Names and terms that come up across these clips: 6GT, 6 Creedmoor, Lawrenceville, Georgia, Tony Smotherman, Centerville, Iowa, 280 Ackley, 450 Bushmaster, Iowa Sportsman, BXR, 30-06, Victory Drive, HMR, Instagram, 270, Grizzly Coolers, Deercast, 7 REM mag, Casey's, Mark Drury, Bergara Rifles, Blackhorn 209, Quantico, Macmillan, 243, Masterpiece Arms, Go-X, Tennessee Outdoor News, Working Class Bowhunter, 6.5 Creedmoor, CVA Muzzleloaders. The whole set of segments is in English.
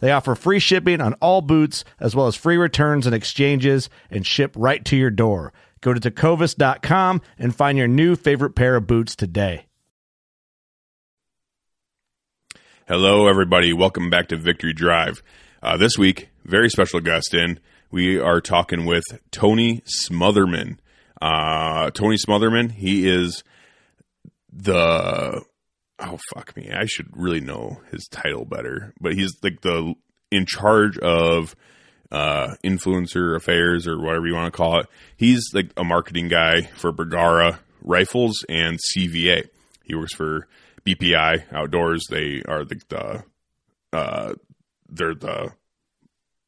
They offer free shipping on all boots, as well as free returns and exchanges, and ship right to your door. Go to Tecovas.com and find your new favorite pair of boots today. Hello, everybody. Welcome back to Victory Drive. This week, very special guest in. We are talking with Tony Smotherman. Tony Smotherman, he is the... Oh, fuck me. I should really know his title better. But he's like the in charge of influencer affairs or whatever you want to call it. He's like a marketing guy for Bergara Rifles and CVA. He works for... BPI Outdoors. They are they're the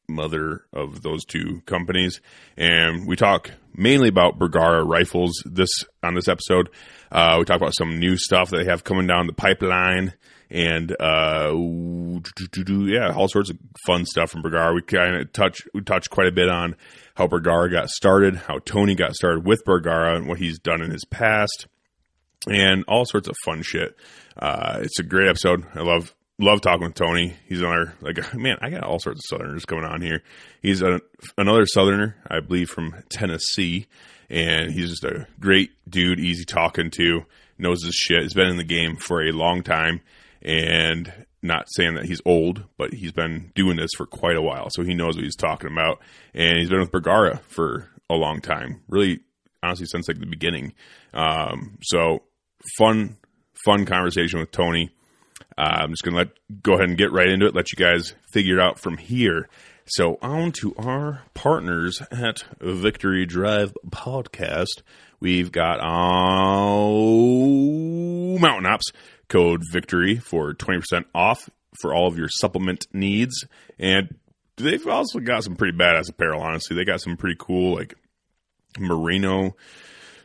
mother of those two companies, and we talk mainly about Bergara Rifles on this episode. We talk about some new stuff that they have coming down the pipeline, and all sorts of fun stuff from Bergara. We kind of touch quite a bit on how Bergara got started, how Tony got started with Bergara, and what he's done in his past. And all sorts of fun shit. It's a great episode. I love talking with Tony. He's another, like, man, I got all sorts of Southerners going on here. He's another Southerner, I believe, from Tennessee. And he's just a great dude, easy talking to, knows his shit. He's been in the game for a long time. And not saying that he's old, but he's been doing this for quite a while. So he knows what he's talking about. And he's been with Bergara for a long time. Really, honestly, since like the beginning. So... Fun conversation with Tony. I'm just going to go ahead and get right into it, let you guys figure it out from here. So on to our partners at Victory Drive Podcast. We've got Mountain Ops, code VICTORY for 20% off for all of your supplement needs. And they've also got some pretty badass apparel, honestly. They got some pretty cool, like, merino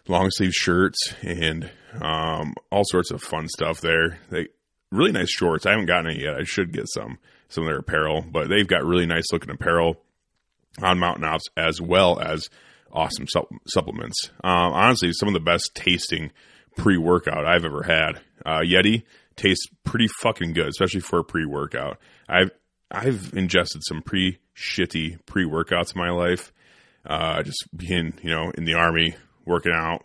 long sleeve shirts and all sorts of fun stuff there. They really nice shorts. I haven't gotten it yet. I should get some of their apparel, but they've got really nice looking apparel on Mountain Ops, as well as awesome supplements. Honestly, some of the best tasting pre-workout I've ever had. Yeti tastes pretty fucking good, especially for a pre-workout. I've ingested some pretty shitty pre-workouts in my life. Just being, in the Army, working out,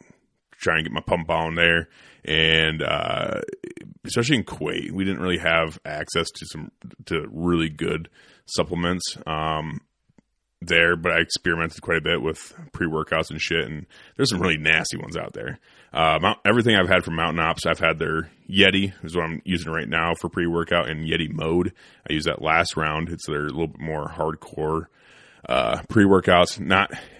trying to get my pump on there. And especially in Kuwait, we didn't really have access to to really good supplements there, but I experimented quite a bit with pre-workouts and shit, and there's some really nasty ones out there. Everything I've had from Mountain Ops, I've had their Yeti, is what I'm using right now for pre-workout, and Yeti Mode. I used that last round. It's their little bit more hardcore pre-workouts.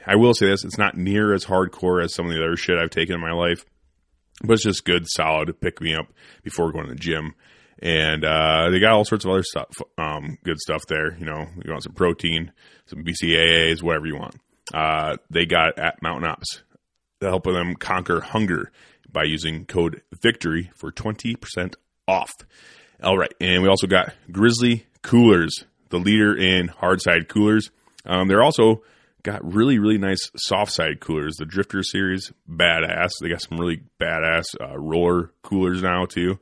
I will say this, it's not near as hardcore as some of the other shit I've taken in my life, but it's just good, solid, pick me up before going to the gym. And they got all sorts of other stuff, good stuff there. You want some protein, some BCAAs, whatever you want. They got at Mountain Ops. They're helping them conquer hunger by using code VICTORY for 20% off. All right, and we also got Grizzly Coolers, the leader in hard side coolers. They're also Got really, really nice soft side coolers. The Drifter series, badass. They got some really badass roller coolers now too.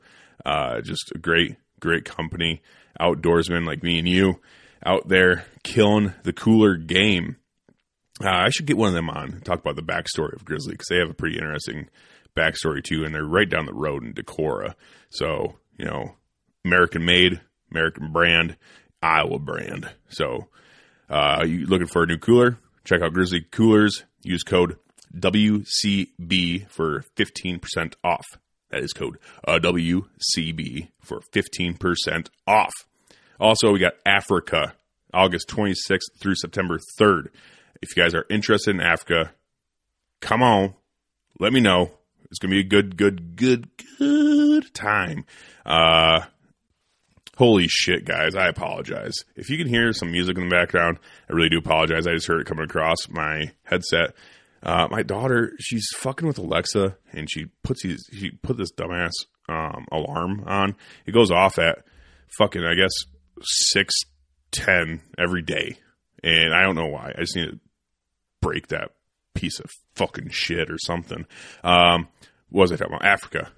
Just a great, great company. Outdoorsmen like me and you out there killing the cooler game. I should get one of them on and talk about the backstory of Grizzly, because they have a pretty interesting backstory too. And they're right down the road in Decorah. So, you know, American made, American brand, Iowa brand. So you looking for a new cooler? Check out Grizzly Coolers. Use code WCB for 15% off. That is code WCB for 15% off. Also, we got Africa, August 26th through September 3rd. If you guys are interested in Africa, come on. Let me know. It's going to be a good time. Holy shit, guys. I apologize. If you can hear some music in the background, I really do apologize. I just heard it coming across my headset. My daughter, she's fucking with Alexa, and she put this dumbass alarm on. It goes off at fucking, I guess, 6:10 every day. And I don't know why. I just need to break that piece of fucking shit or something. What was I talking about? Africa.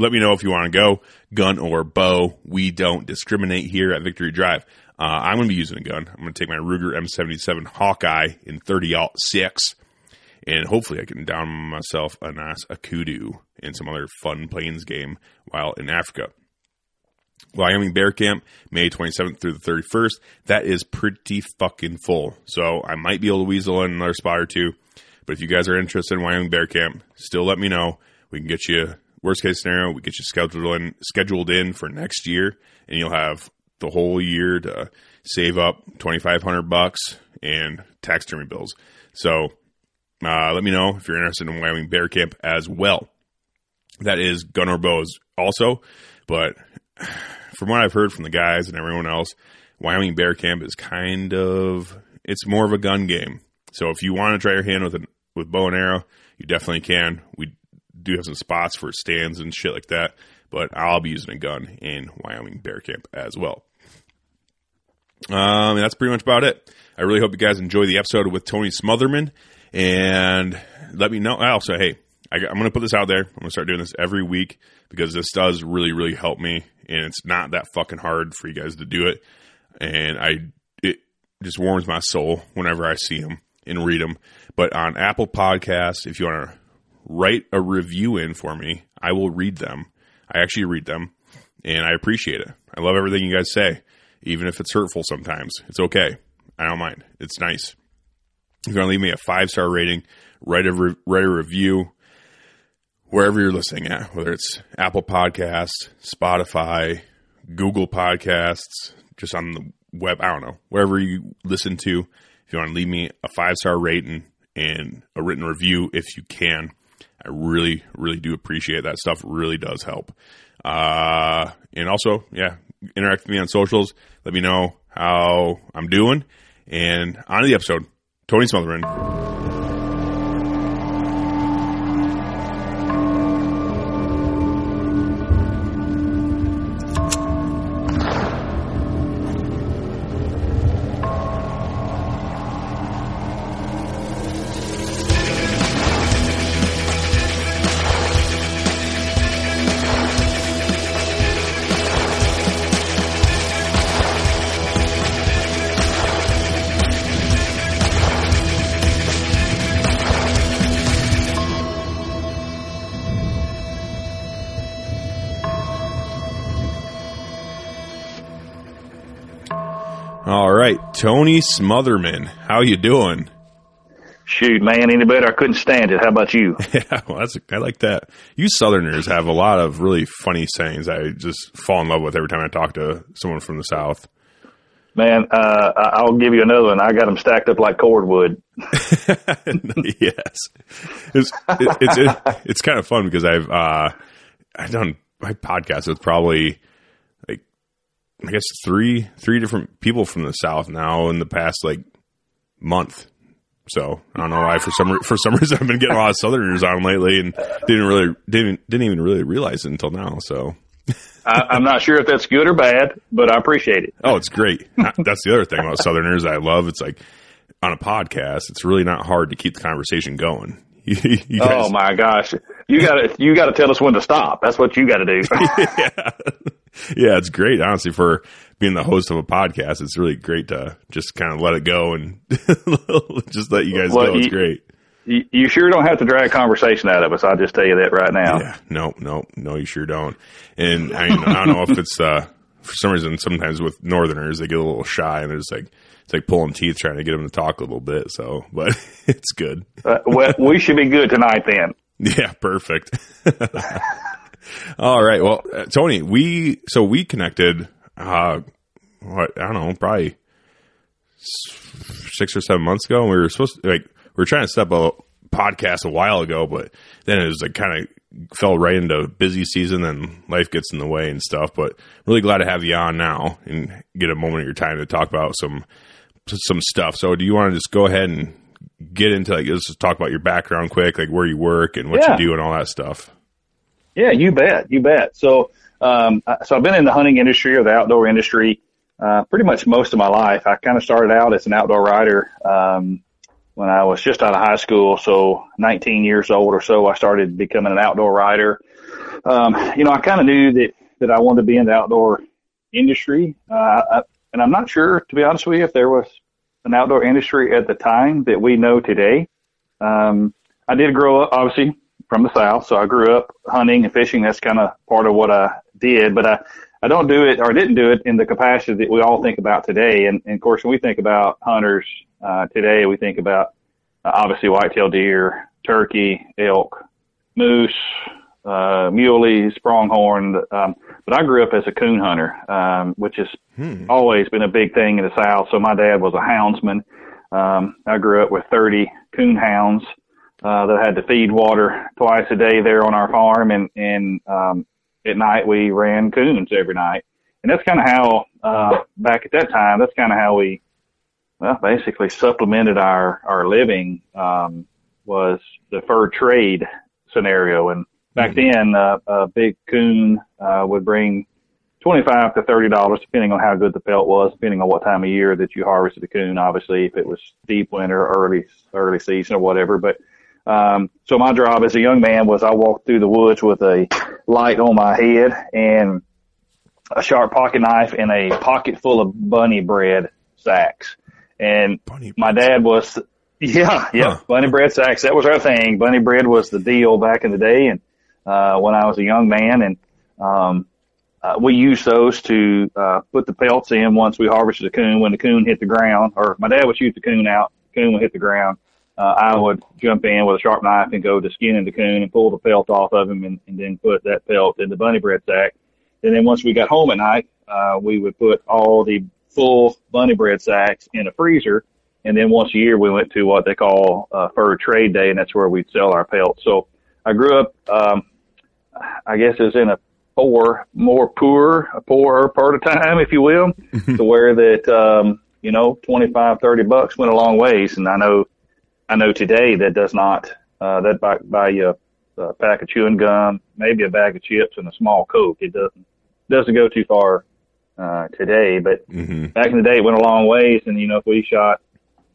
Let me know if you want to go, gun or bow. We don't discriminate here at Victory Drive. I'm going to be using a gun. I'm going to take my Ruger M77 Hawkeye in 30-06. And hopefully I can down myself a nice Akudu and some other fun plains game while in Africa. Wyoming Bear Camp, May 27th through the 31st. That is pretty fucking full. So I might be able to weasel in another spot or two. But if you guys are interested in Wyoming Bear Camp, still let me know. We can get you, worst case scenario, we get you scheduled in for next year. And you'll have the whole year to save up $2,500 and taxidermy bills. So let me know if you're interested in Wyoming Bear Camp as well. That is gun or bows also. But from what I've heard from the guys and everyone else, Wyoming Bear Camp is kind of, it's more of a gun game. So if you want to try your hand with bow and arrow, you definitely can. We do have some spots for stands and shit like that, but I'll be using a gun in Wyoming Bear Camp as well. And that's pretty much about it. I really hope you guys enjoy the episode with Tony Smotherman, and let me know. Also, hey, I'm going to put this out there. I'm going to start doing this every week, because this does really, really help me, and it's not that fucking hard for you guys to do it. And it just warms my soul whenever I see them and read them. But on Apple Podcasts, if you want to write a review in for me, I will read them. I actually read them, and I appreciate it. I love everything you guys say, even if it's hurtful sometimes. It's okay. I don't mind. It's nice. If you want to leave me a 5-star rating, write a review, wherever you're listening at, whether it's Apple Podcasts, Spotify, Google Podcasts, just on the web, I don't know, wherever you listen to. If you want to leave me a 5-star rating and a written review, if you can, I really, really do appreciate that stuff. It really does help. And also, yeah, interact with me on socials. Let me know how I'm doing. And on to the episode, Tony Smotherman. Tony Smotherman, how you doing? Shoot, man, any better? I couldn't stand it. How about you? Yeah, well, I like that. You Southerners have a lot of really funny sayings I just fall in love with every time I talk to someone from the South. Man, I'll give you another one. I got them stacked up like cordwood. Yes. It's kind of fun because I've done my podcast with probably, I guess, three different people from the South now in the past like month. So I don't know why for some reason I've been getting a lot of Southerners on lately and didn't even really realize it until now. So I'm not sure if that's good or bad, but I appreciate it. Oh, it's great. That's the other thing about Southerners I love. It's like on a podcast, it's really not hard to keep the conversation going. You guys, oh my gosh. You gotta tell us when to stop. That's what you gotta do. Yeah, it's great. Honestly, for being the host of a podcast, it's really great to just kind of let it go and just let you guys go. It's great. You sure don't have to drag conversation out of us. I'll just tell you that right now. Yeah, no, you sure don't. And I don't know if it's, for some reason, sometimes with Northerners, they get a little shy and they're just like, it's like pulling teeth trying to get them to talk a little bit. So, but it's good. Well, we should be good tonight then. Yeah, perfect. All right. Well, Tony, we connected, I don't know, probably 6 or 7 months ago. And we were supposed to, we were trying to set up a podcast a while ago, but then it was kind of fell right into busy season and life gets in the way and stuff. But really glad to have you on now and get a moment of your time to talk about some stuff. So do you want to just go ahead and get into, let's just talk about your background quick, where you work and what you do and all that stuff? Yeah, you bet. So, so I've been in the hunting industry or the outdoor industry pretty much most of my life. I kind of started out as an outdoor rider when I was just out of high school. So 19 years old or so, I started becoming an outdoor rider. I kind of knew that I wanted to be in the outdoor industry. And I'm not sure, to be honest with you, if there was an outdoor industry at the time that we know today. I did grow up, obviously, from the South. So I grew up hunting and fishing. That's kind of part of what I did, but I don't do it, or didn't do it in the capacity that we all think about today. And of course, when we think about hunters today, we think about obviously whitetail deer, turkey, elk, moose, muley, pronghorn. But I grew up as a coon hunter, which has always been a big thing in the South. So my dad was a houndsman. I grew up with 30 coon hounds that had to feed water twice a day there on our farm. And at night we ran coons every night. And that's kind of how, back at that time, that's kind of how we, basically supplemented our living, was the fur trade scenario. And back then, a big coon, would bring $25 to $30, depending on how good the pelt was, depending on what time of year that you harvested the coon, obviously, if it was deep winter, early season or whatever. But, so my job as a young man was I walked through the woods with a light on my head and a sharp pocket knife and a pocket full of bunny bread sacks. And my dad was, bunny bread sacks. That was our thing. Bunny bread was the deal back in the day. And, when I was a young man, and, we used those to, put the pelts in once we harvested the coon. When the coon hit the ground, or my dad would shoot the coon out, coon would hit the ground. I would jump in with a sharp knife and go to skinning the coon and pull the pelt off of him and then put that pelt in the bunny bread sack. And then once we got home at night, we would put all the full bunny bread sacks in a freezer. And then once a year we went to what they call fur trade day, and that's where we'd sell our pelts. So I grew up, I guess it was in a poorer part of time, if you will, to where that, $25, $30 went a long ways. And I know today that does not, that buy you a pack of chewing gum, maybe a bag of chips and a small Coke. It doesn't go too far, today, but back in the day it went a long ways. And, if we shot,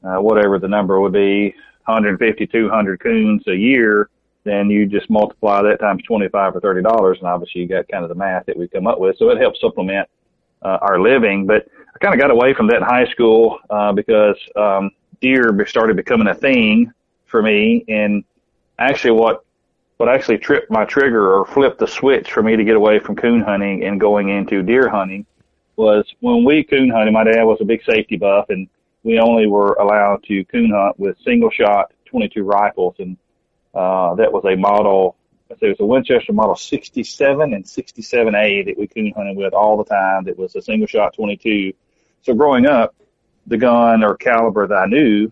whatever the number would be, 150, 200 coons a year, then you just multiply that times $25 or $30. And obviously you got kind of the math that we come up with. So it helps supplement, our living. But I kind of got away from that in high school, because, deer started becoming a thing for me, and actually what tripped my trigger or flipped the switch for me to get away from coon hunting and going into deer hunting was when we coon hunted. My dad was a big safety buff, and we only were allowed to coon hunt with single shot 22 rifles, and that was a model. I say it was a Winchester model 67 and 67A that we coon hunted with all the time. That was a single shot 22. So growing up, the gun or caliber that I knew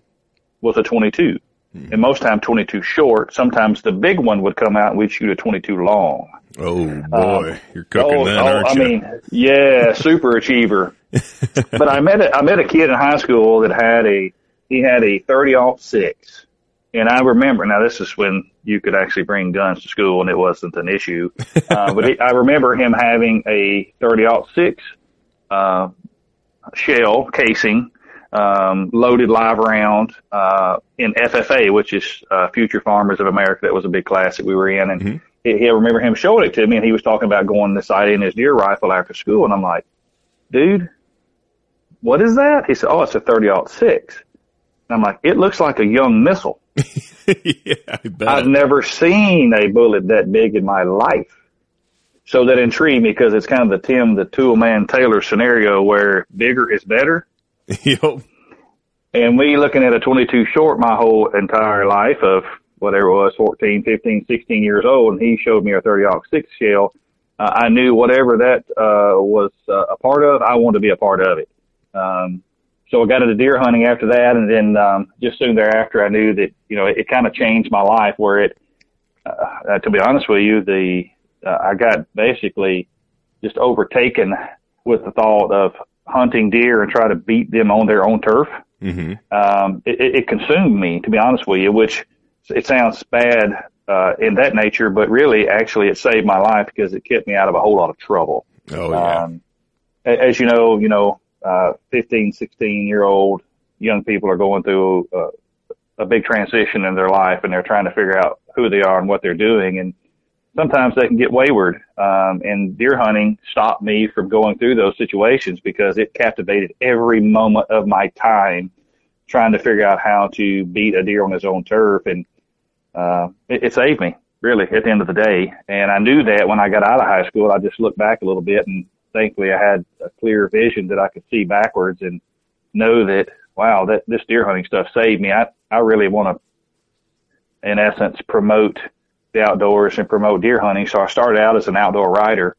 was a 22, and most time 22 short. Sometimes the big one would come out, and we'd shoot a 22 long. Oh boy, you're cooking aren't you? I mean, yeah, super achiever. But I met a kid in high school that had a 30-06, and I remember. Now this is when you could actually bring guns to school, and it wasn't an issue. But I remember him having a 30-06 shell casing. loaded live round in FFA, which is Future Farmers of America. That was a big class that we were in. And I remember him showing it to me, and he was talking about going to sight in his deer rifle after school. And I'm like, dude, what is that? He said, oh, it's a 30-06. And I'm like, it looks like a young missile. Yeah, I bet. I've never seen a bullet that big in my life. So that intrigued me because it's kind of the Tim the Tool Man Taylor scenario where bigger is better. Yep. And we looking at a 22 short my whole entire life of whatever it was, 14, 15, 16 years old, and he showed me a 30-06 shell. I knew whatever that was a part of, I wanted to be a part of it. So I got into deer hunting after that, and then just soon thereafter I knew that, you know, it kind of changed my life where it, to be honest with you, I got basically just overtaken with the thought of hunting deer and try to beat them on their own turf. Mm-hmm. It consumed me, to be honest with you, which it sounds bad in that nature, but really actually it saved my life because it kept me out of a whole lot of trouble. Oh, yeah. As you know, 15, 16-year-old young people are going through a big transition in their life, and they're trying to figure out who they are and what they're doing. And sometimes they can get wayward. And deer hunting stopped me from going through those situations because it captivated every moment of my time trying to figure out how to beat a deer on his own turf. And it saved me, really, at the end of the day. And I knew that when I got out of high school, I just looked back a little bit, and thankfully I had a clear vision that I could see backwards and know that, wow, that this deer hunting stuff saved me. I really want to, in essence, promote the outdoors and promote deer hunting. So I started out as an outdoor writer,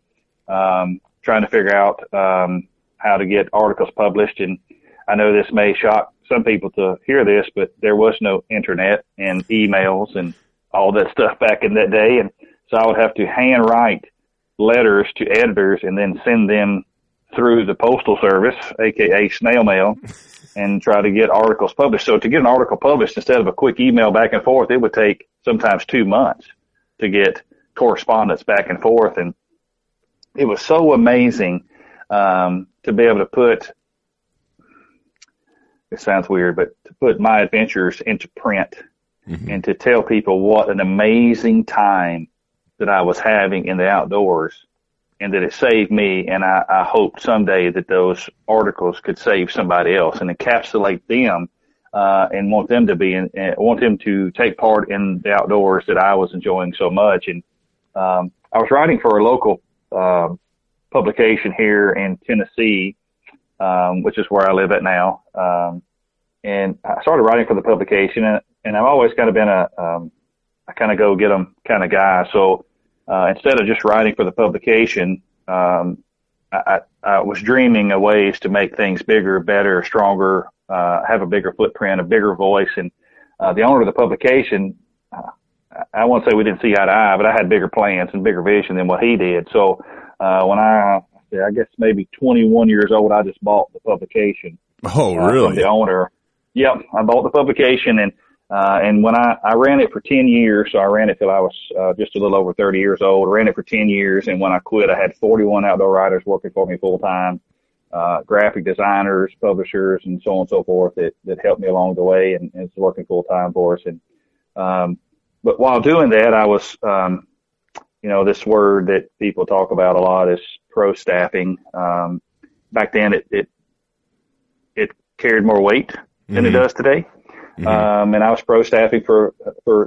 trying to figure out how to get articles published. And I know this may shock some people to hear this, but there was no internet and emails and all that stuff back in that day. And so I would have to handwrite letters to editors and then send them through the postal service, aka snail mail, and try to get articles published. So to get an article published, instead of a quick email back and forth, it would take sometimes 2 months to get correspondence back and forth. And it was so amazing to be able to put, it sounds weird, but to put my adventures into print and to tell people what an amazing time that I was having in the outdoors, and that it saved me. And I hope someday that those articles could save somebody else and encapsulate them and want them to be and want them to take part in the outdoors that I was enjoying so much. And I was writing for a local publication here in Tennessee, which is where I live at now. And I started writing for the publication, and I've always kind of been I kind of go get them kind of guy. So instead of just writing for the publication, I was dreaming of ways to make things bigger, better, stronger, have a bigger footprint, a bigger voice. And the owner of the publication, I won't say we didn't see eye to eye, but I had bigger plans and bigger vision than what he did. So when I guess maybe 21 years old, I just bought the publication. Oh, really? From the owner. Yep, I bought the publication, and when I ran it for 10 years, so I ran it till I was just a little over 30 years old, ran it for 10 years. And when I quit, I had 41 outdoor writers working for me full time, graphic designers, publishers, and so on and so forth that helped me along the way and is working full time for us. And, but while doing that, I was, you know, this word that people talk about a lot is pro staffing. Back then it carried more weight than it does today. And I was pro staffing for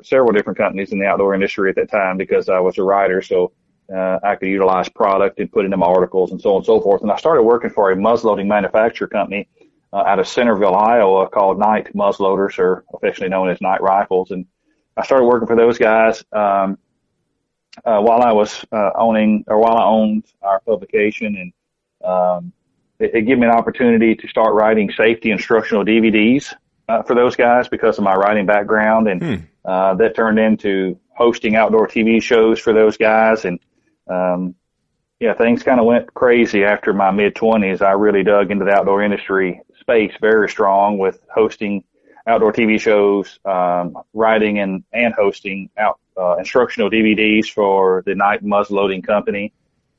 several different companies in the outdoor industry at that time because I was a writer. So, I could utilize product and put in them articles and so on and so forth. And I started working for a muzzleloading manufacturer company out of Centerville, Iowa, called Knight Muzzleloaders, or affectionately known as Knight Rifles. And I started working for those guys, while I was, while I owned our publication. And, it gave me an opportunity to start writing safety instructional DVDs. For those guys because of my writing background. And that turned into hosting outdoor TV shows for those guys. And yeah, things kind of went crazy after my mid-20s. I really dug into the outdoor industry space very strong with hosting outdoor TV shows, writing and hosting out instructional DVDs for the Knight Muzzleloading Company.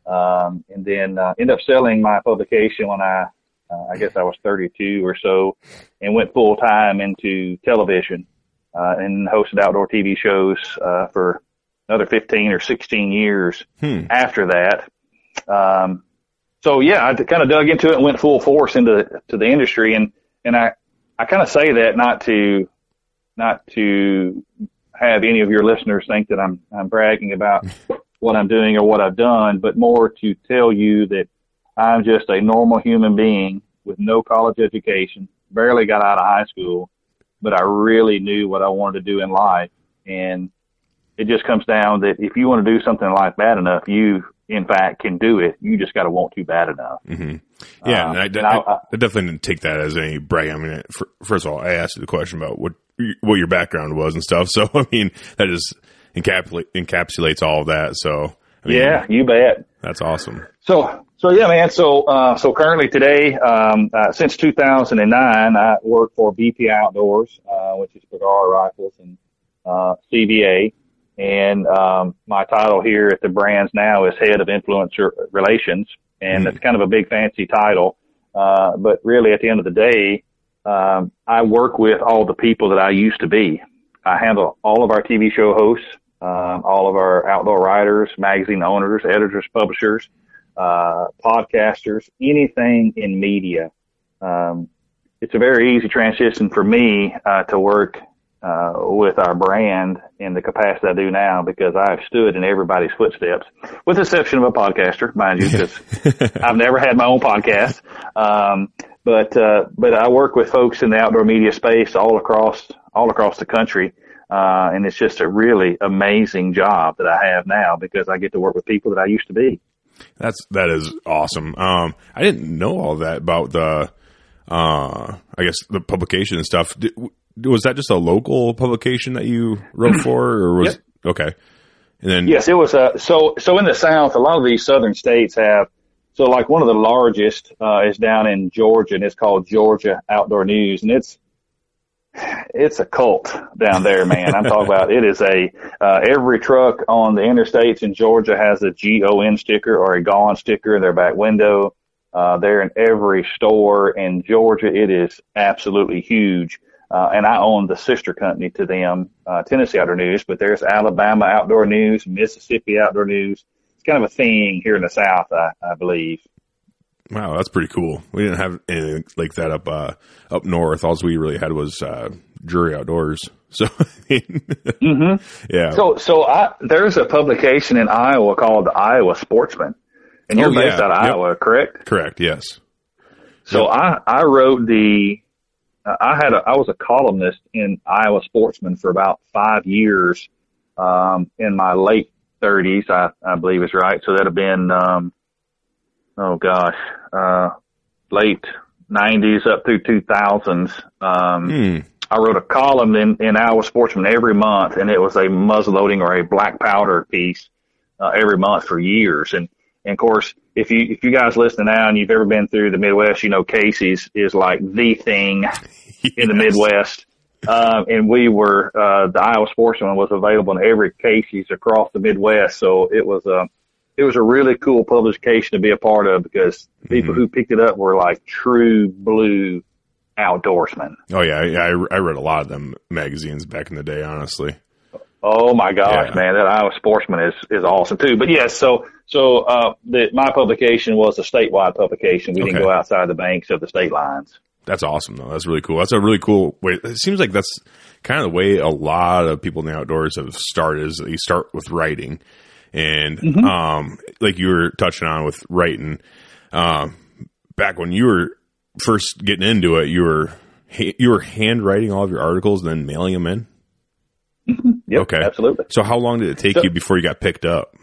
And then ended up selling my publication when I I guess I was 32 or so, and went full time into television, and hosted outdoor TV shows, for another 15 or 16 years after that. So yeah, I kind of dug into it and went full force into the industry. And I kind of say that not to have any of your listeners think that I'm bragging about what I'm doing or what I've done, but more to tell you that I'm just a normal human being with no college education, barely got out of high school, but I really knew what I wanted to do in life. And it just comes down that if you want to do something in life bad enough, you in fact can do it. You just got to want to bad enough. Mm-hmm. Yeah. And I definitely didn't take that as any brag. I mean, first of all, I asked you the question about what your background was and stuff. So, I mean, that just encapsulates all of that. So, I mean, yeah, you bet. That's awesome. So yeah, man. So currently today, since 2009, I work for BPI Outdoors, which is Bergara Rifles and, CVA. And, my title here at the brands now is Head of Influencer Relations. And that's kind of a big fancy title. But really at the end of the day, I work with all the people that I used to be. I handle all of our TV show hosts, all of our outdoor writers, magazine owners, editors, publishers, podcasters, anything in media. It's a very easy transition for me, to work, with our brand in the capacity I do now, because I've stood in everybody's footsteps, with the exception of a podcaster, mind you, because I've never had my own podcast. But I work with folks in the outdoor media space all across the country. And it's just a really amazing job that I have now, because I get to work with people that I used to be. That is awesome. I didn't know all that about the, I guess the publication and stuff. Was that just a local publication that you wrote for, or was yep. Okay? And then yes, it was. So in the South, a lot of these southern states have. So like one of the largest is down in Georgia, and it's called Georgia Outdoor News, and it's a cult down there, man. I'm talking about it is a every truck on the interstates in Georgia has a GON sticker or a gone sticker in their back window. They're in every store in Georgia. It is absolutely huge. And I own the sister company to them, Tennessee Outdoor News, but there's Alabama Outdoor News, Mississippi Outdoor News. It's kind of a thing here in the South, I believe. Wow, that's pretty cool. We didn't have anything like that up north. All we really had was Drury Outdoors. So, I mean, mm-hmm. Yeah. So there's a publication in Iowa called the Iowa Sportsman, and you're based out of Iowa, correct? Correct. Yes. So I wrote the. I was a columnist in Iowa Sportsman for about 5 years, in my late 30s, I believe is right. So that'd have been, late 90s up through 2000s. I wrote a column in Iowa Sportsman every month, and it was a muzzleloading or a black powder piece, every month for years. And of course, if you guys listen now and you've ever been through the Midwest, you know Casey's is like the thing yes. in the Midwest. And we were the Iowa Sportsman was available in every Casey's across the Midwest, so it was a really cool publication to be a part of, because people who picked it up were like true blue outdoorsmen. Oh yeah, I read a lot of them magazines back in the day, honestly. Oh my gosh, man, that Iowa Sportsman is awesome too. But yes, my publication was a statewide publication. We didn't go outside the banks of the state lines. That's awesome though. That's really cool. That's a really cool way. It seems like that's kind of the way a lot of people in the outdoors have started, is they start with writing. And, like you were touching on with writing, back when you were first getting into it, you were handwriting all of your articles and then mailing them in. Yep, okay. Absolutely. So how long did it take you before you got picked up?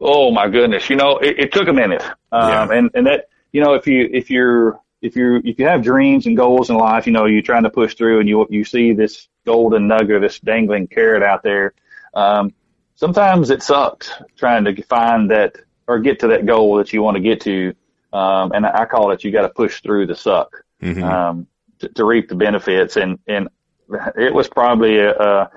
Oh my goodness. You know, it took a minute. And that, you know, if you have dreams and goals in life, you know, you're trying to push through and you see this golden nugget, this dangling carrot out there. Sometimes it sucks trying to find that or get to that goal that you want to get to. And I call it, you got to push through the suck, to reap the benefits. And it was probably a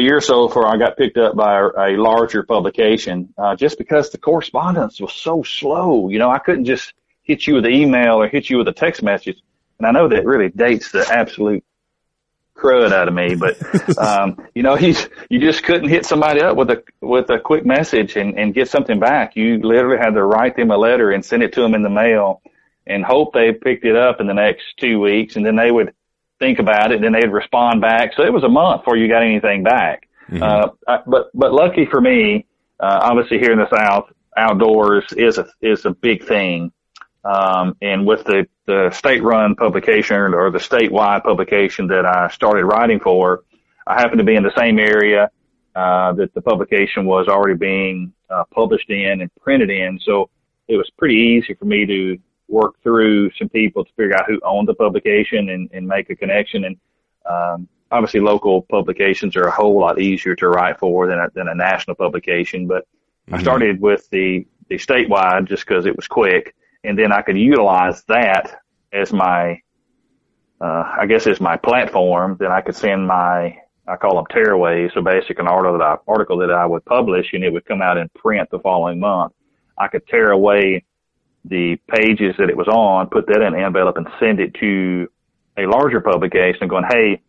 year or so before I got picked up by a larger publication, just because the correspondence was so slow. You know, I couldn't just hit you with an email or hit you with a text message. And I know that really dates the absolute crud out of me, but, you know, you just couldn't hit somebody up with a quick message and get something back. You literally had to write them a letter and send it to them in the mail and hope they picked it up in the next 2 weeks. And then they would think about it and then they'd respond back. So it was a month before you got anything back. Mm-hmm. But lucky for me, obviously here in the South, outdoors is a big thing. And with the state-run publication or the statewide publication that I started writing for, I happened to be in the same area that the publication was already being published in and printed in. So it was pretty easy for me to work through some people to figure out who owned the publication and make a connection. And obviously local publications are a whole lot easier to write for than a national publication. But mm-hmm. I started with the statewide just because it was quick. And then I could utilize that as my, as my platform. Then I could send I call them tearaways. So basically an article that I would publish and it would come out in print the following month. I could tear away the pages that it was on, put that in an envelope and send it to a larger publication going, hey,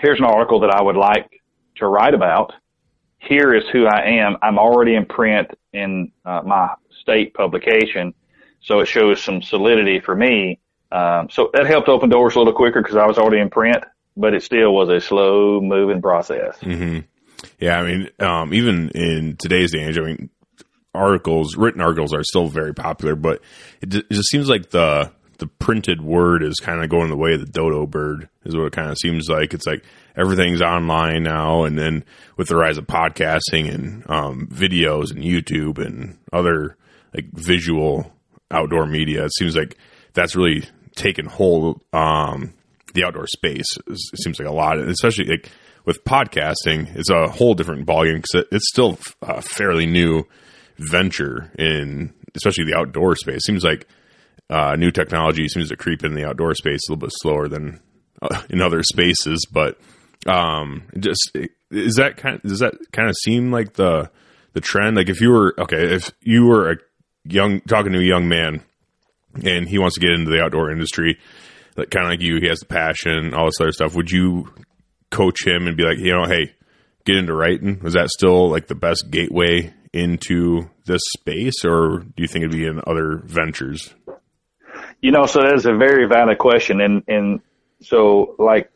here's an article that I would like to write about. Here is who I am. I'm already in print in my state publication. So it shows some solidity for me. So that helped open doors a little quicker because I was already in print, but it still was a slow moving process. Mm-hmm. Yeah. I mean, even in today's age, I mean, written articles are still very popular, but it just seems like the printed word is kind of going the way of the dodo bird is what it kind of seems like. It's like everything's online now. And then with the rise of podcasting and, videos and YouTube and other like visual outdoor media, it seems like that's really taken hold. The outdoor space, it seems like a lot, especially like with podcasting, it's a whole different ballgame because it's still a fairly new venture in, especially the outdoor space. It seems like new technology seems to creep in the outdoor space a little bit slower than in other spaces. But does that kind of seem like the trend? Like if you were a talking to a young man and he wants to get into the outdoor industry, like kind of like you, he has the passion, all this other stuff. Would you coach him and be like, you know, hey, get into writing? Is that still like the best gateway into this space, or do you think it'd be in other ventures? You know, so that is a very valid question. And so like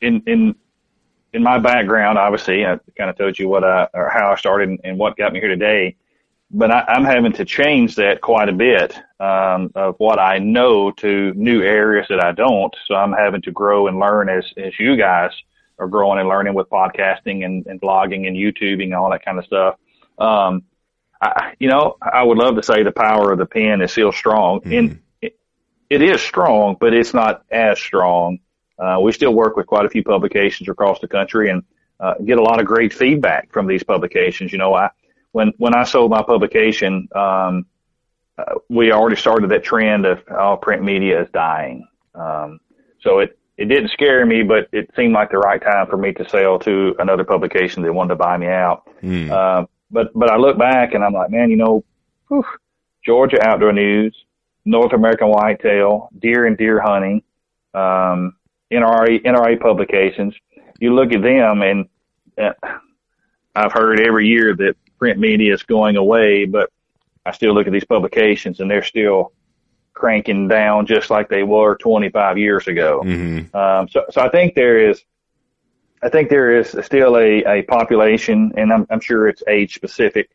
in my background, obviously I kind of told you how I started and what got me here today. But I'm having to change that quite a bit of what I know to new areas that I don't. So I'm having to grow and learn as you guys are growing and learning with podcasting and blogging and YouTubing and all that kind of stuff. I would love to say the power of the pen is still strong. Mm-hmm. And it is strong, but it's not as strong. We still work with quite a few publications across the country and get a lot of great feedback from these publications. You know, When I sold my publication, we already started that trend of print media is dying. So it didn't scare me, but it seemed like the right time for me to sell to another publication that wanted to buy me out. Mm. But I look back and I'm like, man, you know, Georgia Outdoor News, North American Whitetail, Deer and Deer Hunting, NRA publications. You look at them and I've heard every year that print media is going away, but I still look at these publications and they're still cranking down just like they were 25 years ago. Mm-hmm. So I think there is still a population, and I'm sure it's age specific,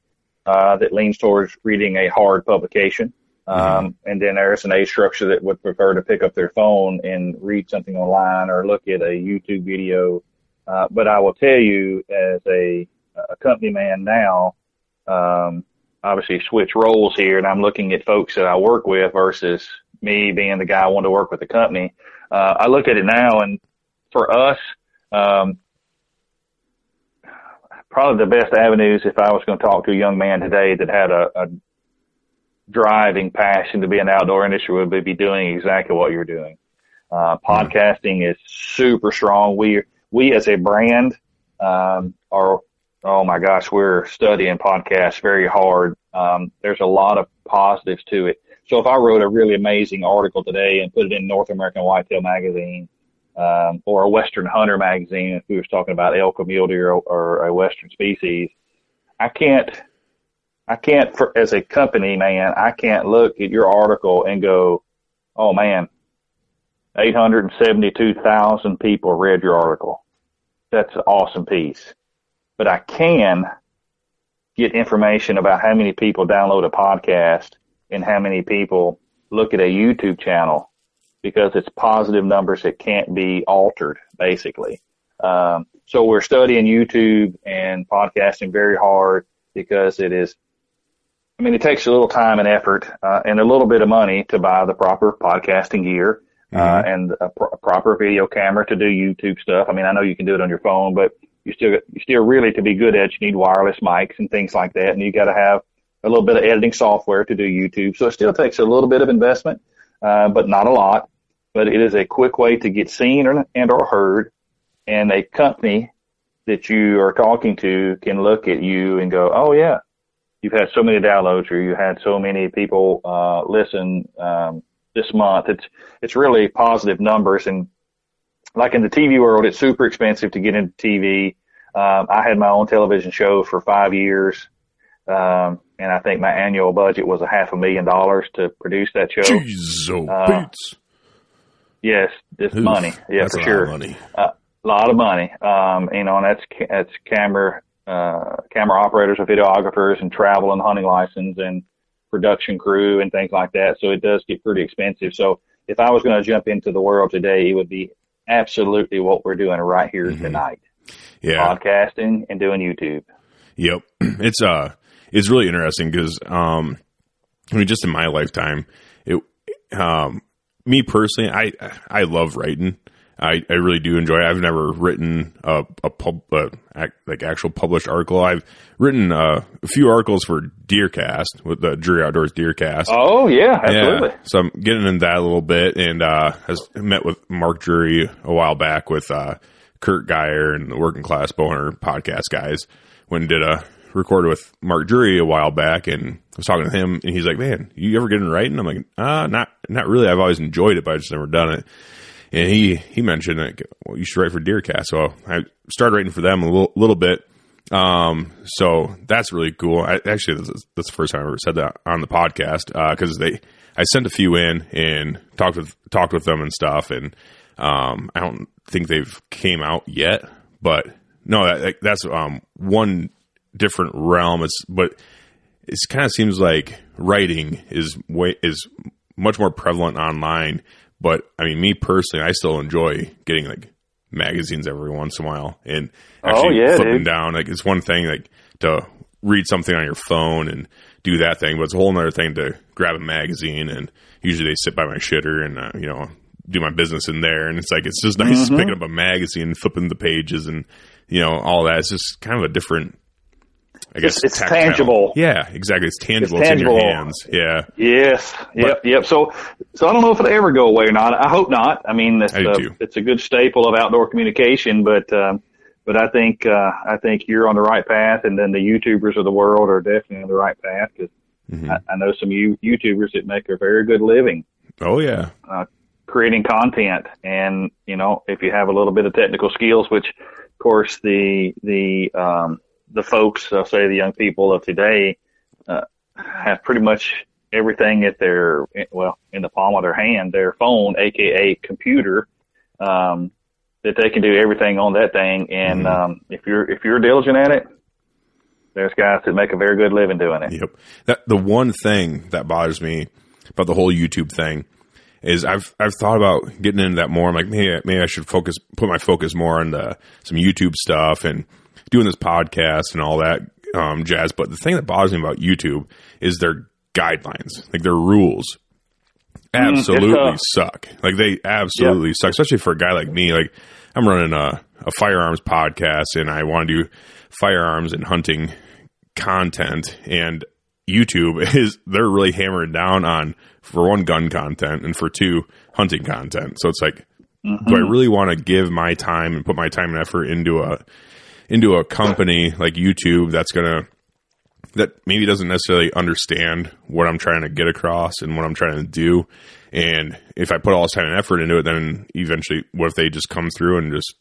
that leans towards reading a hard publication. Mm-hmm. And then there's an age structure that would prefer to pick up their phone and read something online or look at a YouTube video. But I will tell you, as a company man now, obviously switch roles here, and I'm looking at folks that I work with versus me being the guy I want to work with the company. I look at it now, and for us, probably the best avenues, if I was going to talk to a young man today that had a driving passion to be in the outdoor industry, would be doing exactly what you're doing. Podcasting is super strong. We as a brand are, oh my gosh, we're studying podcasts very hard. There's a lot of positives to it. So if I wrote a really amazing article today and put it in North American Whitetail Magazine, or a Western Hunter Magazine, if we were talking about elk or mule deer or a Western species, I can't, as a company, man, I can't look at your article and go, oh man, 872,000 people read your article. That's an awesome piece. But I can get information about how many people download a podcast and how many people look at a YouTube channel, because it's positive numbers that can't be altered, basically. So we're studying YouTube and podcasting very hard, because it is, I mean, it takes a little time and effort and a little bit of money to buy the proper podcasting gear. And a proper video camera to do YouTube stuff. I mean, I know you can do it on your phone, but you still really, to be good at, you need wireless mics and things like that. And you got to have a little bit of editing software to do YouTube. So it still takes a little bit of investment, but not a lot. But it is a quick way to get seen or heard. And a company that you are talking to can look at you and go, oh yeah, you've had so many downloads, or you had so many people, listen, this month. It's really positive numbers. And like in the TV world, it's super expensive to get into TV. I had my own television show for 5 years. And I think my annual budget was $500,000 to produce that show. Jeez, yes, it's money. Yeah, for sure. A lot of money. You know, and that's camera operators and videographers and travel and hunting license and production crew and things like that. So it does get pretty expensive. So if I was going to jump into the world today, it would be absolutely what we're doing right here tonight. Yeah. Podcasting and doing YouTube. Yep. It's really interesting because, I mean, just in my lifetime, me personally, I love writing. I really do enjoy it. I've never written like actual published article. I've written a few articles for Deercast, with the Georgia Outdoors Deercast. Oh yeah, absolutely. Yeah. So I'm getting into that a little bit, and I met with Mark Drury a while back with Kurt Geyer and the Working Class Bowhunter podcast guys. When did a recorded with Mark Drury a while back, and I was talking to him, and he's like, "Man, you ever get into writing?" I'm like, not really. I've always enjoyed it, but I've just never done it." And he mentioned that, well, you should write for Deercast. So I started writing for them a little bit. So that's really cool. That's the first time I ever said that on the podcast, because I sent a few in and talked with them and stuff. And I don't think they've came out yet, but no, that's one different realm. But it kind of seems like writing is much more prevalent online. But I mean, me personally, I still enjoy getting like magazines every once in a while and actually flipping down. Like, it's one thing like to read something on your phone and do that thing, but it's a whole other thing to grab a magazine. And usually they sit by my shitter and do my business in there. And it's like, it's just nice picking up a magazine, flipping the pages, and all that. It's just kind of a different. I guess it's tangible. Yeah, exactly. It's tangible. It's in your hands. Yeah. Yes. Yep. So I don't know if it'll ever go away or not. I hope not. I mean, it's a good staple of outdoor communication, but I think you're on the right path. And then the YouTubers of the world are definitely on the right path, because I know some YouTubers that make a very good living. Oh yeah. Creating content. And if you have a little bit of technical skills, which of course the folks, I'll say the young people of today, have pretty much everything at in the palm of their hand, their phone, aka computer, that they can do everything on that thing. And if you're diligent at it, there's guys that make a very good living doing it. Yep. The one thing that bothers me about the whole YouTube thing is I've thought about getting into that more. I'm like, maybe I should put my focus more on some YouTube stuff and doing this podcast and all that jazz. But the thing that bothers me about YouTube is their guidelines, like their rules absolutely suck. Like, they absolutely suck, especially for a guy like me. Like, I'm running a firearms podcast and I want to do firearms and hunting content, and YouTube they're really hammering down on, for one, gun content, and for two, hunting content. So it's like, do I really want to give my time and put my time and effort into a company like YouTube that's going to that maybe doesn't necessarily understand what I'm trying to get across and what I'm trying to do. And if I put all this time and effort into it, then eventually what if they just come through and just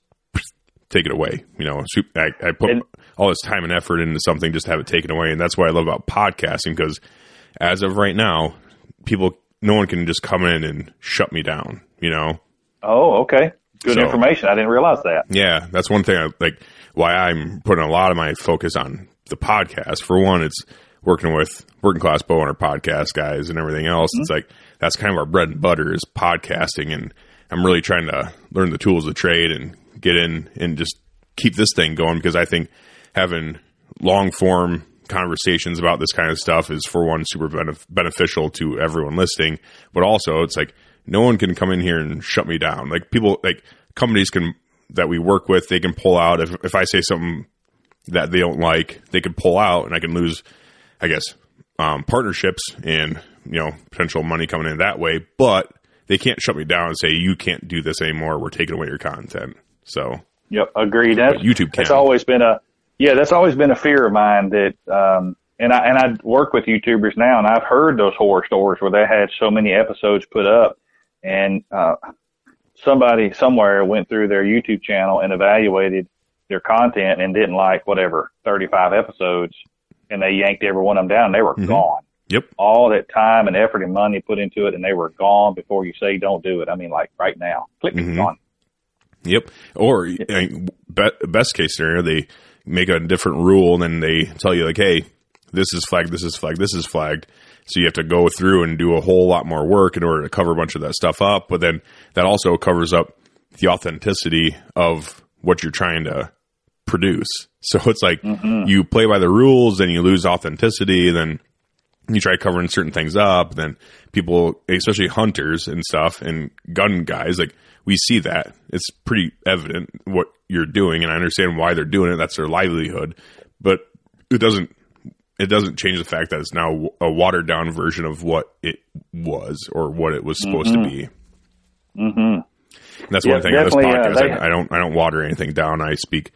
take it away? You know, I put all this time and effort into something just to have it taken away. And that's what I love about podcasting, because as of right now, no one can just come in and shut me down, you know? Oh, okay. Good information. I didn't realize that. Yeah. That's one thing why I'm putting a lot of my focus on the podcast. For one, it's working with Working Class Bowhunter podcast guys and everything else. Mm-hmm. It's like, that's kind of our bread and butter is podcasting. And I'm really trying to learn the tools of the trade and get in and just keep this thing going, because I think having long form conversations about this kind of stuff is, for one, super beneficial to everyone listening, but also it's like no one can come in here and shut me down. Like people, like companies that we work with, they can pull out if I say something that they don't like, they can pull out, and I can lose, I guess, partnerships and, you know, potential money coming in that way. But they can't shut me down and say you can't do this anymore. We're taking away your content. So yep, agreed. YouTube can. That's always been a fear of mine that, and I work with YouTubers now, and I've heard those horror stories where they had so many episodes put up, and somebody somewhere went through their YouTube channel and evaluated their content and didn't like whatever 35 episodes, and they yanked every one of them down, and they were gone. Yep. All that time and effort and money put into it, and they were gone before you say don't do it. I mean, like right now, click gone. Yep. Or best case scenario, they make a different rule, and then they tell you like, hey, this is flagged, this is flagged, this is flagged. So you have to go through and do a whole lot more work in order to cover a bunch of that stuff up. But then that also covers up the authenticity of what you're trying to produce. So it's like you play by the rules, then you lose authenticity, then you try covering certain things up, then people, especially hunters and stuff and gun guys, like we see that. It's pretty evident what you're doing, and I understand why they're doing it. That's their livelihood. But it doesn't change the fact that it's now a watered down version of what it was or what it was supposed to be. And that's one thing on this podcast. I don't water anything down. I speak,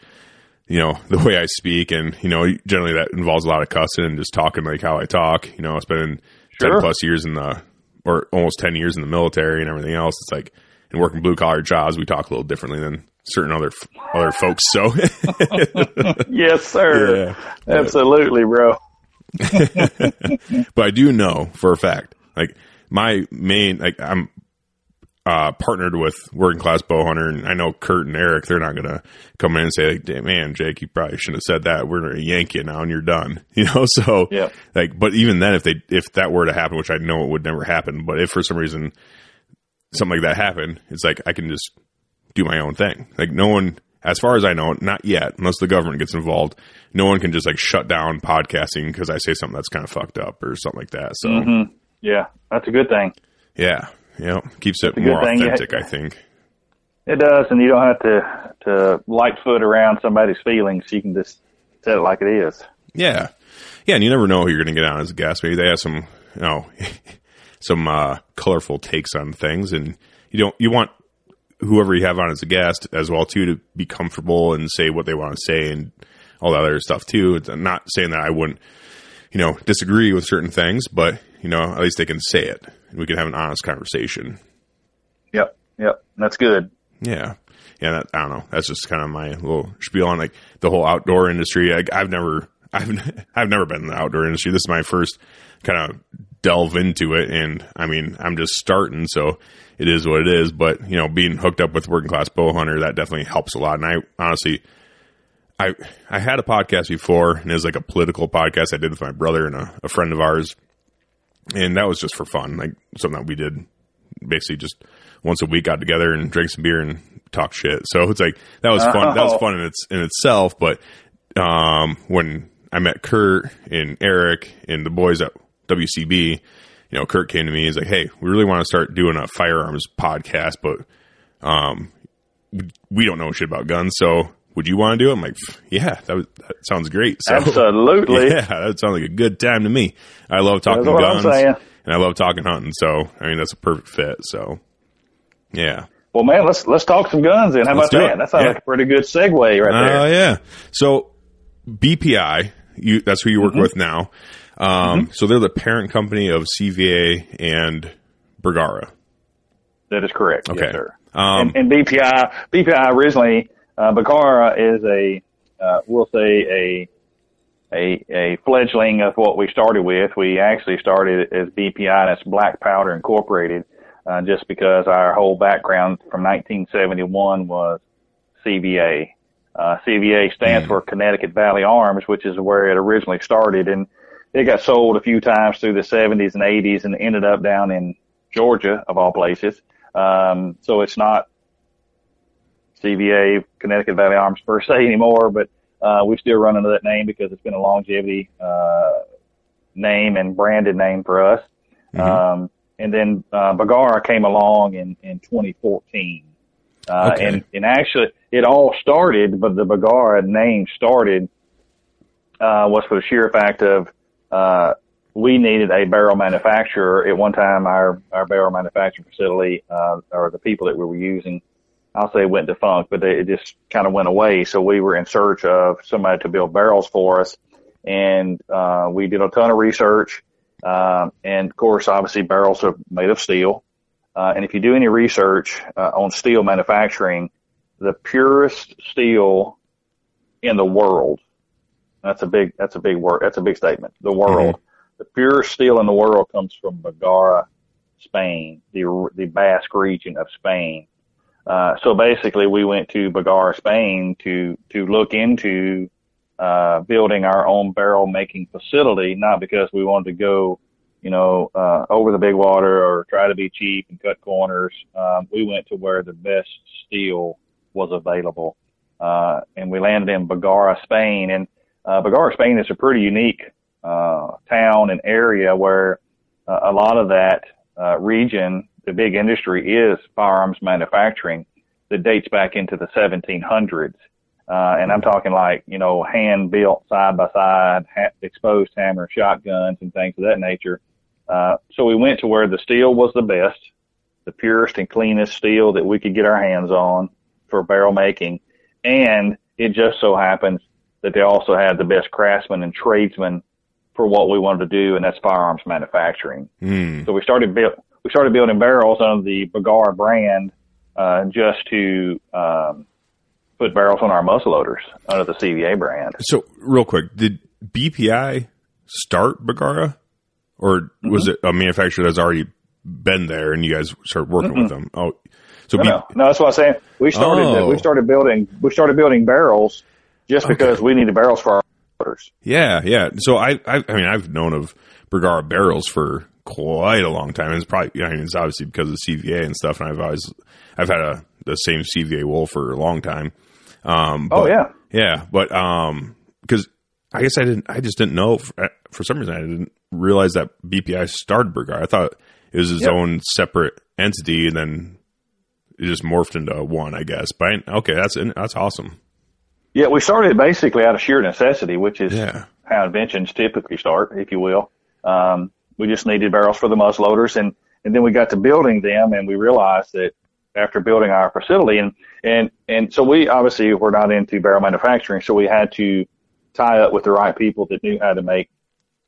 you know, the way I speak, and, you know, generally that involves a lot of cussing and just talking like how I talk. You know, it's been 10 plus years or almost 10 years in the military and everything else. It's like, and working blue collar jobs, we talk a little differently than certain other folks. So yes, sir. Yeah. Absolutely, bro. But I do know for a fact, like my main, like I'm partnered with Working Class Bowhunter, and I know Kurt and Eric, they're not going to come in and say like, damn, man, Jake, you probably shouldn't have said that. We're going to yank you now and you're done, you know? So like, but even then, if that were to happen, which I know it would never happen, but if for some reason something like that happened, it's like, I can just do my own thing. Like no one, as far as I know, not yet, unless the government gets involved, no one can just like shut down podcasting because I say something that's kind of fucked up or something like that. So yeah, that's a good thing. Yeah. Yeah. Keeps it more authentic, I think. It does. And you don't have to lightfoot around somebody's feelings. You can just tell it like it is. Yeah. Yeah. And you never know who you're going to get on as a guest. Maybe they have some, you know, some colorful takes on things, and you want whoever you have on as a guest as well too, to be comfortable and say what they want to say and all that other stuff too. It's, I'm not saying that I wouldn't, you know, disagree with certain things, but you know, at least they can say it and we can have an honest conversation. Yep. Yep. That's good. Yeah. Yeah. That, I don't know. That's just kind of my little spiel on like the whole outdoor industry. I've never been in the outdoor industry. This is my first kind of delve into it, and I mean, I'm just starting, so it is what it is. But you know, being hooked up with Working Class Bowhunter, that definitely helps a lot. And I honestly, I had a podcast before, and it was like a political podcast I did with my brother and a friend of ours, and that was just for fun, like something that we did basically just once a week, got together and drank some beer and talk shit. So it's like that was fun. That was fun in itself. But when I met Kurt and Eric and the boys at WCB, you know, Kurt came to me. He's like, hey, we really want to start doing a firearms podcast, but we don't know shit about guns. So would you want to do it? I'm like, yeah, that sounds great. So, absolutely. Yeah, that sounds like a good time to me. I love talking guns, and I love talking hunting. So, I mean, that's a perfect fit. So, yeah. Well, man, let's talk some guns then. How about that? That sounds like a pretty good segue right there. Oh, yeah. So BPI That's who you work with now. So they're the parent company of CVA and Bergara. That is correct. Okay. Yes, sir. And BPI originally, Bergara is we'll say a fledgling of what we started with. We actually started as BPI, that's Black Powder Incorporated, just because our whole background from 1971 was CVA. CVA stands for Connecticut Valley Arms, which is where it originally started. And it got sold a few times through the 70s and 80s and ended up down in Georgia, of all places. So it's not CVA, Connecticut Valley Arms, per se anymore, but we still run under that name because it's been a longevity name and branded name for us. And then Bergara came along in 2014. And actually, it all started, but the Bergara name started was for the sheer fact of we needed a barrel manufacturer. At one time, our barrel manufacturing facility or the people that we were using, I'll say went defunct, but it just kind of went away. So we were in search of somebody to build barrels for us. And we did a ton of research. And of course, obviously barrels are made of steel. And if you do any research on steel manufacturing, the purest steel in the world, that's a big statement. The world, the purest steel in the world comes from Bergara, Spain, the Basque region of Spain. So basically we went to Bergara, Spain to look into, building our own barrel making facility, not because we wanted to go, over the big water or try to be cheap and cut corners. We went to where the best steel was available. And we landed in Bergara, Spain. And, Bergara, Spain is a pretty unique, town and area where a lot of that, region, the big industry is firearms manufacturing that dates back into the 1700s. And I'm talking like, hand built side by side, exposed hammer, shotguns and things of that nature. So we went to where the steel was the best, the purest and cleanest steel that we could get our hands on for barrel making. And it just so happens that they also had the best craftsmen and tradesmen for what we wanted to do. And that's firearms manufacturing. So we started building barrels under the Bergara brand, just to put barrels on our muzzleloaders under the CVA brand. So, real quick, did BPI start Bergara, or was it a manufacturer that's already been there and you guys started working with them? Oh, so no, that's what I'm saying. We started building barrels just because we needed barrels for our muzzleloaders. Yeah. So I've known of Bergara barrels for quite a long time. It's probably, it's obviously because of CVA and stuff. And I've had the same CVA wool for a long time. Because I guess I just didn't know for some reason. I didn't realize that BPI started Bergara. I thought it was his own separate entity, and then it just morphed into one, I guess. But that's awesome. Yeah, we started basically out of sheer necessity, which is how inventions typically start, if you will. We just needed barrels for the muzzleloaders, and then we got to building them, and we realized that after building our facility, and so we obviously were not into barrel manufacturing, so we had to tie up with the right people that knew how to make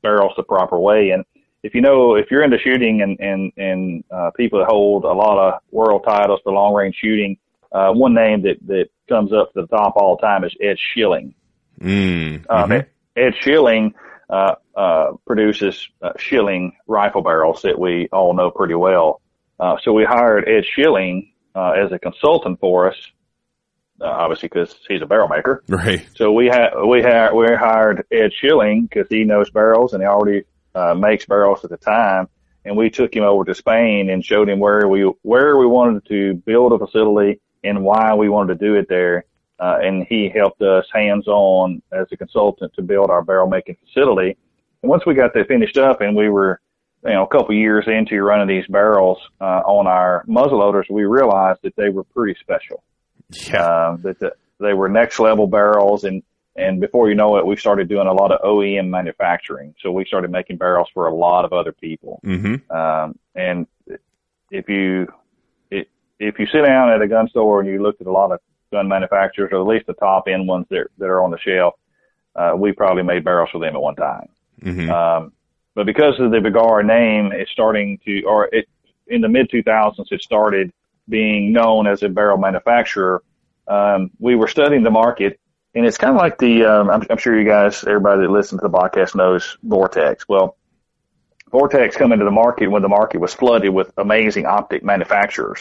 barrels the proper way. And if you're into shooting and people that hold a lot of world titles for long range shooting, one name that comes up to the top all the time is Ed Schilling. Ed Schilling produces Schilling rifle barrels that we all know pretty well. So we hired Ed Schilling as a consultant for us, obviously because he's a barrel maker. Right. So we hired Ed Schilling because he knows barrels and he already makes barrels at the time. And we took him over to Spain and showed him where we wanted to build a facility and why we wanted to do it there. And he helped us hands-on as a consultant to build our barrel-making facility. And once we got that finished up and we were, a couple years into running these barrels on our muzzleloaders, we realized that they were pretty special. Yeah. They were next-level barrels, and before you know it, we started doing a lot of OEM manufacturing. So we started making barrels for a lot of other people. And if you sit down at a gun store and you looked at a lot of gun manufacturers, or at least the top end ones that are on the shelf, we probably made barrels for them at one time. Mm-hmm. But because of the Bergara name, it's starting to, or it in the mid 2000s, it started being known as a barrel manufacturer. We were studying the market, and it's kind of like the, I'm sure you guys, everybody that listens to the podcast knows Vortex. Well, Vortex come into the market when the market was flooded with amazing optic manufacturers.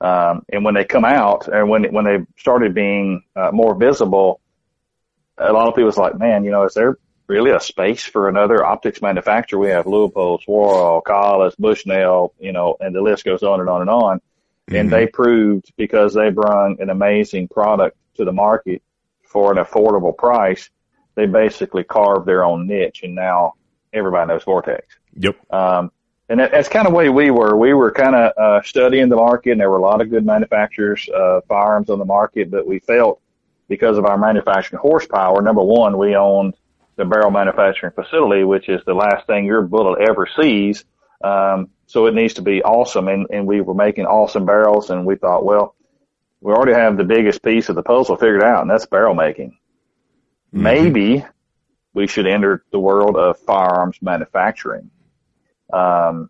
And when they come out, and when they started being more visible, a lot of people was like, man, you know, is there really a space for another optics manufacturer? We have Leupold, Swarl, Collis, Bushnell, you know, and the list goes on and on and on. Mm-hmm. And they proved, because they brought an amazing product to the market for an affordable price, they basically carved their own niche, and now everybody knows Vortex. Yep. And that's kind of the way we were. We were kind of studying the market, and there were a lot of good manufacturers, firearms on the market, but we felt because of our manufacturing horsepower, number one, we owned the barrel manufacturing facility, which is the last thing your bullet ever sees. So it needs to be awesome. And we were making awesome barrels, and we thought, well, we already have the biggest piece of the puzzle figured out, and that's barrel making. Mm-hmm. Maybe we should enter the world of firearms manufacturing. And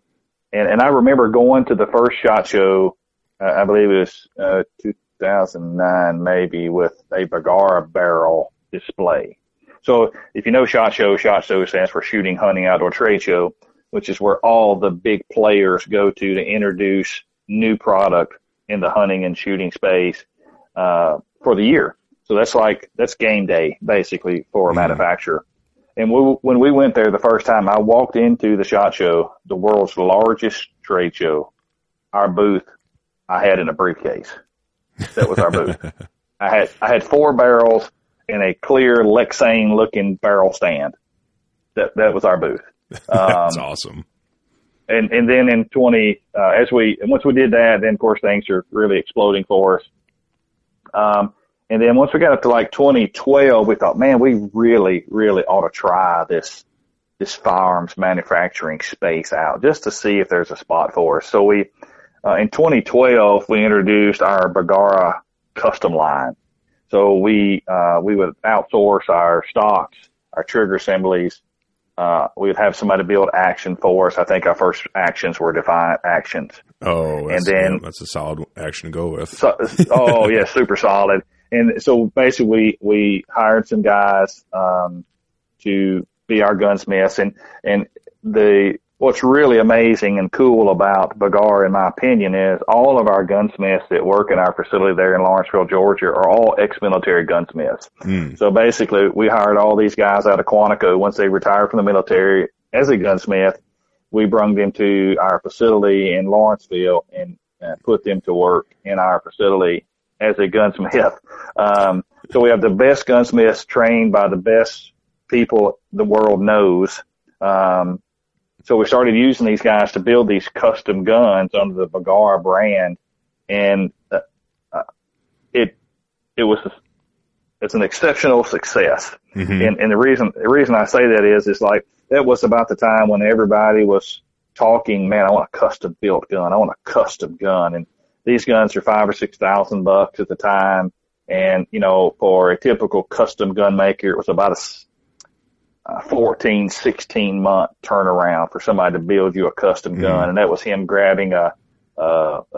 I remember going to the first SHOT Show, I believe it was 2009 maybe, with a Bergara barrel display. So if you know SHOT Show stands for Shooting, Hunting, Outdoor Trade Show, which is where all the big players go to introduce new product in the hunting and shooting space for the year. So that's game day, basically, for a manufacturer. And when we went there the first time, I walked into the SHOT Show, the world's largest trade show. Our booth, I had in a briefcase. That was our booth. I had four barrels in a clear Lexane-looking barrel stand. That was our booth. That's awesome. And then in once we did that, then of course things are really exploding for us. And then once we got up to like 2012, we thought, man, we really, really ought to try this firearms manufacturing space out just to see if there's a spot for us. So we, in 2012, we introduced our Bergara custom line. So we would outsource our stocks, our trigger assemblies. We would have somebody build action for us. I think our first actions were Defiant actions. Oh, that's a solid action to go with. Yeah, super solid. And so basically we hired some guys to be our gunsmiths, and what's really amazing and cool about Bergara, in my opinion, is all of our gunsmiths that work in our facility there in Lawrenceville, Georgia, are all ex-military gunsmiths. Mm. So basically we hired all these guys out of Quantico once they retired from the military as a gunsmith. We brought them to our facility in Lawrenceville and put them to work in our facility as a gunsmith. So we have the best gunsmiths trained by the best people the world knows. So we started using these guys to build these custom guns under the Bergara brand. And it's an exceptional success. Mm-hmm. And the reason I say that is like, that was about the time when everybody was talking, man, I want a custom built gun. I want a custom gun. And these guns are $5,000 or $6,000 at the time, and you know, for a typical custom gun maker, it was about a 14, 16 month turnaround for somebody to build you a custom gun, and that was him grabbing a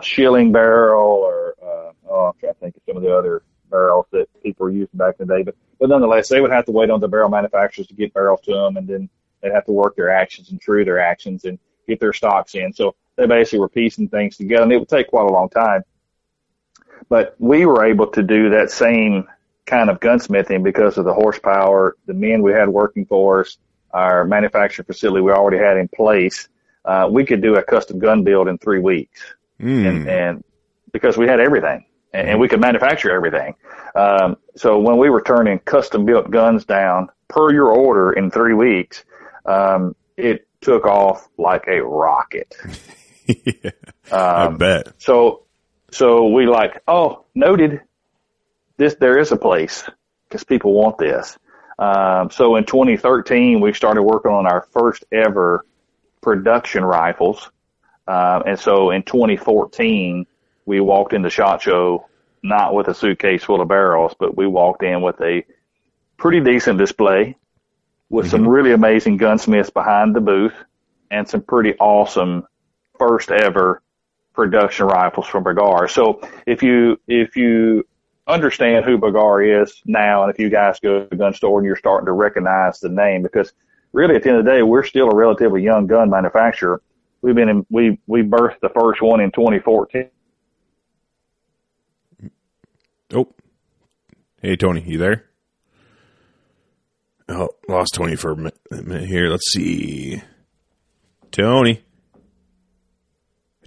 Schilling barrel, or I'm trying to think of some of the other barrels that people were using back in the day, but nonetheless, they would have to wait on the barrel manufacturers to get barrels to them, and then they'd have to work their actions and true their actions and get their stocks in. So they basically were piecing things together, and it would take quite a long time. But we were able to do that same kind of gunsmithing because of the horsepower, the men we had working for us, our manufacturing facility we already had in place. We could do a custom gun build in 3 weeks, and because we had everything, and we could manufacture everything. So when we were turning custom-built guns down per your order in 3 weeks, it took off like a rocket. Yeah, I bet. So we like, oh, noted, this, there is a place because people want this. So in 2013, we started working on our first ever production rifles. And so in 2014, we walked into SHOT Show, not with a suitcase full of barrels, but we walked in with a pretty decent display with some really amazing gunsmiths behind the booth and some pretty awesome first ever production rifles from Bergara. So if you understand who Bergara is now, and if you guys go to the gun store and you're starting to recognize the name, because really at the end of the day, we're still a relatively young gun manufacturer. We've been in, we birthed the first one in 2014. Oh, hey Tony, you there? Oh, lost Tony for a minute here. Let's see. Tony,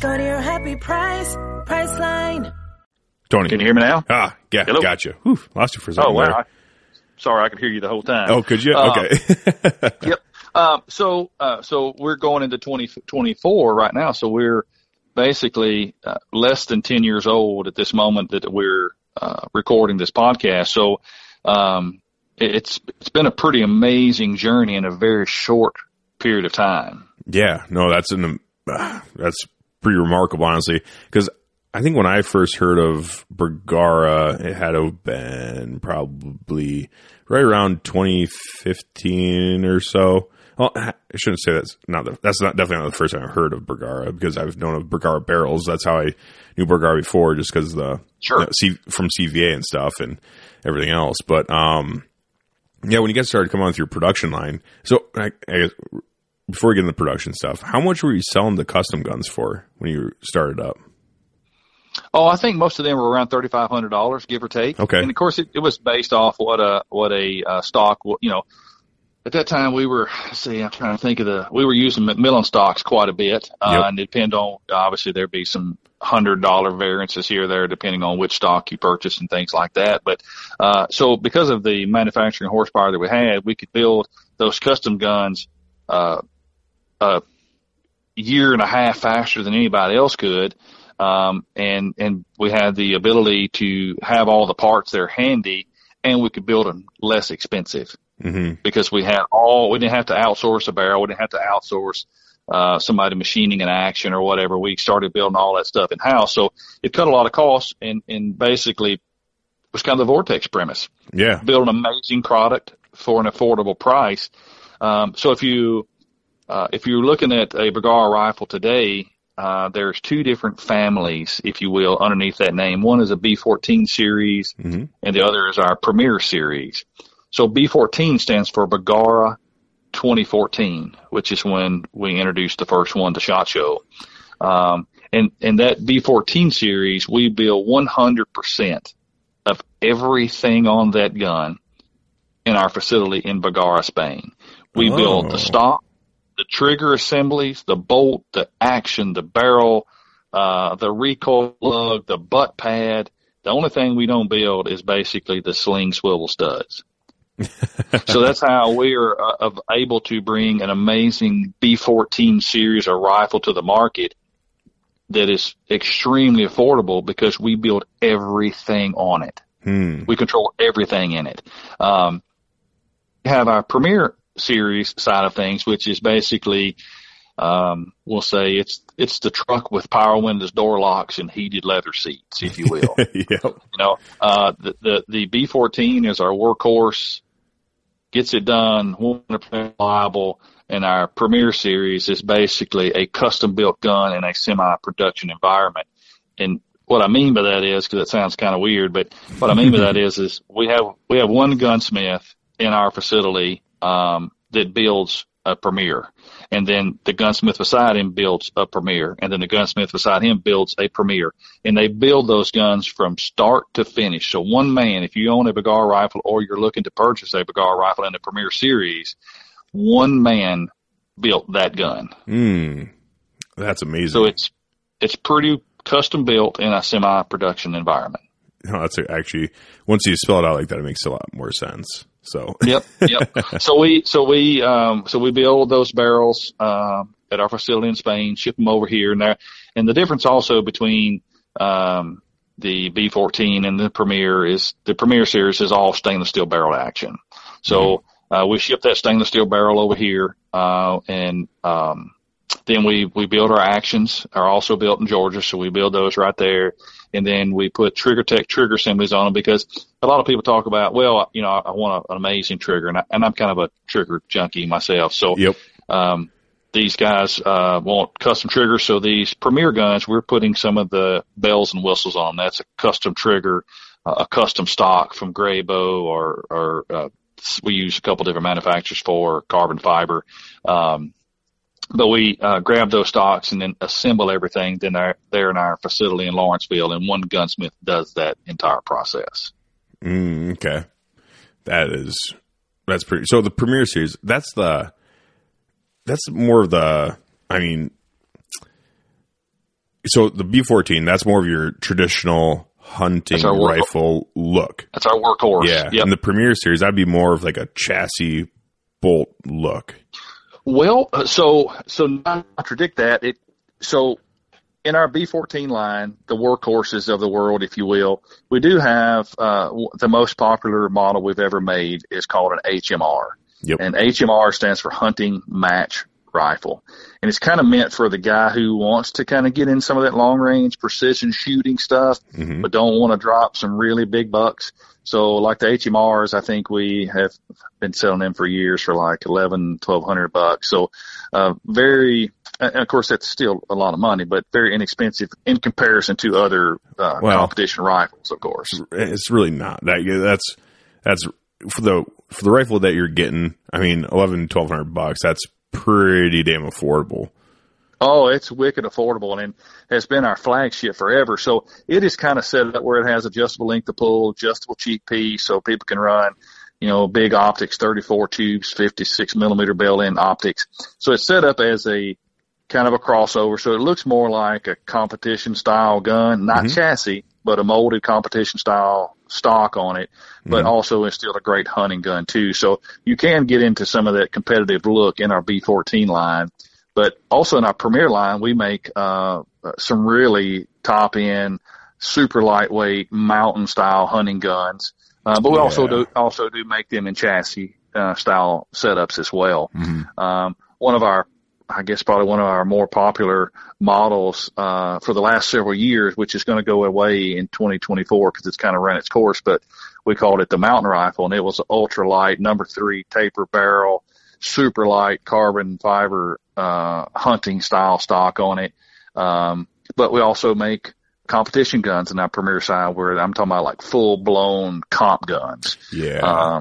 Go to your happy price, Priceline. Tony. Can you hear me now? Ah, yeah, hello? Gotcha. Whew, lost you for a second. Oh, wow. Sorry, I could hear you the whole time. Oh, could you? Okay. Yep. So we're going into 2024 right now. So we're basically less than 10 years old at this moment that we're recording this podcast. So it's been a pretty amazing journey in a very short period of time. Yeah. No, that's pretty remarkable, honestly, because I think when I first heard of Bergara, it had been probably right around 2015 or so. Well, I shouldn't say that's definitely not the first time I heard of Bergara, because I've known of Bergara barrels. That's how I knew Bergara before, just because from CVA and stuff and everything else. But yeah, when you guys started coming on with your production line, so I guess before we get into the production stuff, how much were you selling the custom guns for when you started up? Oh, I think most of them were around $3,500, give or take. Okay. And of course, it was based off what a stock. You know, at that time we were. See, I'm trying to think of we were using Macmillan stocks quite a bit, and it depend on, obviously there'd be some $100 variances here or there depending on which stock you purchase and things like that. But so because of the manufacturing horsepower that we had, we could build those custom guns a year and a half faster than anybody else could. And we had the ability to have all the parts there handy, and we could build them less expensive because we didn't have to outsource a barrel. We didn't have to outsource, somebody machining an action or whatever. We started building all that stuff in house. So it cut a lot of costs and basically was kind of the Vortex premise. Yeah. Build an amazing product for an affordable price. So if you're looking at a Bergara rifle today, there's two different families, if you will, underneath that name. One is a B14 series, and the other is our Premier series. So B14 stands for Bergara 2014, which is when we introduced the first one to SHOT Show. And that B14 series, we build 100% of everything on that gun in our facility in Bergara, Spain. We build the stock, the trigger assemblies, the bolt, the action, the barrel, the recoil plug, the butt pad. The only thing we don't build is basically the sling swivel studs. So that's how we are able to bring an amazing B14 series of rifle to the market that is extremely affordable because we build everything on it. We control everything in it. We have our Premier series side of things, which is basically we'll say it's the truck with power windows, door locks, and heated leather seats, if you will. You know, the B14 is our workhorse, gets it done, 100% reliable, and our Premier series is basically a custom built gun in a semi production environment. And what I mean by that is, because it sounds kind of weird, but what I mean by that is we have one gunsmith in our facility that builds a Premier, and then the gunsmith beside him builds a Premier, and then the gunsmith beside him builds a Premier, and they build those guns from start to finish. So one man, if you own a Bergara rifle or you're looking to purchase a Bergara rifle in the Premier series, one man built that gun. That's amazing. So it's pretty custom built in a semi-production environment. No, that's actually, once you spell it out like that, it makes a lot more sense. So Yep. So we build those barrels at our facility in Spain, ship them over here, and the difference also between the B14 and the Premier is the Premier series is all stainless steel barrel action. So we ship that stainless steel barrel over here, then we build our actions, are also built in Georgia, so we build those right there. And then we put Trigger Tech trigger assemblies on them because a lot of people talk about, well, you know, I want an amazing trigger, and I'm kind of a trigger junkie myself. So these guys want custom triggers, so these Premier guns, we're putting some of the bells and whistles on. That's a custom trigger, a custom stock from Graybow, or we use a couple different manufacturers for carbon fiber. But we grab those stocks and then assemble everything. Then they're in our facility in Lawrenceville, and one gunsmith does that entire process. Okay, that's pretty. So the Premier series, that's more of the. I mean, so the B14, that's more of your traditional hunting rifle look. That's our workhorse. Yeah, yep. And the Premier series, that'd be more of like a chassis bolt look. Well, so not to contradict that, so in our B14 line, the workhorses of the world, if you will, we do have the most popular model we've ever made is called an HMR. Yep. And HMR stands for hunting match rifle. And it's kind of meant for the guy who wants to kind of get in some of that long range precision shooting stuff, but don't want to drop some really big bucks. So like the HMRs, I think we have been selling them for years for like $1,200. So very, and of course that's still a lot of money, but very inexpensive in comparison to other competition rifles, of course. It's really not. That's for the rifle that you're getting, I mean, $1,200, that's pretty damn affordable. Oh, it's wicked affordable, and it has been our flagship forever. So it is kind of set up where it has adjustable length of pull, adjustable cheek piece, so people can run, you know, big optics, 34 tubes, 56 millimeter bell end optics. So it's set up as a kind of a crossover. So it looks more like a competition style gun, not chassis, but a molded competition style stock on it, but also it's still a great hunting gun too. So you can get into some of that competitive look in our B14 line. But also in our Premier line, we make some really top-end, super lightweight, mountain-style hunting guns. But we also do make them in chassis-style setups as well. One of our, I guess probably one of our more popular models for the last several years, which is going to go away in 2024 because it's kind of run its course, but we called it the Mountain Rifle, and it was an ultralight No. 3 taper barrel, super light carbon fiber hunting style stock on it. But we also make competition guns in our Premier side where I'm talking about like full blown comp guns. Yeah.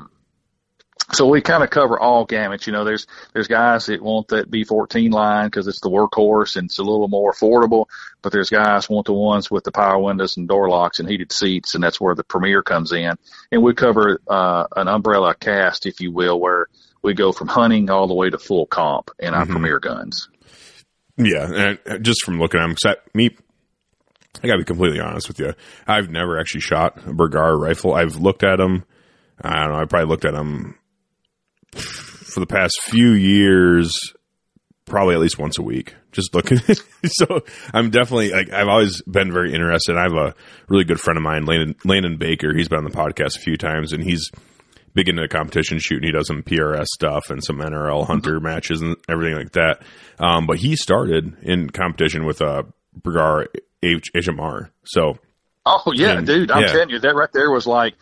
So we kind of cover all gamuts. You know, there's guys that want that B14 line because it's the workhorse and it's a little more affordable, but there's guys want the ones with the power windows and door locks and heated seats, and that's where the Premier comes in. And we cover an umbrella cast, if you will, where we go from hunting all the way to full comp in our Premier guns. Yeah, and just from looking at them, I got to be completely honest with you. I've never actually shot a Bergara rifle. I've looked at them. I don't know. I probably looked at them for the past few years, probably at least once a week, just looking. So I'm definitely I've always been very interested. I have a really good friend of mine, Landon Baker. He's been on the podcast a few times, and he's big into competition shooting. He does some PRS stuff and some NRL hunter matches and everything like that. But he started in competition with a Bergara HMR. So, telling you, that right there was like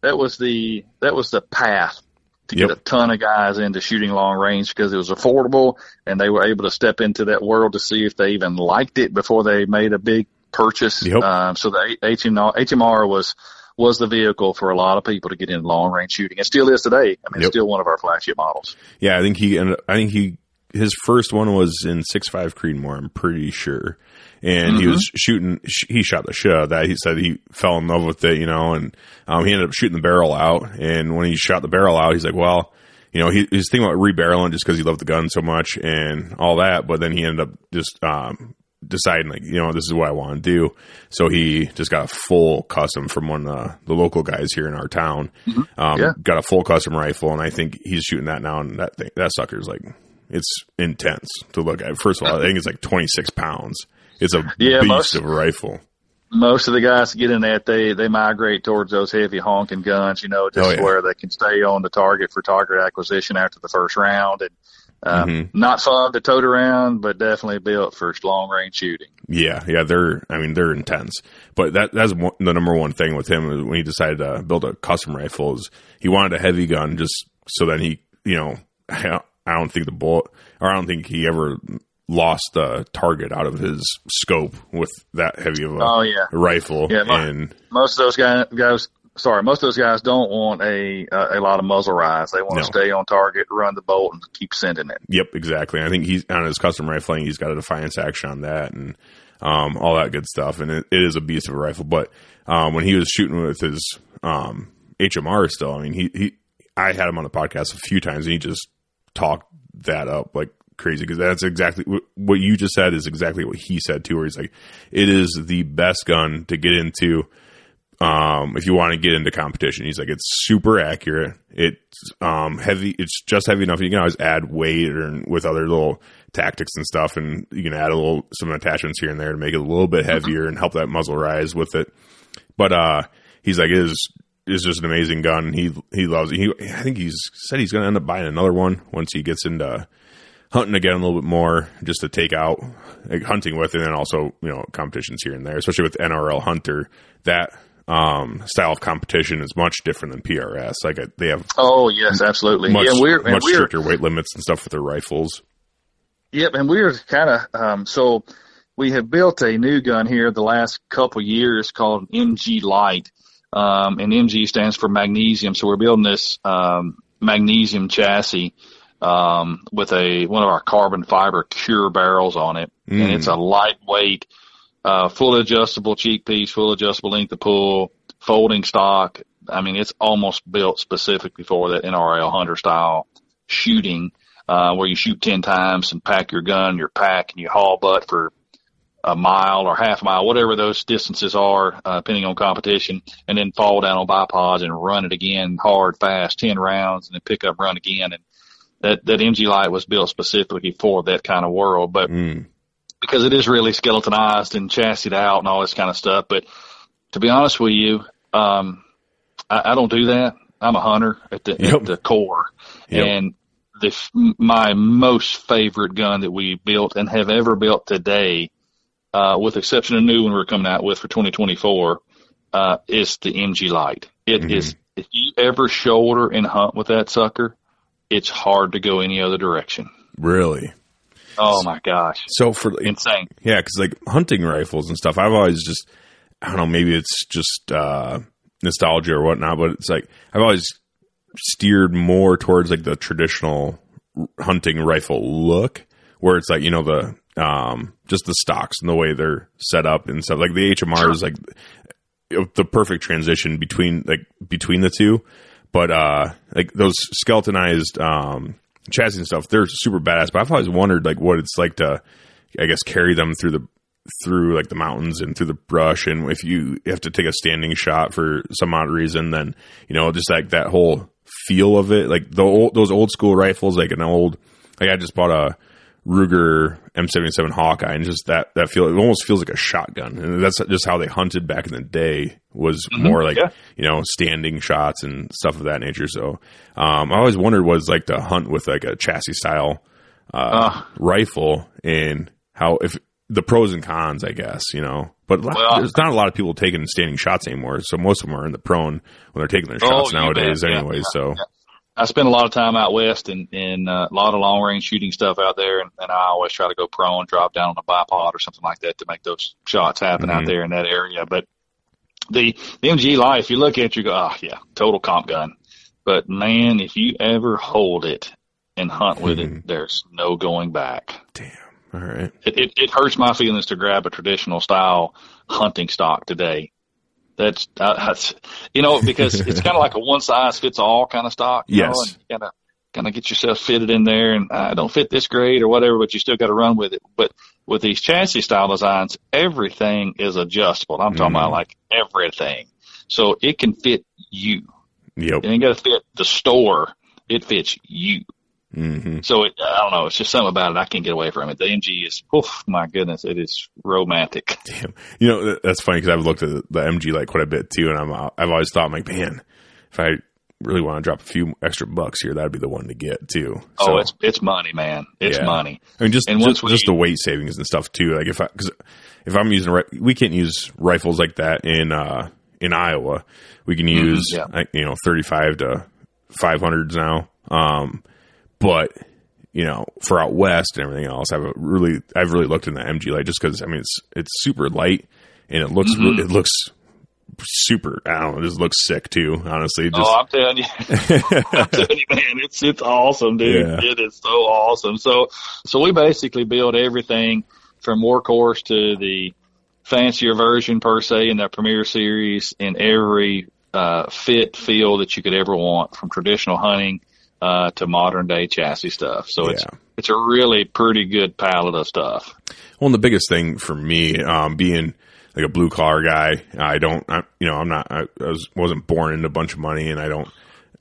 that was the path to get a ton of guys into shooting long range because it was affordable and they were able to step into that world to see if they even liked it before they made a big purchase. Yep. So the HMR was the vehicle for a lot of people to get in long range shooting. It still is today. I mean, it's still one of our flagship models. Yeah, his first one was in 6.5 Creedmoor, I'm pretty sure. And he was shooting, he shot the shit out of that. He said he fell in love with it, you know, and he ended up shooting the barrel out. And when he shot the barrel out, he's like, well, you know, he was thinking about rebarreling just because he loved the gun so much and all that. But then he ended up just deciding, like, you know, this is what I want to do. So he just got a full custom from one of the local guys here in our town. Mm-hmm. Got a full custom rifle, and I think he's shooting that now, and that thing, that sucker's like, it's intense to look at. First of all, I think it's like 26 pounds. It's a beast of a rifle. Most of the guys get in that, they migrate towards those heavy honking guns, you know, just where they can stay on the target for target acquisition after the first round. And not fun to tote around, but definitely built for long range shooting. Yeah. Yeah. They're intense, but that's the number one thing with him is when he decided to build a custom rifle is he wanted a heavy gun just so that he, you know, I don't think the bullet, or I don't think he ever lost the target out of his scope with that heavy of a rifle. Yeah, and most of those guys don't want a lot of muzzle rise. They want to stay on target, run the bolt, and keep sending it. Yep, exactly. I think he's on his custom rifling. He's got a Defiance action on that, and all that good stuff. And it is a beast of a rifle. But when he was shooting with his HMR still, I mean, I had him on the podcast a few times, and he just talked that up like crazy, because that's exactly what you just said is exactly what he said too, where he's like, it is the best gun to get into if you want to get into competition. He's like, it's super accurate, it's heavy, it's just heavy enough you can always add weight or with other little tactics and stuff, and you can add a little some attachments here and there to make it a little bit heavier and help that muzzle rise with it. But he's like, it's just an amazing gun. He loves it. I think he's said he's going to end up buying another one once he gets into hunting again a little bit more, just to take out like, hunting with, and then also, you know, competitions here and there, especially with NRL Hunter. That style of competition is much different than PRS. Like they have much stricter weight limits and stuff with their rifles. Yep, and we're kind of so we have built a new gun here the last couple years called MG Light. And MG stands for magnesium. So we're building this magnesium chassis with one of our carbon fiber cure barrels on it. Mm. And it's a lightweight, fully adjustable cheek piece, fully adjustable length of pull, folding stock. I mean, it's almost built specifically for that NRL hunter style shooting, where you shoot 10 times and pack your gun, your pack, and you haul butt for a mile or half a mile, whatever those distances are, depending on competition, and then fall down on bipods and run it again hard, fast, 10 rounds, and then pick up, run again. And that MG Light was built specifically for that kind of world, but because it is really skeletonized and chassised out and all this kind of stuff. But to be honest with you, I don't do that. I'm a hunter at the core. Yep. And my most favorite gun that we built and have ever built today, with exception of new one we're coming out with for 2024, is the MG Light. It is, if you ever shoulder and hunt with that sucker, it's hard to go any other direction. Really? Oh my gosh. So insane. Yeah. Cause like hunting rifles and stuff, I've always just, I don't know, maybe it's just, nostalgia or whatnot, but it's like, I've always steered more towards like the traditional hunting rifle look, where it's like, you know, the, just the stocks and the way they're set up and stuff. Like the HMR is like the perfect transition between the two, but like those skeletonized chassis and stuff, they're super badass. But I've always wondered like what it's like to, I guess, carry them through like the mountains and through the brush, and if you have to take a standing shot for some odd reason, then, you know, just like that whole feel of it, like those old school rifles, like I just bought a Ruger M77 Hawkeye, and just that feel, it almost feels like a shotgun. And that's just how they hunted back in the day, was more like, you know, standing shots and stuff of that nature. So, I always wondered what it's like to hunt with like a chassis style, rifle, and how, if the pros and cons, I guess, you know, but there's not a lot of people taking standing shots anymore. So most of them are in the prone when they're taking their shots nowadays anyway. Yeah. So. Yeah. I spend a lot of time out west and a lot of long-range shooting stuff out there, and I always try to go prone, drop down on a bipod or something like that to make those shots happen out there in that area. But the MG Light, if you look at it, you go, oh, yeah, total comp gun. But, man, if you ever hold it and hunt with it, there's no going back. Damn. All right. It hurts my feelings to grab a traditional-style hunting stock today. That's you know, because it's kind of like a one size fits all kind of stock. You know, and you gotta kind of get yourself fitted in there, and don't fit this grade or whatever, but you still got to run with it. But with these chassis style designs, everything is adjustable. I'm talking about like everything. So it can fit you. Yep. It ain't got to fit the store. It fits you. Mm-hmm. So it, I don't know. It's just something about it. I can't get away from it. The MG is, oof, my goodness, it is romantic. Damn. You know, that's funny because I've looked at the MG like quite a bit too. And I've always thought, I'm like, man, if I really want to drop a few extra bucks here, that'd be the one to get too. So, it's money, man. It's money. I mean, just the weight savings and stuff too. Like if I'm using, we can't use rifles like that in Iowa. We can use, 35 to 500s now. But, you know, for out west and everything else, I've really looked in the MG light just because, I mean, it's super light and it looks, it looks super, I don't know, it just looks sick too, honestly. I'm telling you, man, it's awesome, dude. Yeah. It is so awesome. So we basically build everything from workhorse to the fancier version per se in that Premier Series in every fit, feel that you could ever want, from traditional hunting to modern day chassis stuff. So it's a really pretty good palette of stuff. Well, and the biggest thing for me, being like a blue collar guy, I wasn't born into a bunch of money, and I don't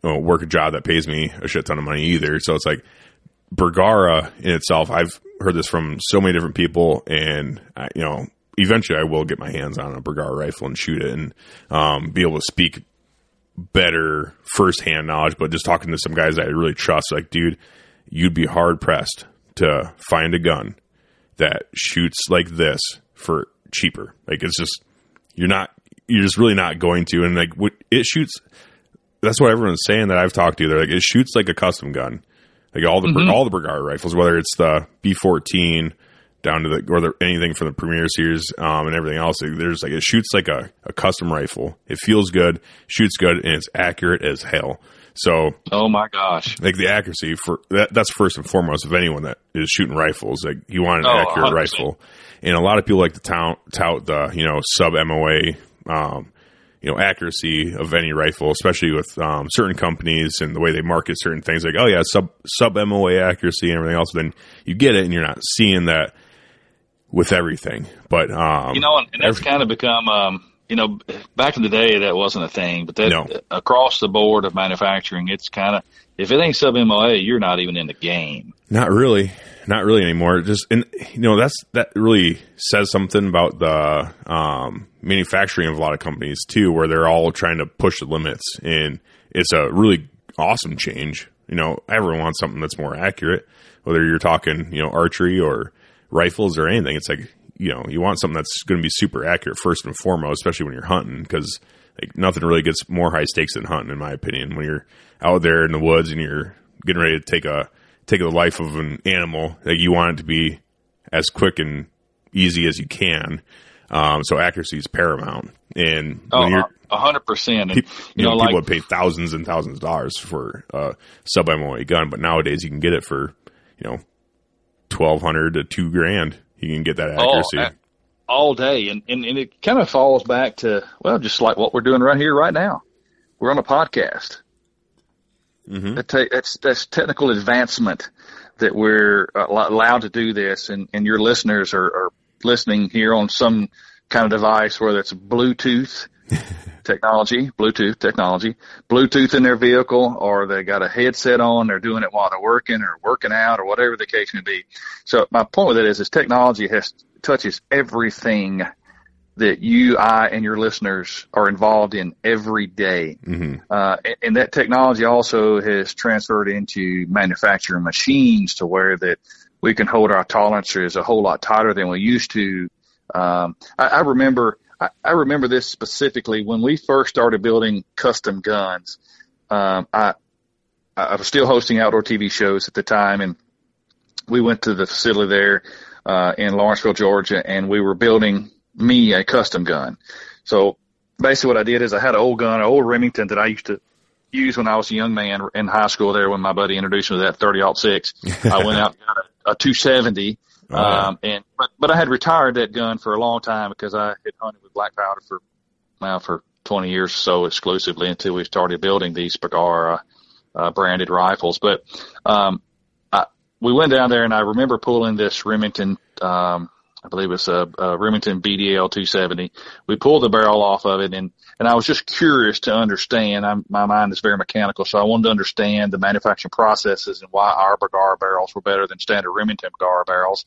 work a job that pays me a shit ton of money either. So it's like Bergara in itself, I've heard this from so many different people, and eventually I will get my hands on a Bergara rifle and shoot it and be able to speak better firsthand knowledge. But just talking to some guys that I really trust, like, dude, you'd be hard pressed to find a gun that shoots like this for cheaper. Like, it's just, you're just really not going to. And like, what it shoots, that's what everyone's saying that I've talked to. They're like, it shoots like a custom gun. Like all the Bergara rifles, whether it's the B14 down to anything from the Premier Series and everything else. There's like, it shoots like a custom rifle. It feels good, shoots good, and it's accurate as hell. So, oh my gosh, like the accuracy for that's first and foremost of anyone that is shooting rifles. Like, you want an accurate 100%. Rifle, and a lot of people like to tout the sub MOA accuracy of any rifle, especially with certain companies and the way they market certain things. Like, oh yeah, sub MOA accuracy and everything else. Then you get it, and you're not seeing that with everything. But and that's kind of become back in the day that wasn't a thing, but across the board of manufacturing, it's kind of, if it ain't sub MOA, you're not even in the game. Not really anymore. Just, and that really says something about the manufacturing of a lot of companies too, where they're all trying to push the limits, and it's a really awesome change. Everyone wants something that's more accurate, whether you're talking archery or rifles or anything. It's like, you want something that's going to be super accurate first and foremost, especially when you're hunting, because like nothing really gets more high stakes than hunting, in my opinion. When you're out there in the woods and you're getting ready to take the life of an animal, like you want it to be as quick and easy as you can. So accuracy is paramount. And 100%. People would pay thousands and thousands of dollars for a sub MOA gun, but nowadays you can get it for $1,200 to $2,000. You can get that accuracy all day. And it kind of falls back to, well, just like what we're doing right here, right now. We're on a podcast. Mm-hmm. That's technical advancement that we're allowed to do this. And your listeners are listening here on some kind of device, whether it's Bluetooth technology, Bluetooth in their vehicle, or they got a headset on, they're doing it while they're working or working out or whatever the case may be. So my point with it is technology touches everything that you, I, and your listeners are involved in every day. Mm-hmm. And that technology also has transferred into manufacturing machines to where that we can hold our tolerances a whole lot tighter than we used to. I remember this specifically when we first started building custom guns. I was still hosting outdoor TV shows at the time, and we went to the facility there in Lawrenceville, Georgia, and we were building me a custom gun. So basically what I did is I had an old gun, an old Remington that I used to use when I was a young man in high school there, when my buddy introduced me to that 30-06. I went out and got a 270. But I had retired that gun for a long time because I had hunted with black powder for 20 years or so exclusively until we started building these Bergara branded rifles. But we went down there, and I remember pulling this Remington I believe it was a Remington BDL 270. We pulled the barrel off of it, and I was just curious to understand. My mind is very mechanical, so I wanted to understand the manufacturing processes and why our Bergara barrels were better than standard Remington Bergara barrels.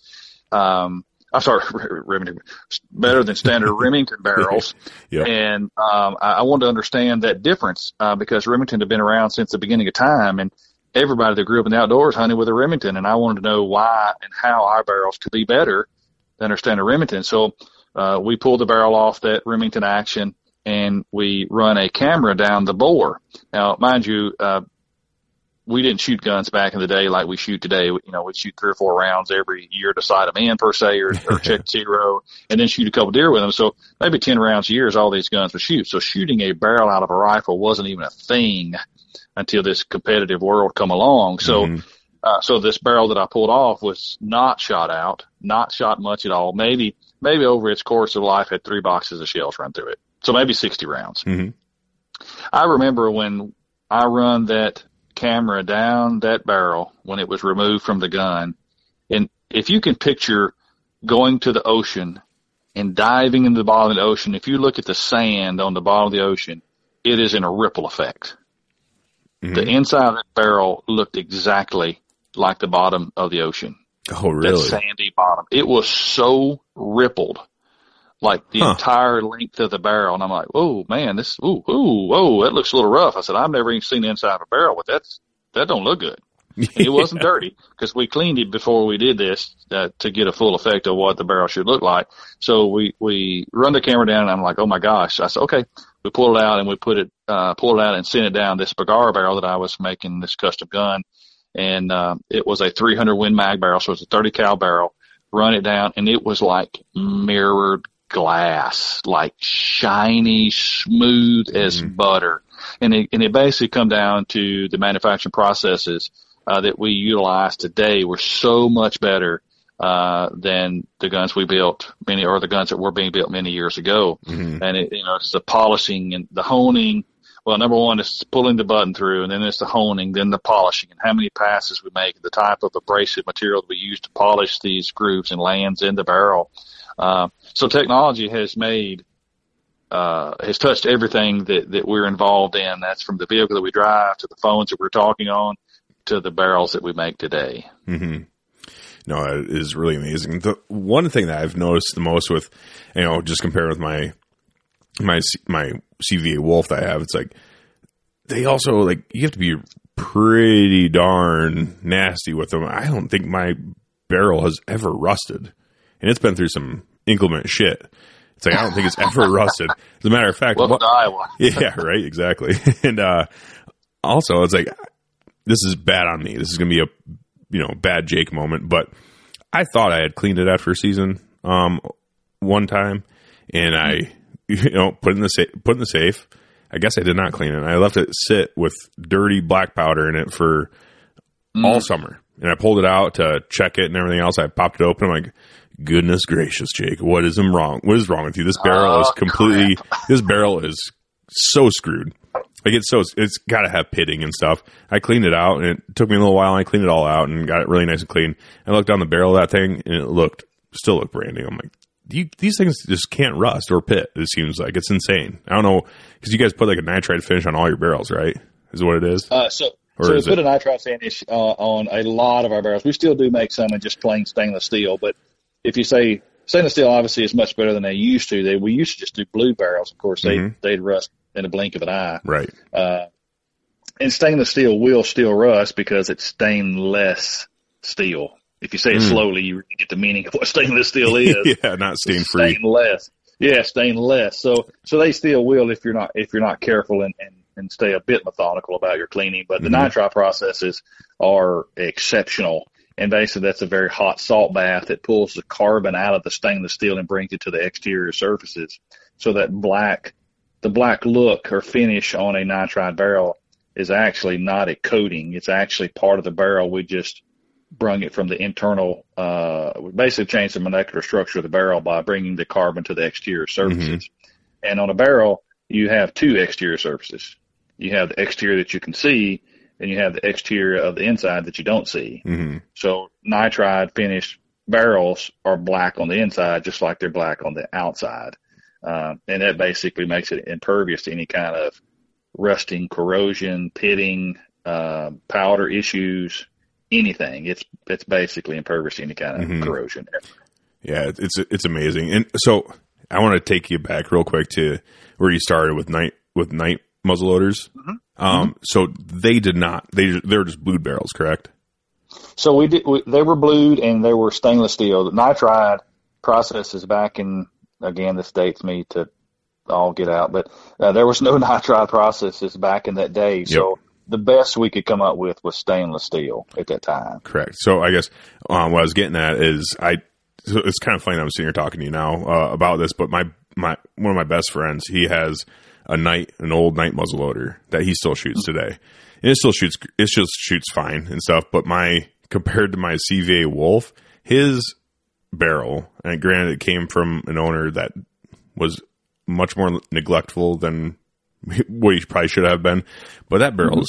Better than standard Remington barrels. Yep. And I wanted to understand that difference because Remington had been around since the beginning of time, and everybody that grew up in the outdoors hunted with a Remington, and I wanted to know why and how our barrels could be better than our standard Remington. So we pulled the barrel off that Remington action, and we run a camera down the bore. Now, mind you, we didn't shoot guns back in the day like we shoot today. You know, we'd shoot 3 or 4 rounds every year to sight them in, per se, or check zero, and then shoot a couple deer with them. So maybe 10 rounds a year is all these guns would shoot. So shooting a barrel out of a rifle wasn't even a thing until this competitive world come along. So, so this barrel that I pulled off was not shot out, not shot much at all. Maybe over its course of life had 3 boxes of shells run through it. So maybe 60 rounds. Mm-hmm. I remember when I run that camera down that barrel when it was removed from the gun. And if you can picture going to the ocean and diving into the bottom of the ocean, if you look at the sand on the bottom of the ocean, it is in a ripple effect. Mm-hmm. The inside of that barrel looked exactly like the bottom of the ocean. Oh, really? That sandy bottom. It was so rippled, like the entire length of the barrel. And I'm like, oh man, this, that looks a little rough. I said, I've never even seen the inside of a barrel, but that don't look good. Yeah. It wasn't dirty because we cleaned it before we did this to get a full effect of what the barrel should look like. So we run the camera down, and I'm like, oh my gosh. I said, okay, we pull it out and we pull it out and send it down this Bergara barrel that I was making this custom gun. And, it was a 300 Win Mag barrel. So it's a 30 cal barrel, run it down. And it was like mirrored glass, like shiny, smooth as butter. And it basically come down to the manufacturing processes that we utilize today were so much better than the guns we built the guns that were being built many years ago. Mm-hmm. And it's the polishing and the honing. Well, number one, it's pulling the button through, and then it's the honing, then the polishing, and how many passes we make, the type of abrasive material that we use to polish these grooves and lands in the barrel. So technology has touched everything that we're involved in. That's from the vehicle that we drive to the phones that we're talking on to the barrels that we make today. Mm-hmm. No, it is really amazing. The one thing that I've noticed the most with, just comparing with my CVA Wolf that I have, it's like they also you have to be pretty darn nasty with them. I don't think my barrel has ever rusted. And it's been through some inclement shit. It's like, I don't think it's ever rusted. As a matter of fact, welcome to Iowa. Yeah, right. Exactly. And, also it's like, this is bad on me. This is going to be a, bad Jake moment, but I thought I had cleaned it after a season, one time, and I, put in the safe. I guess I did not clean it. I left it sit with dirty black powder in it for all summer. And I pulled it out to check it and everything else. I popped it open. I'm like, goodness gracious, Jake, what is wrong with you? This barrel is completely, this barrel is so screwed. Like it's gotta have pitting and stuff. I cleaned it out, and it took me a little while, and I cleaned it all out and got it really nice and clean. I looked down the barrel of that thing, and it still looked brand new. I'm like, these things just can't rust or pit. It seems like it's insane. I don't know. Cause you guys put like a nitride finish on all your barrels, right? Is what it is. So we put a nitride finish on a lot of our barrels. We still do make some in just plain stainless steel, but if you say stainless steel, obviously is much better than they used to. We used to just do blue barrels. Of course, they'd rust in a blink of an eye. Right. And stainless steel will still rust because it's stainless steel. If you say it slowly, you really get the meaning of what stainless steel is. Yeah, not stain-free. Stainless. Yeah, stainless. So they still will if you're not careful and stay a bit methodical about your cleaning. But the nitrile processes are exceptional. And basically, that's a very hot salt bath that pulls the carbon out of the stainless steel and brings it to the exterior surfaces. So that the black look or finish on a nitride barrel is actually not a coating. It's actually part of the barrel. We just brung it from the internal. We basically changed the molecular structure of the barrel by bringing the carbon to the exterior surfaces. Mm-hmm. And on a barrel, you have 2 exterior surfaces. You have the exterior that you can see, and you have the exterior of the inside that you don't see. Mm-hmm. So nitride finish barrels are black on the inside, just like they're black on the outside. And that basically makes it impervious to any kind of rusting, corrosion, pitting, powder issues, anything. It's basically impervious to any kind of corrosion. Yeah, it's amazing. And so I want to take you back real quick to where you started with Knight Muzzleloaders. So they did not, they were just blued barrels, correct? So we did. They were blued and they were stainless steel. The nitride process is back in, again, this dates me to all get out, but there was no nitride processes back in that day. So the best we could come up with was stainless steel at that time. Correct. So I guess what I was getting at is so it's kind of funny that I'm sitting here talking to you now about this, but one of my best friends, he has an old Knight muzzleloader that he still shoots today. And it just shoots fine and stuff. But compared to my CVA Wolf, his barrel, and granted it came from an owner that was much more neglectful than what he probably should have been. But that barrel's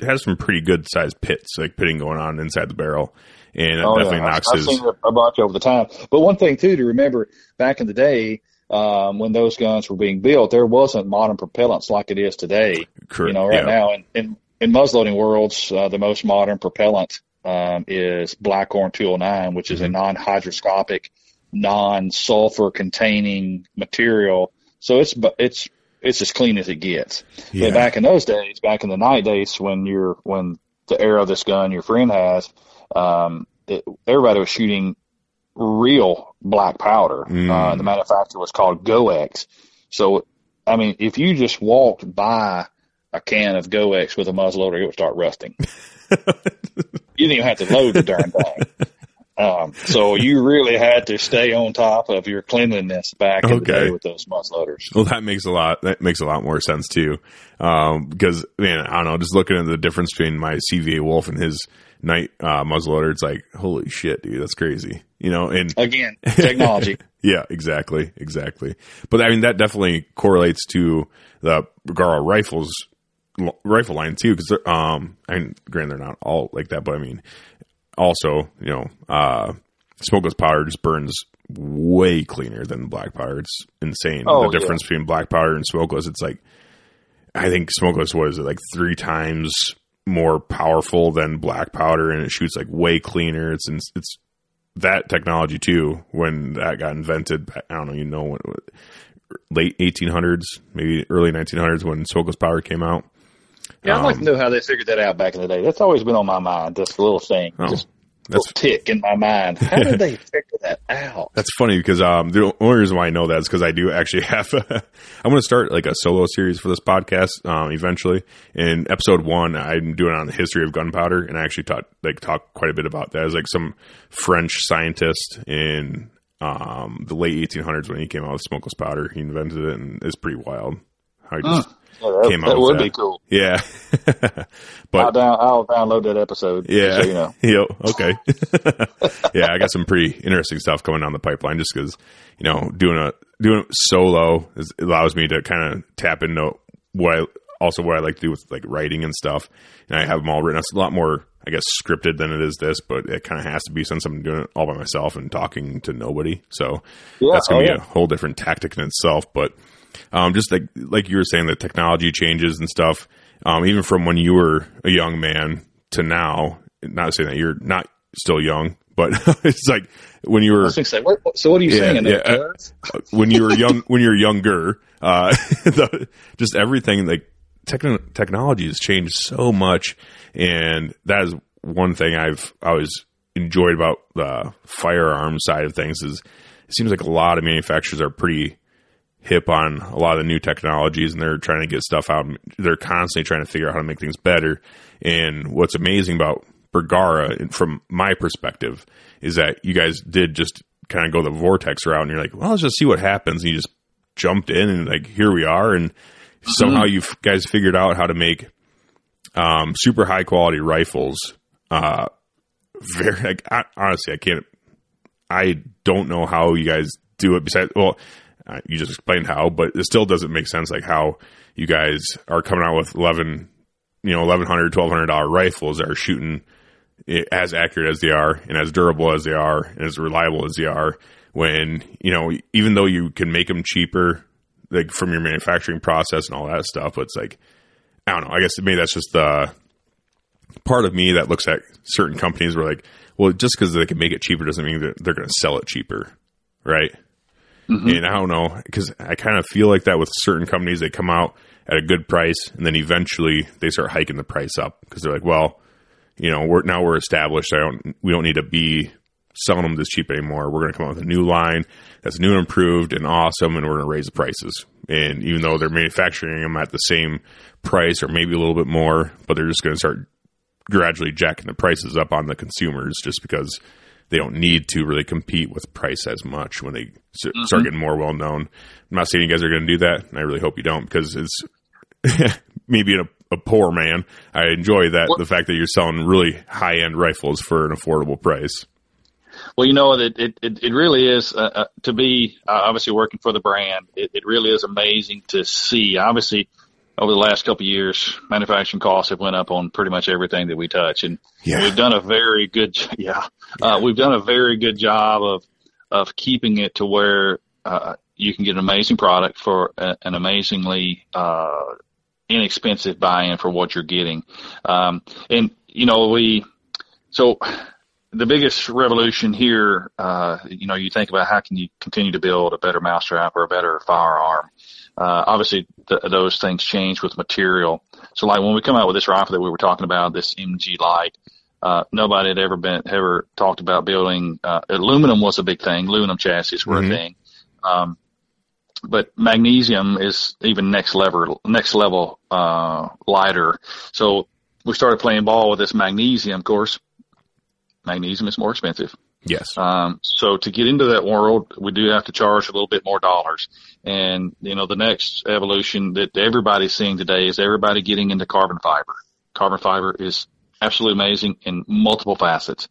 has some pretty good sized pits, like pitting going on inside the barrel. And knocks I've seen a bunch over the time. But one thing too, to remember back in the day, when those guns were being built, there wasn't modern propellants like it is today. Correct. You know, now in muzzleloading worlds, the most modern propellant is Blackhorn 209, which is a non-hydroscopic, non-sulfur containing material. So it's as clean as it gets. Yeah. But back in those days, back in the Knight days, when the era of this gun your friend has, everybody was shooting real black powder. The manufacturer was called Go-X. So, I mean, if you just walked by a can of Go-X with a muzzleloader, it would start rusting. You didn't even have to load the darn thing. So you really had to stay on top of your cleanliness back in the day with those muzzleloaders. Well, that makes a lot more sense too. Because man, I don't know, just looking at the difference between my CVA Wolf and his Knight muzzleloader, it's like, holy shit, dude, that's crazy. You know, and again, technology. Yeah, exactly. But I mean, that definitely correlates to the Bergara rifle line too. Because granted, they're not all like that, but I mean. Also, you know, smokeless powder just burns way cleaner than black powder. It's insane. The difference between black powder and smokeless, it's like, I think smokeless was like 3 times more powerful than black powder, and it shoots like way cleaner. It's that technology too. When that got invented, I don't know, late 1800s, maybe early 1900s, when smokeless powder came out. Yeah, I'd like to know how they figured that out back in the day. That's always been on my mind, this little thing, little tick in my mind. How did they figure that out? That's funny because the only reason why I know that is because I do actually have I'm going to start like a solo series for this podcast eventually. In episode 1, I'm doing it on the history of gunpowder, and I actually talk quite a bit about that. It was like some French scientist in the late 1800s when he came out with smokeless powder. He invented it, and it's pretty wild. That would be cool. Yeah. But I'll download that episode. Yeah. So you know. Okay. Yeah. I got some pretty interesting stuff coming down the pipeline just because, you know, doing it solo allows me to kind of tap into what I like to do with like writing and stuff. And I have them all written. It's a lot more, I guess, scripted than it is this, but it kind of has to be since I'm doing it all by myself and talking to nobody. So that's going to be a whole different tactic in itself. But, just like you were saying, the technology changes and stuff, even from when you were a young man to now, not saying that you're not still young, but it's like when you were, so what are you saying? When you were young, when you're younger, just everything, like technology has changed so much. And that is one thing I've always enjoyed about the firearm side of things is it seems like a lot of manufacturers are pretty hip on a lot of the new technologies, and they're trying to get stuff out. They're constantly trying to figure out how to make things better. And what's amazing about Bergara, from my perspective, is that you guys did just kind of go the Vortex route, and you're like, well, let's just see what happens. And you just jumped in, and like, here we are. And somehow you guys figured out how to make super high quality rifles. Honestly, I don't know how you guys do it besides, you just explained how, but it still doesn't make sense, like how you guys are coming out with $1,100, $1,200 rifles that are shooting as accurate as they are and as durable as they are and as reliable as they are, when, you know, even though you can make them cheaper, like from your manufacturing process and all that stuff, but it's like, I don't know, I guess maybe that's just the part of me that looks at certain companies where like, well, just because they can make it cheaper doesn't mean that they're going to sell it cheaper, right? Mm-hmm. And I don't know, because I kind of feel like that with certain companies, they come out at a good price and then eventually they start hiking the price up because they're like, well, you know, we're established. We don't need to be selling them this cheap anymore. We're going to come out with a new line that's new and improved and awesome, and we're going to raise the prices. And even though they're manufacturing them at the same price or maybe a little bit more, but they're just going to start gradually jacking the prices up on the consumers just because they don't need to really compete with price as much when they start getting more well-known. I'm not saying you guys are going to do that, and I really hope you don't, because it's maybe a poor man. I enjoy that, the fact that you're selling really high-end rifles for an affordable price. Well, you know, it really is to be obviously working for the brand. It really is amazing to see. Obviously, over the last couple of years, manufacturing costs have went up on pretty much everything that we touch, and we've done a very good job of keeping it to where you can get an amazing product for an amazingly inexpensive buy-in for what you're getting, and you know the biggest revolution here, you know, you think about how can you continue to build a better mousetrap or a better firearm. Obviously, those things change with material. So, like when we come out with this rifle that we were talking about, this MG Light, nobody had ever talked about building. Aluminum was a big thing. Aluminum chassis were a thing, but magnesium is even next level lighter. So we started playing ball with this magnesium. Of course, magnesium is more expensive. Yes. So to get into that world, we do have to charge a little bit more dollars. And, you know, the next evolution that everybody's seeing today is everybody getting into carbon fiber. Carbon fiber is absolutely amazing in multiple facets,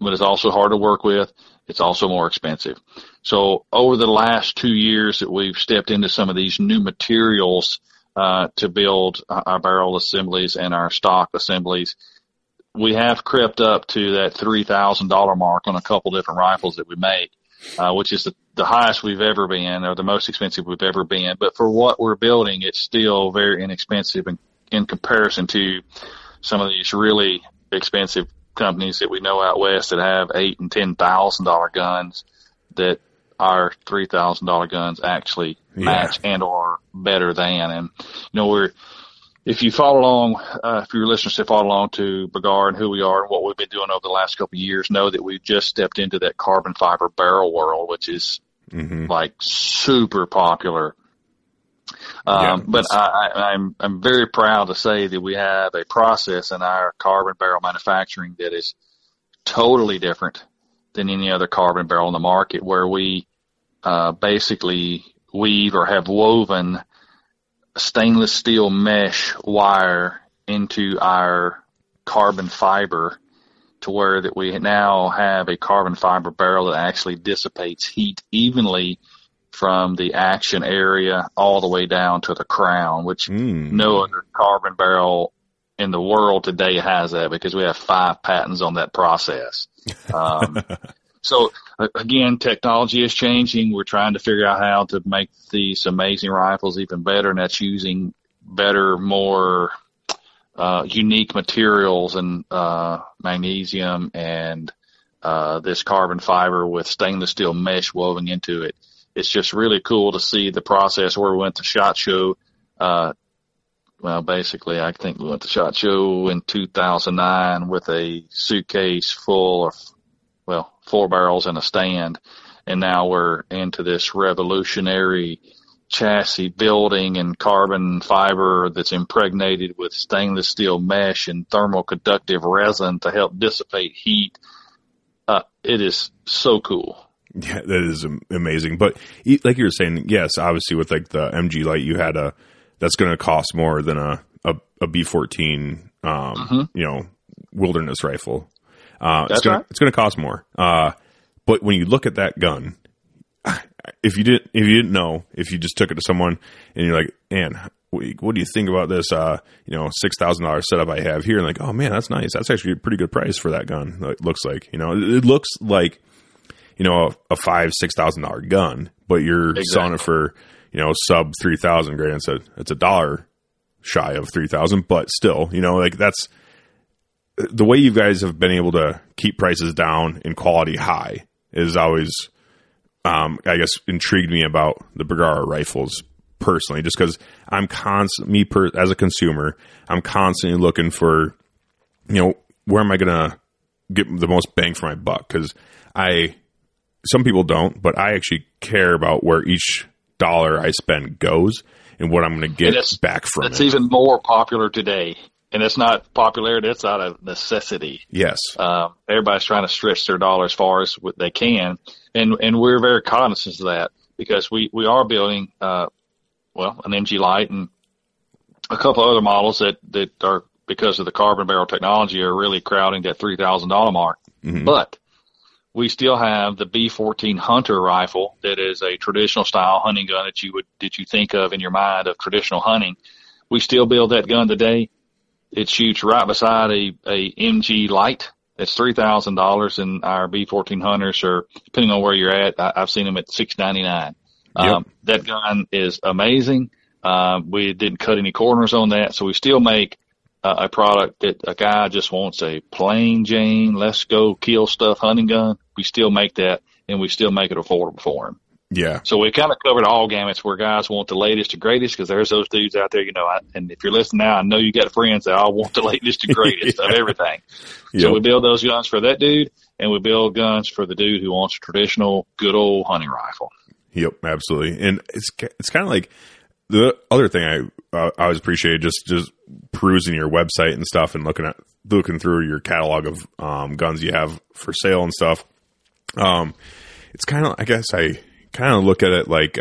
but it's also hard to work with. It's also more expensive. So over the last 2 years that we've stepped into some of these new materials to build our barrel assemblies and our stock assemblies, we have crept up to that $3,000 mark on a couple different rifles that we make, which is the highest we've ever been or the most expensive we've ever been. But for what we're building, it's still very inexpensive in comparison to some of these really expensive companies that we know out west that have $8,000 and $10,000 guns that our $3,000 guns actually match and are better than. And, you know, if you follow along, if your listeners have followed along to Bergara and who we are and what we've been doing over the last couple of years, know that we've just stepped into that carbon fiber barrel world, which is like super popular. But I'm very proud to say that we have a process in our carbon barrel manufacturing that is totally different than any other carbon barrel in the market, where we basically weave or have woven stainless steel mesh wire into our carbon fiber to where that we now have a carbon fiber barrel that actually dissipates heat evenly from the action area all the way down to the crown, which no other carbon barrel in the world today has that, because we have 5 patents on that process. So, again, technology is changing. We're trying to figure out how to make these amazing rifles even better, and that's using better, more unique materials and magnesium and this carbon fiber with stainless steel mesh woven into it. It's just really cool to see the process where we went to SHOT Show. Well, basically, I think we went to SHOT Show in 2009 with a suitcase full of 4 barrels and a stand, and now we're into this revolutionary chassis building and carbon fiber that's impregnated with stainless steel mesh and thermal conductive resin to help dissipate heat. It is so cool. Yeah, that is amazing. But like you were saying, yes, obviously with like the MG Light, you had that's going to cost more than a B14, you know, wilderness rifle. It's going to cost more. But when you look at that gun, if you didn't know, if you just took it to someone and you're like, man, week. What do you think about this, $6,000 setup I have here? And like, oh man, that's nice. That's actually a pretty good price for that gun. It looks like, it looks like, a $5,000-$6,000 gun, but you're selling it for, sub 3,000. Granted, it's a dollar shy of 3,000, but still, that's the way you guys have been able to keep prices down and quality high is always, I guess, intrigued me about the Bergara rifles personally, just because I'm as a consumer, I'm constantly looking for, where am I going to get the most bang for my buck? Because some people don't, but I actually care about where each dollar I spend goes and what I'm going to get back from it. It's even more popular today. And it's not popularity, it's out of necessity. Yes. Everybody's trying to stretch their dollar as far as what they can. And we're very cognizant of that because we are building, an MG Lite and a couple other models that are, because of the carbon barrel technology, are really crowding that $3,000 mark. Mm-hmm. But we still have the B-14 Hunter rifle that is a traditional style hunting gun that you think of in your mind of traditional hunting. We still build that gun today. It shoots right beside a MG Lite. That's $3,000, and our B-14 Hunters are, depending on where you're at, I've seen them at $699. Yep. That gun is amazing. We didn't cut any corners on that, so we still make a product that a guy just wants a plain Jane, let's go kill stuff hunting gun. We still make that, and we still make it affordable for him. Yeah. So we kind of covered all gamuts where guys want the latest and greatest, because there's those dudes out there, and if you're listening now, I know you got friends that all want the latest and greatest of everything. Yep. So we build those guns for that dude, and we build guns for the dude who wants a traditional good old hunting rifle. Yep, absolutely. And it's kind of like the other thing I always appreciate, just perusing your website and stuff and looking through your catalog of guns you have for sale and stuff. It's kind of, I guess I kind of look at it like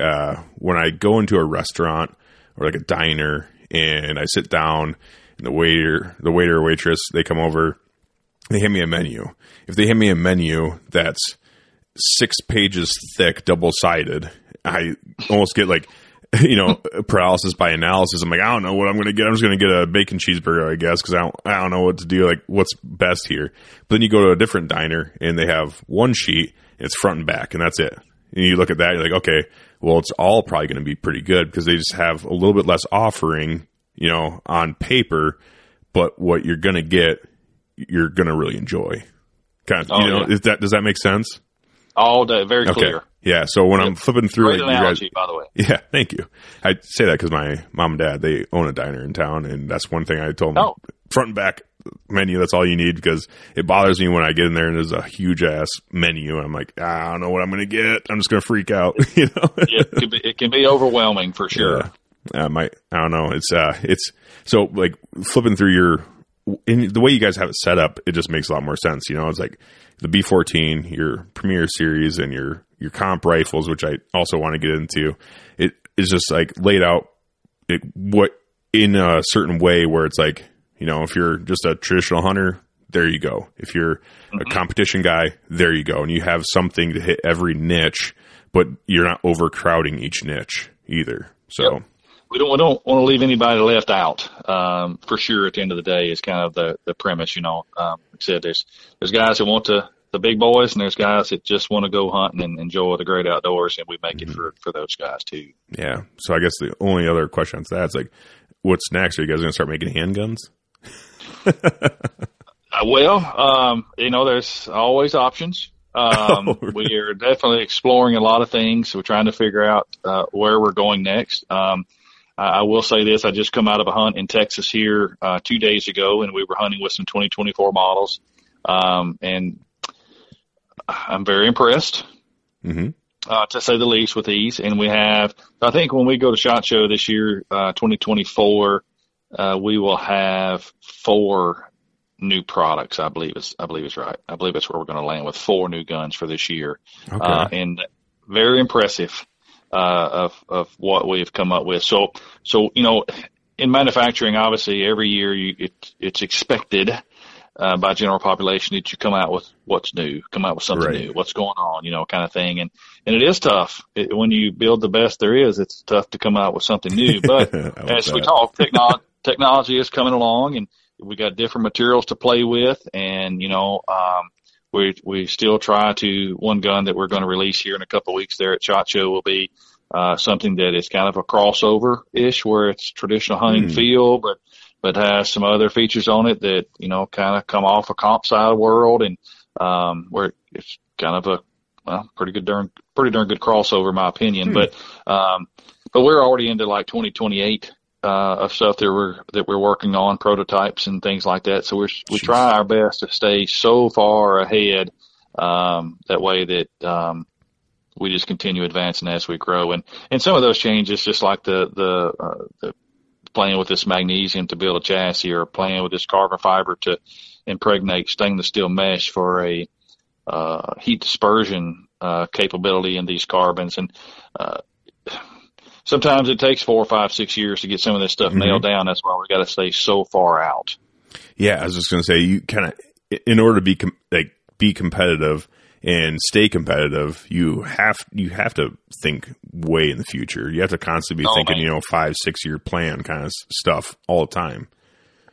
when I go into a restaurant or like a diner and I sit down and the waiter or waitress, they come over, they hand me a menu. If they hand me a menu that's 6 pages thick, double-sided, I almost get like, paralysis by analysis. I'm like, I don't know what I'm going to get. I'm just going to get a bacon cheeseburger, I guess, because I don't know what to do. Like, what's best here? But then you go to a different diner and they have one sheet. It's front and back, and that's it. And you look at that, you're like, okay, well, it's all probably going to be pretty good because they just have a little bit less offering, on paper. But what you're going to get, you're going to really enjoy. Does that make sense? All day, very clear. Yeah, so when I'm flipping through, great analogy, you guys, by the way. Yeah, thank you. I say that because my mom and dad, they own a diner in town, and that's one thing I told them. Oh. Front and back menu, that's all you need, because it bothers me when I get in there and there's a huge-ass menu, and I'm like, I don't know what I'm going to get. I'm just going to freak out, Yeah, it can be overwhelming for sure. Yeah. I don't know. It's so, like, flipping through your – the way you guys have it set up, it just makes a lot more sense, It's like the B-14, your Premier Series, and your comp rifles, which I also want to get into. It is just like laid out in a certain way where it's like, if you're just a traditional hunter, there you go. If you're a competition guy, there you go. And you have something to hit every niche, but you're not overcrowding each niche either. So yep. We don't want to leave anybody left out. For sure. At the end of the day is kind of the premise, like I said, there's guys that want to, the big boys, and there's guys that just want to go hunting and enjoy the great outdoors, and we make it for those guys too. Yeah. So I guess the only other question to that is like, what's next? Are you guys going to start making handguns? There's always options. Really? We are definitely exploring a lot of things. We're trying to figure out where we're going next. I will say this. I just come out of a hunt in Texas here 2 days ago, and we were hunting with some 2024 models, and I'm very impressed, to say the least, with these. And we have, I think when we go to SHOT Show this year, 2024, we will have 4 new products. I believe it's right. I believe that's where we're going to land with 4 new guns for this year. Okay. And very impressive, of what we've come up with. So, in manufacturing, obviously every year it's expected by general population that you come out with what's new, come out with something right. new, what's going on, you know, kind of thing. And it is tough. When you build the best there is, it's tough to come out with something new. But as we talk, technology is coming along, and we got different materials to play with. And, you know, we still try to, one gun that we're going to release here in a couple of weeks there at SHOT Show will be something that is kind of a crossover-ish, where it's traditional hunting feel, but has some other features on it that, you know, kind of come off a comp side world, and where it's kind of a pretty darn good crossover, in my opinion. But we're already into like 2028 of stuff that we're working on, prototypes and things like that. So we try our best to stay so far ahead that way that we just continue advancing as we grow. And some of those changes, just like the playing with this magnesium to build a chassis, or playing with this carbon fiber to impregnate stainless steel mesh for a heat dispersion capability in these carbons. And sometimes it takes 4, 5, 6 years to get some of this stuff nailed down. That's why we got to stay so far out. Yeah, I was just going to say, you kind of, in order to be competitive and stay competitive, you have to think way in the future. You have to constantly be thinking, man, you know, 5-6 year plan kind of stuff all the time.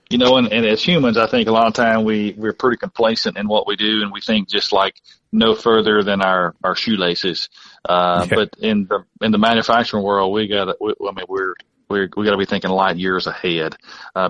You know, and as humans, I think a lot of time we're pretty complacent in what we do, and we think just like no further than our shoelaces. But in the manufacturing world, we got to be thinking light years ahead,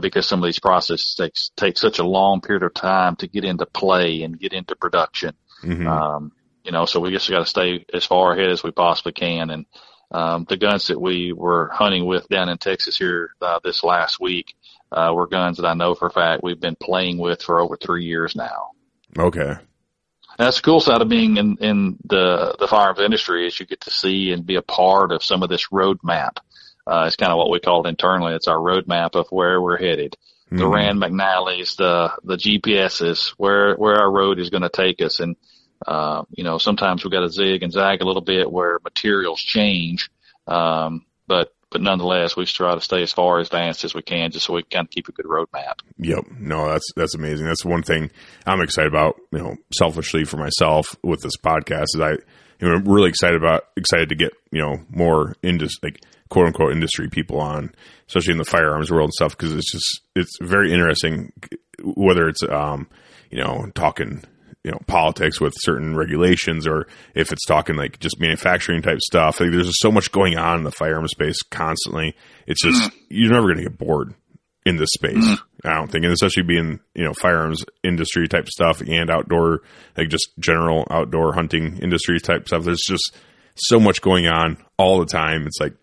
because some of these processes take such a long period of time to get into play and get into production. You know, so we just got to stay as far ahead as we possibly can. And the guns that we were hunting with down in Texas here this last week were guns that I know for a fact we've been playing with for over 3 years now. Okay. And that's the cool side of being in the firearms industry, is you get to see and be a part of some of this roadmap. It's kind of what we call it internally. It's our roadmap of where we're headed. The Rand McNally's, the GPS's, where our road is going to take us. And, you know, sometimes we got to zig and zag a little bit where materials change. But nonetheless, we try to stay as far advanced as we can, just so we can keep a good roadmap. Yep. No, that's amazing. That's one thing I'm excited about, you know, selfishly for myself with this podcast, is I'm really excited to get, you know, more into like quote unquote industry people on, especially in the firearms world and stuff. 'Cause it's very interesting, whether it's, you know, talking, you know, politics with certain regulations, or if it's talking like just manufacturing type stuff. Like, there's just so much going on in the firearms space constantly. It's just, you're never going to get bored in this space, I don't think. And especially being, you know, firearms industry type stuff and outdoor, like just general outdoor hunting industry type stuff. There's just so much going on all the time. It's like,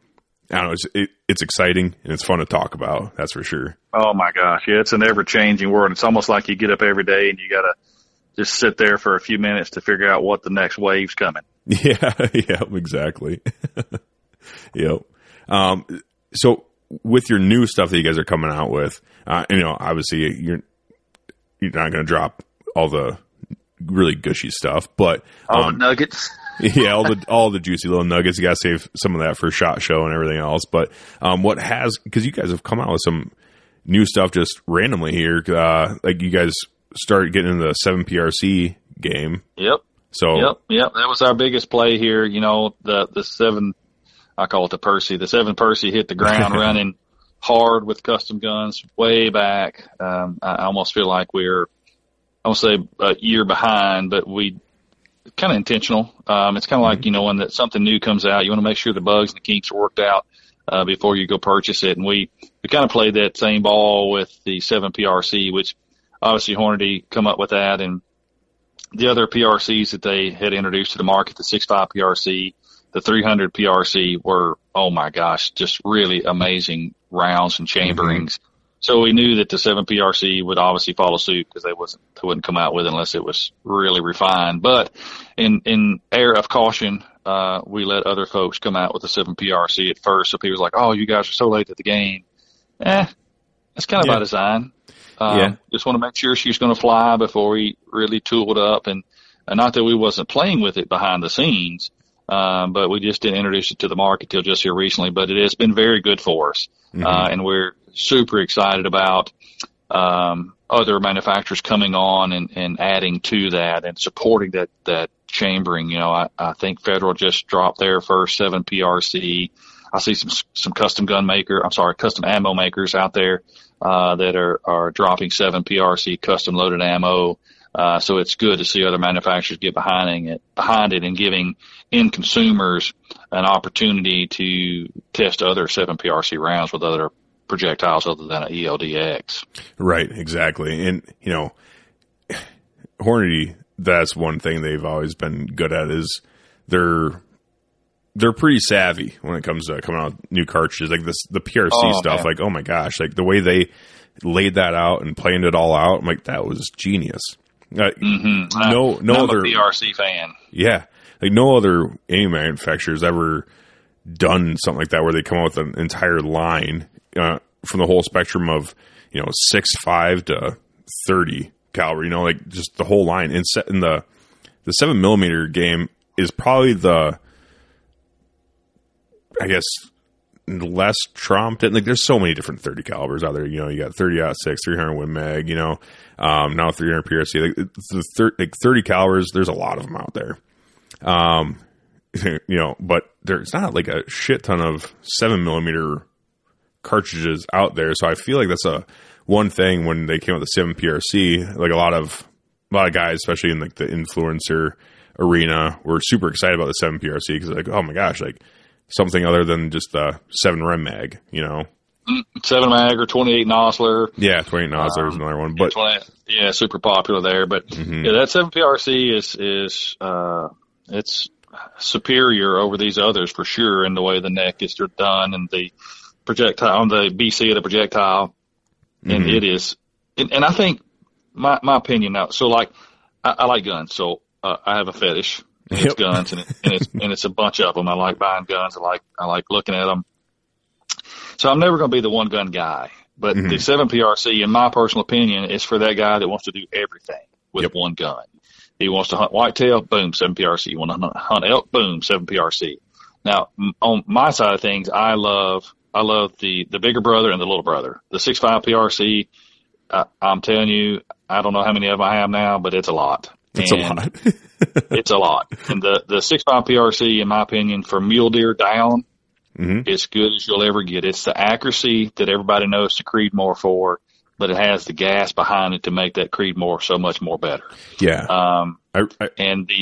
I don't know, it's exciting and it's fun to talk about. That's for sure. Oh my gosh. Yeah. It's an ever changing world. It's almost like you get up every day and you got to just sit there for a few minutes to figure out what the next wave's coming. Yeah. Yeah, exactly. Yep. So with your new stuff that you guys are coming out with, you know, obviously you're not going to drop all the really gushy stuff, but all the nuggets. Yeah, all the juicy little nuggets. You got to save some of that for SHOT Show and everything else. But because you guys have come out with some new stuff just randomly here, like you guys started getting into the 7PRC game. Yep. So yep. That was our biggest play here. You know, the seven. I call it the Percy. The 7PRC hit the ground running hard with custom guns way back. I almost feel like we're, I won't say a year behind, but we kind of intentional. It's kind of like, you know, when something new comes out, you want to make sure the bugs and the kinks are worked out before you go purchase it. And we kind of played that same ball with the 7PRC, which obviously Hornady come up with that. And the other PRCs that they had introduced to the market, the 6.5 PRC, the 300 PRC were, oh my gosh, just really amazing rounds and chamberings. So we knew that the 7PRC would obviously follow suit, because they wouldn't come out with it unless it was really refined. But in air of caution, we let other folks come out with the 7PRC at first. So people were like, oh, you guys are so late at the game. That's kind of by design. Just want to make sure she's going to fly before we really tooled up. And not that we wasn't playing with it behind the scenes, but we just didn't introduce it to the market till just here recently. But it has been very good for us, and we're super excited about other manufacturers coming on and adding to that and supporting that chambering. You know, I think Federal just dropped their first 7PRC. I see some custom ammo makers out there that are dropping 7PRC custom loaded ammo. So it's good to see other manufacturers get behind it and giving end consumers an opportunity to test other 7PRC rounds with other projectiles other than an ELDX. Right, exactly. And, you know, Hornady, that's one thing they've always been good at is they're pretty savvy when it comes to coming out with new cartridges. Like this, the PRC stuff, man. Like, oh my gosh, like the way they laid that out and planned it all out, I'm like, that was genius. I'm other a PRC fan. Yeah. Like no other any manufacturer's ever done something like that where they come out with an entire line from the whole spectrum of, you know, 6.5 to 30 caliber, you know, like just the whole line. And set in the 7mm game is probably the, I guess, less trumped. And like there's so many different 30 calibers out there. You know, you got 30-06, 300 Win Mag, you know, now 300 PRC. Like the 30 calibers, there's a lot of them out there. You know, but there's not like a shit ton of 7mm cartridges out there. So I feel like that's one thing when they came out with the 7PRC, like a lot of guys, especially in like the influencer arena, were super excited about the 7PRC because like, oh my gosh, like something other than just the 7 Rem Mag, you know? 7 Mag or 28 Nosler. Yeah, 28 Nosler is another one. But yeah, super popular there. But yeah, that 7PRC is it's superior over these others for sure in the way the neck is done and the projectile, on the BC of the projectile. And it is. And I think my opinion now, so like, I like guns. So I have a fetish. It's guns, and it's a bunch of them. I like buying guns. I like looking at them. So I'm never going to be the one gun guy. But the 7PRC, in my personal opinion, is for that guy that wants to do everything with one gun. He wants to hunt whitetail, boom, 7PRC. You want to hunt elk, boom, 7PRC. Now, on my side of things, I love the bigger brother and the little brother. The 6.5 PRC, I'm telling you, I don't know how many of them I have now, but it's a lot. It's a lot. And the 6.5 PRC, in my opinion, for mule deer down, is good as you'll ever get. It's the accuracy that everybody knows to Creedmoor for, but it has the gas behind it to make that Creedmoor so much more better. Yeah. The 300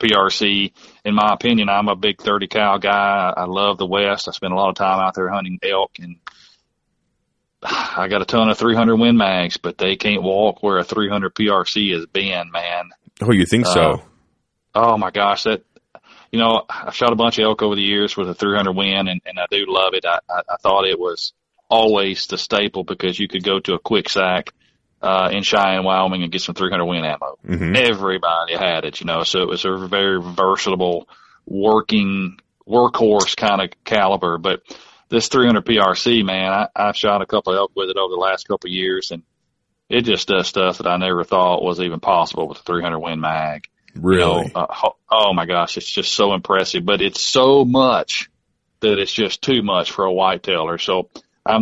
PRC, in my opinion, I'm a big 30 cal guy. I love the West. I spend a lot of time out there hunting elk, and I got a ton of 300 Win Mags, but they can't walk where a 300 PRC has been, man. Oh, you think so? Oh my gosh, I've shot a bunch of elk over the years with a 300 Win, and I do love it. I thought it was always the staple because you could go to a quick sack in Cheyenne, Wyoming, and get some 300 Win ammo. Everybody had it, you know, so it was a very versatile workhorse kind of caliber. But this 300 PRC, man, I've shot a couple of elk with it over the last couple of years, and it just does stuff that I never thought was even possible with a 300 Win Mag. Really? You know, oh my gosh, it's just so impressive, but it's so much that it's just too much for a whitetailer. So I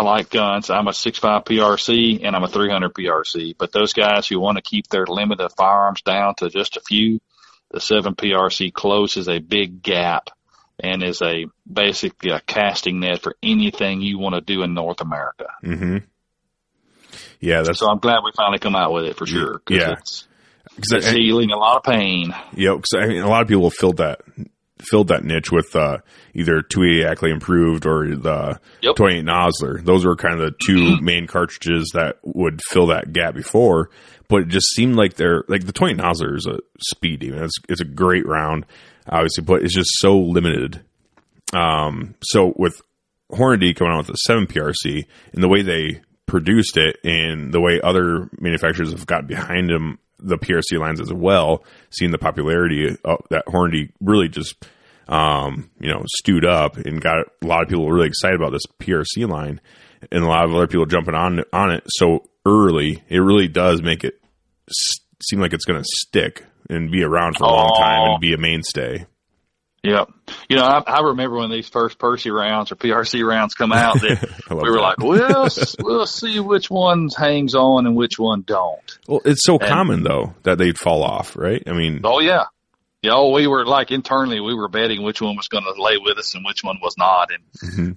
like guns. I'm a 6.5 PRC and I'm a 300 PRC. But those guys who want to keep their limit of firearms down to just a few, the 7 PRC closes a big gap and is basically a casting net for anything you want to do in North America. Yeah, so I'm glad we finally come out with it for sure. It's healing a lot of pain. Yeah, because a lot of people filled that niche with either 280 Ackley Improved or the 28 Nosler. Those were kind of the two main cartridges that would fill that gap before, but it just seemed like they're like the 28 Nosler is a speed demon. It's a great round, obviously, but it's just so limited. So with Hornady coming out with the 7PRC and the way they produced it and the way other manufacturers have got behind them, the PRC lines as well, seeing the popularity that Hornady really just, stewed up and got a lot of people really excited about this PRC line and a lot of other people jumping on it so early. It really does make it seem like it's going to stick and be around for a long time and be a mainstay. Yeah. You know, I remember when these first Percy rounds or PRC rounds come out that we were like, we'll see which one hangs on and which one don't. Well, it's so common, though, that they'd fall off, right? I mean. Oh, yeah. You know, we were like internally, we were betting which one was going to lay with us and which one was not. And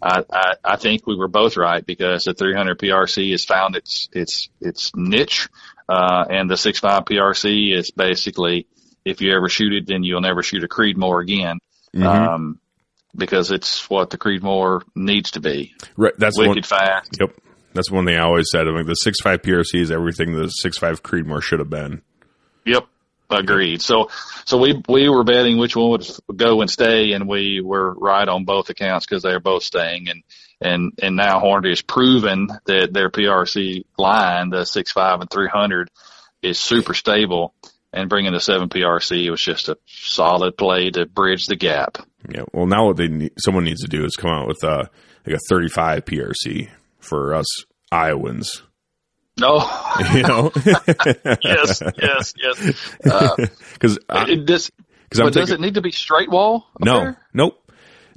I think we were both right because the 300 PRC has found its niche. And the 6.5 PRC is basically, if you ever shoot it, then you'll never shoot a Creedmoor again. Because it's what the Creedmoor needs to be. Right. That's wicked fast. Yep. That's one thing I always said. I mean, the 6.5 PRC is everything the 6.5 Creedmoor should have been. Yep. Agreed. So we were betting which one would go and stay, and we were right on both accounts because they are both staying. And now Hornady has proven that their PRC line, the 6.5 and 300, is super stable. And bringing the 7PRC was just a solid play to bridge the gap. Yeah. Well, now what someone needs to do is come out with a 35 PRC for us Iowans. No, you know, yes. Does it need to be straight wall? Nope.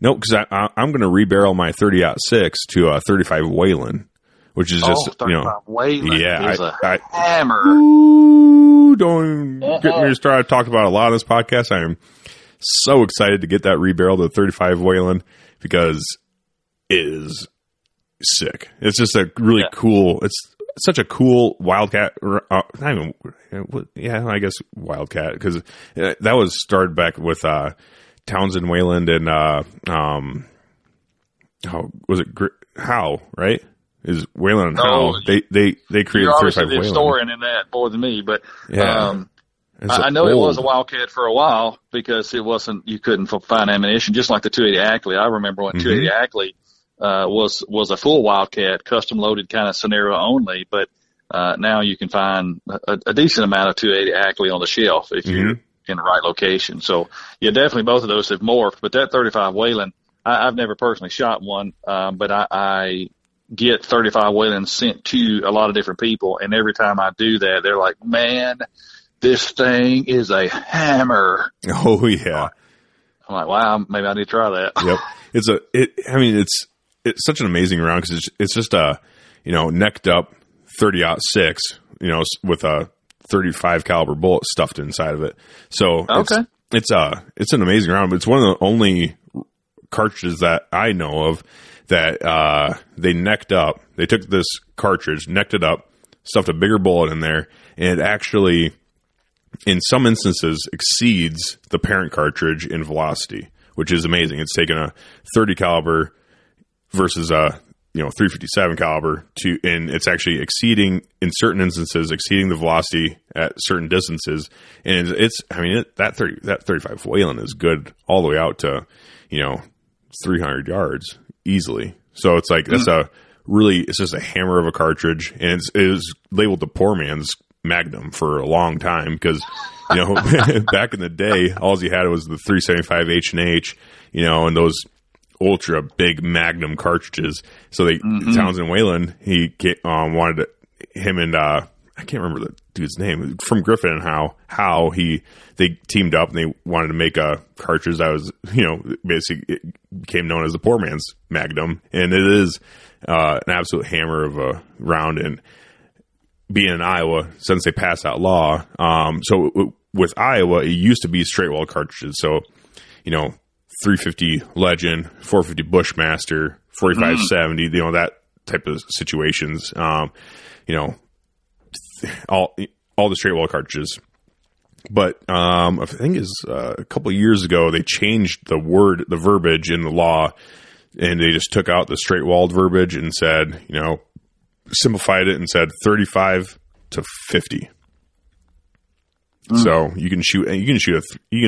Because I'm going to rebarrel my 30-06 to a 35 Whelan, which is just 35 Whelan. Yeah, a hammer. Don't get me to start. I've talked about a lot on this podcast. I am so excited to get that rebarrel to 35 Whelan because it is sick. It's just a really cool. It's such a cool Wildcat. I guess Wildcat, because that was started back with Townsend Wayland and Howe, right? Is Wayland and Howe? They created 35 Wayland. You're obviously historian in that more than me, but yeah. I know it was a Wildcat for a while because it wasn't. You couldn't find ammunition, just like the 280 Ackley. I remember when 280 Ackley. Was a full Wildcat, custom loaded kind of scenario only, but now you can find a decent amount of 280 Ackley on the shelf if you're in the right location. So yeah, definitely both of those have morphed. But that 35 Whelan, I've never personally shot one, but I get 35 Whelan sent to a lot of different people, and every time I do that, they're like, "Man, this thing is a hammer." Oh yeah, I'm like, wow, maybe I need to try that. Yep, It's such an amazing round because it's just a, necked up 30-06, with a 35 caliber bullet stuffed inside of it. So it's an amazing round, but it's one of the only cartridges that I know of that they necked up. They took this cartridge, necked it up, stuffed a bigger bullet in there, and it actually, in some instances, exceeds the parent cartridge in velocity, which is amazing. It's taken a 30 caliber versus a 357 caliber and it's actually exceeding in certain instances, exceeding the velocity at certain distances. And that 35 Whelan is good all the way out to 300 yards easily. So it's like that's it's just a hammer of a cartridge, and it was labeled the poor man's Magnum for a long time because back in the day, all you had was the 375 H&H, and those ultra big Magnum cartridges. So they Townsend Whelan, he wanted to, him and I can't remember the dude's name from Griffin and Howe. They teamed up and they wanted to make a cartridge that was basically it became known as the poor man's Magnum, and it is an absolute hammer of a round. And being in Iowa, since they passed that law, with Iowa, it used to be straight wall cartridges. So 350 Legend, 450 Bushmaster, 4570, that type of situations, all the straight wall cartridges. But I think a couple of years ago, they changed the verbiage in the law, and they just took out the straight walled verbiage and said, simplified it and said 35 to 50. So you can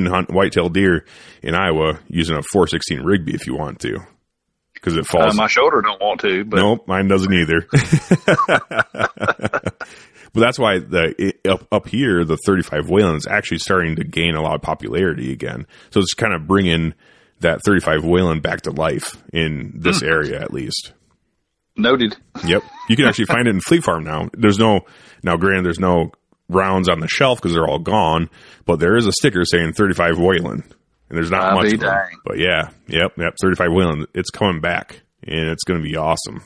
hunt whitetail deer in Iowa using a 416 Rigby if you want to, because it falls. My shoulder don't want to, but nope, mine doesn't either. But that's why up here the 35 Whelan is actually starting to gain a lot of popularity again. So it's kind of bringing that 35 Whelan back to life in this area, at least. Noted. Yep, you can actually find it in Fleet Farm now. There's no rounds on the shelf because they're all gone, but there is a sticker saying 35 Whelan, and there's not much of them. But yeah, yep, 35 Whelan, it's coming back, and it's going to be awesome.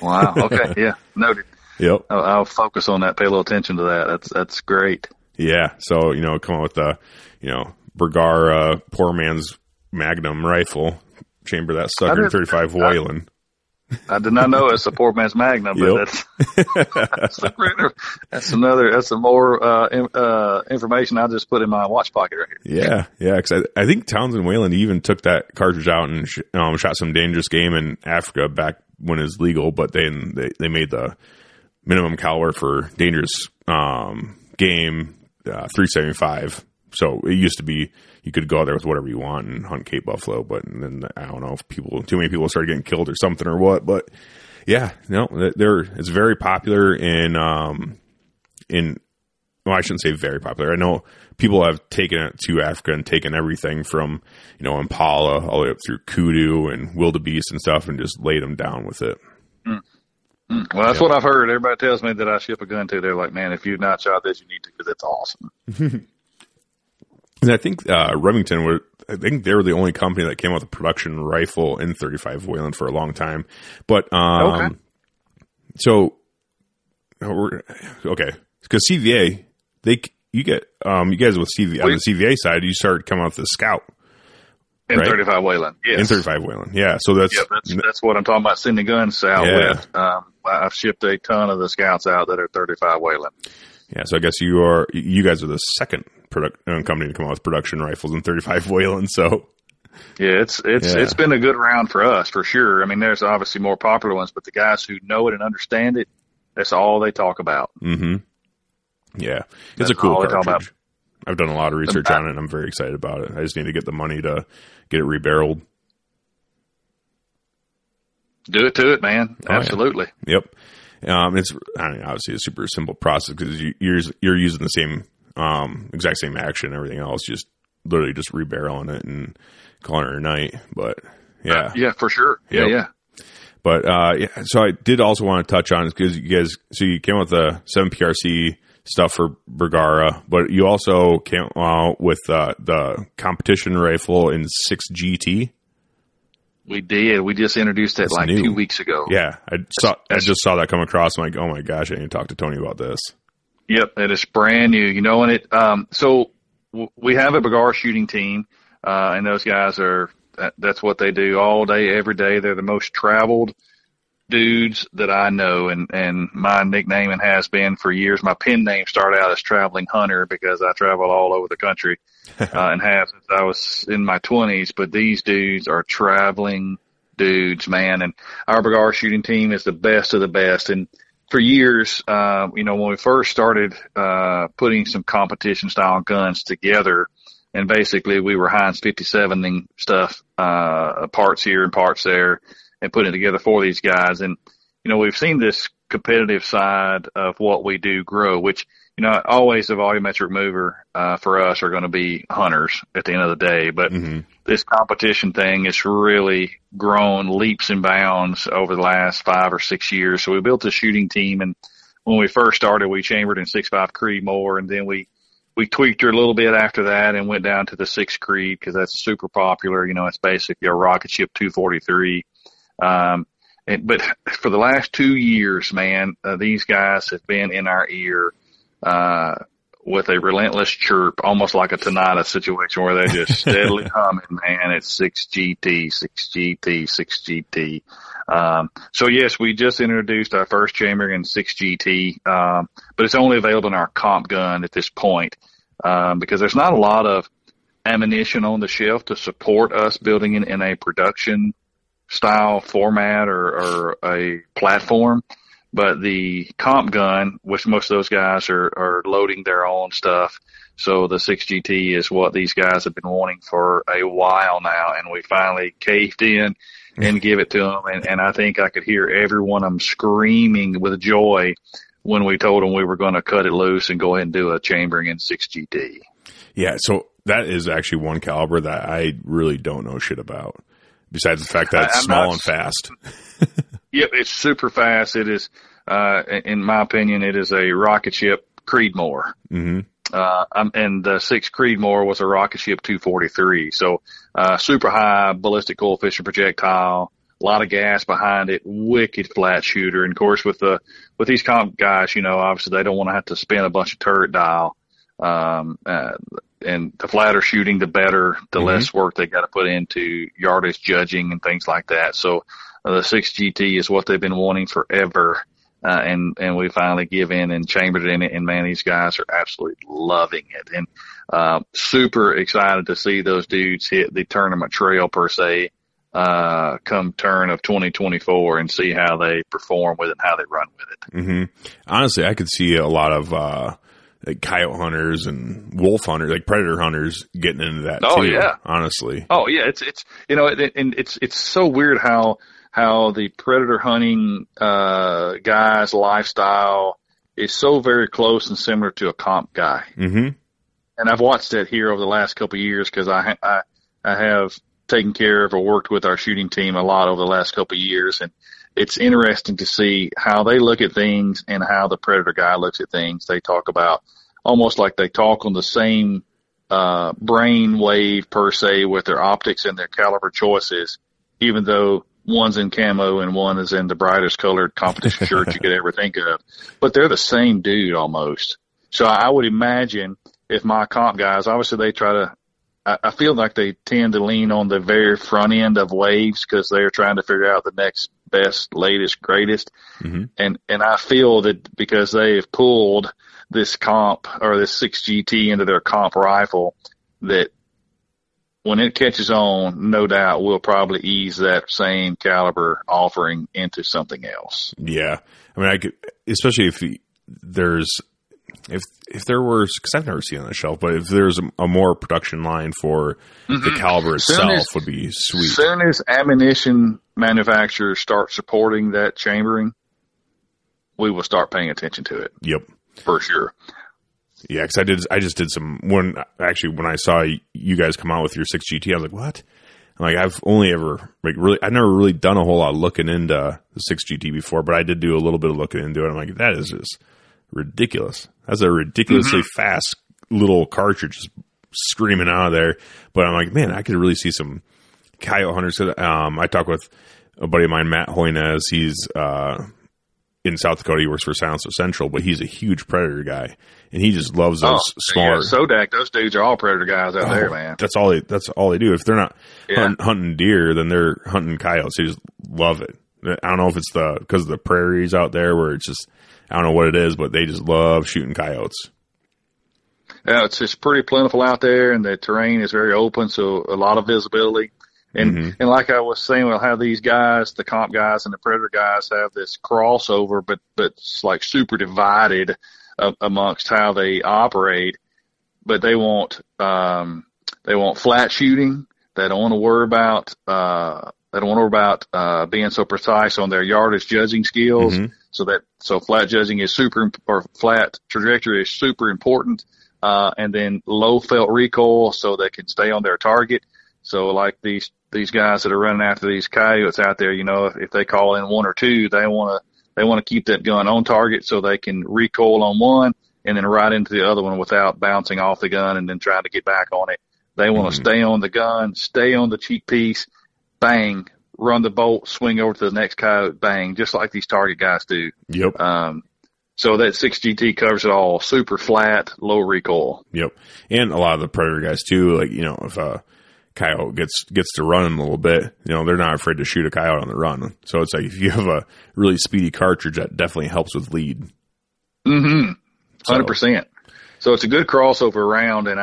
Wow. Okay. Yeah. Noted. Yep. I'll focus on that. Pay a little attention to that. That's great. Yeah. So, you know, come up with the, you know, Bergara poor man's Magnum rifle, chamber that sucker, 35 Whelan. I did not know it's a poor man's Magnum, but yep. That's some more information I'll just put in my watch pocket right here. Yeah, yeah. Because I think Townsend Whelan even took that cartridge out and shot some dangerous game in Africa back when it was legal, but then they made the minimum caliber for dangerous game 375. So it used to be you could go out there with whatever you want and hunt Cape Buffalo, but then I don't know if too many people started getting killed or something or what. But yeah, no, it's very popular well, I shouldn't say very popular. I know people have taken it to Africa and taken everything from, you know, impala all the way up through kudu and wildebeest and stuff, and just laid them down with it. Mm. Well, that's what I've heard. Everybody tells me that I ship a gun to. They're like, man, if you've not shot this, you need to, because it's awesome. And I think Remington they were the only company that came out with a production rifle in 35 Whelan for a long time. But okay. So okay, because CVA, you guys with CVA on the CVA side, you started coming out with the Scout. Right? 35 Whelan, yes. In 35 Whelan, yeah. So that's what I'm talking about, sending guns out with. I've shipped a ton of the Scouts out that are 35 Whelan. Yeah, so I guess you guys are the second company to come out with production rifles in 35 Whelan. So yeah, it's been a good round for us for sure. I mean, there's obviously more popular ones, but the guys who know it and understand it, that's all they talk about. Mm-hmm. Yeah, it's a cool cartridge. I've done a lot of research on it, and I'm very excited about it. I just need to get the money to get it rebarreled. Do it to it, man. Oh, absolutely. Yeah. Yep. Obviously a super simple process, because you're using the same exact same action and everything else, just literally just rebarreling it and calling it a night. But yeah, for sure. Yep. Yeah. But so I did also want to touch on, because you guys, so you came out with the 7PRC stuff for Bergara, but you also came out with the competition rifle in 6GT. We did. We just introduced it 2 weeks ago. Yeah, I just saw that come across. I'm like, oh my gosh, I need to talk to Tony about this. Yep, it is brand new. You know, and it. So we have a Bergara shooting team, and those guys are. That's what they do all day, every day. They're the most traveled dudes that I know, and my nickname, and has been for years. My pen name started out as Traveling Hunter, because I travel all over the country. And have since I was in my 20s, but these dudes are traveling dudes, man. And our Bergara shooting team is the best of the best. And for years, when we first started putting some competition-style guns together, and basically we were Heinz 57ing stuff, parts here and parts there, and putting it together for these guys. And, you know, we've seen this competitive side of what we do grow, which, you know, always the volumetric mover for us are going to be hunters at the end of the day. But this competition thing has really grown leaps and bounds over the last 5 or 6 years. So we built a shooting team, and when we first started, we chambered in 6.5 Creedmoor, and then we tweaked her a little bit after that and went down to the 6 Creed, because that's super popular. You know, it's basically a rocket ship 243. But for the last 2 years, man, these guys have been in our ear with a relentless chirp, almost like a Tonada situation, where they're just steadily humming, man. It's 6GT, 6GT, 6GT. So yes, we just introduced our first chamber in 6GT, but it's only available in our comp gun at this point, because there's not a lot of ammunition on the shelf to support us building it in a production style format or a platform. But the comp gun, which most of those guys are loading their own stuff. So the 6GT is what these guys have been wanting for a while now. And we finally caved in and give it to them. And I think I could hear every one of them screaming with joy when we told them we were going to cut it loose and go ahead and do a chambering in 6GT. Yeah, so that is actually one caliber that I really don't know shit about, besides the fact that it's small and fast. Yep, it's super fast. It is, in my opinion, it is a rocket ship Creedmoor. Mm-hmm. And the 6 Creedmoor was a rocket ship 243. So, super high ballistic coefficient projectile, a lot of gas behind it, wicked flat shooter. And of course, with these comp guys, you know, obviously they don't want to have to spin a bunch of turret dial. And the flatter shooting, the better, the mm-hmm. less work they got to put into yardage judging and things like that. So, the 6GT is what they've been wanting forever. And we finally give in and chambered it in it. And man, these guys are absolutely loving it. And, super excited to see those dudes hit the tournament trail per se, come turn of 2024 and see how they perform with it, how they run with it. Mm-hmm. Honestly, I could see a lot of, like coyote hunters and wolf hunters, like predator hunters getting into that. Oh, too, yeah. Honestly. Oh yeah. It's, you know, and it's so weird how the predator hunting guy's lifestyle is so very close and similar to a comp guy. Mm-hmm. And I've watched that here over the last couple of years because I have taken care of or worked with our shooting team a lot over the last couple of years. And it's interesting to see how they look at things and how the predator guy looks at things. They talk about almost like they talk on the same brain wave per se with their optics and their caliber choices, even though one's in camo and one is in the brightest colored competition shirt you could ever think of, but they're the same dude almost. So I would imagine if my comp guys, obviously they try to, I feel like they tend to lean on the very front end of waves because they're trying to figure out the next best, latest, greatest. Mm-hmm. And I feel that because they have pulled this comp or this 6GT into their comp rifle that, when it catches on, no doubt we'll probably ease that same caliber offering into something else. Yeah. I mean, I could, especially if there's, if there were, cause I've never seen it on the shelf, but if there's a more production line for mm-hmm. the caliber itself as, would be sweet. As soon as ammunition manufacturers start supporting that chambering, we will start paying attention to it. Yep. For sure. Yeah, because I just did some one. Actually, when I saw you guys come out with your 6GT, I was like, "What?" I'm like, I've only ever I've never really done a whole lot of looking into the 6GT before, but I did do a little bit of looking into it. I'm like, that is just ridiculous. That's a ridiculously mm-hmm. fast little cartridge just screaming out of there. But I'm like, man, I could really see some coyote hunters. I talked with a buddy of mine, Matt Hoynez. He's in South Dakota. He works for Silencer Central, but he's a huge predator guy. And he just loves those smaller. Yeah, Sodak, those dudes are all predator guys out there, man. That's all they do. If they're not hunting deer, then they're hunting coyotes. They just love it. I don't know if it's because of the prairies out there where it's just, I don't know what it is, but they just love shooting coyotes. Yeah, it's pretty plentiful out there, and the terrain is very open, so a lot of visibility. And mm-hmm. and like I was saying, we'll have these guys, the comp guys and the predator guys, have this crossover, but it's like super divided amongst how they operate, but they want flat shooting. They don't want to worry about being so precise on their yardage judging skills. Mm-hmm. So flat judging is flat trajectory is super important. And then low felt recoil so they can stay on their target. So like these guys that are running after these coyotes out there, you know, if they call in one or two, they want to keep that gun on target so they can recoil on one and then right into the other one without bouncing off the gun and then trying to get back on it. They want to stay on the gun, stay on the cheek piece, bang, run the bolt, swing over to the next coyote, bang, just like these target guys do. Yep. So that 6GT covers it all. Super flat, low recoil. Yep. And a lot of the predator guys too, like, you know, if coyote gets to running a little bit, you know, they're not afraid to shoot a coyote on the run. So it's like if you have a really speedy cartridge, that definitely helps with lead. Mm-hmm. 100%. So it's a good crossover round, and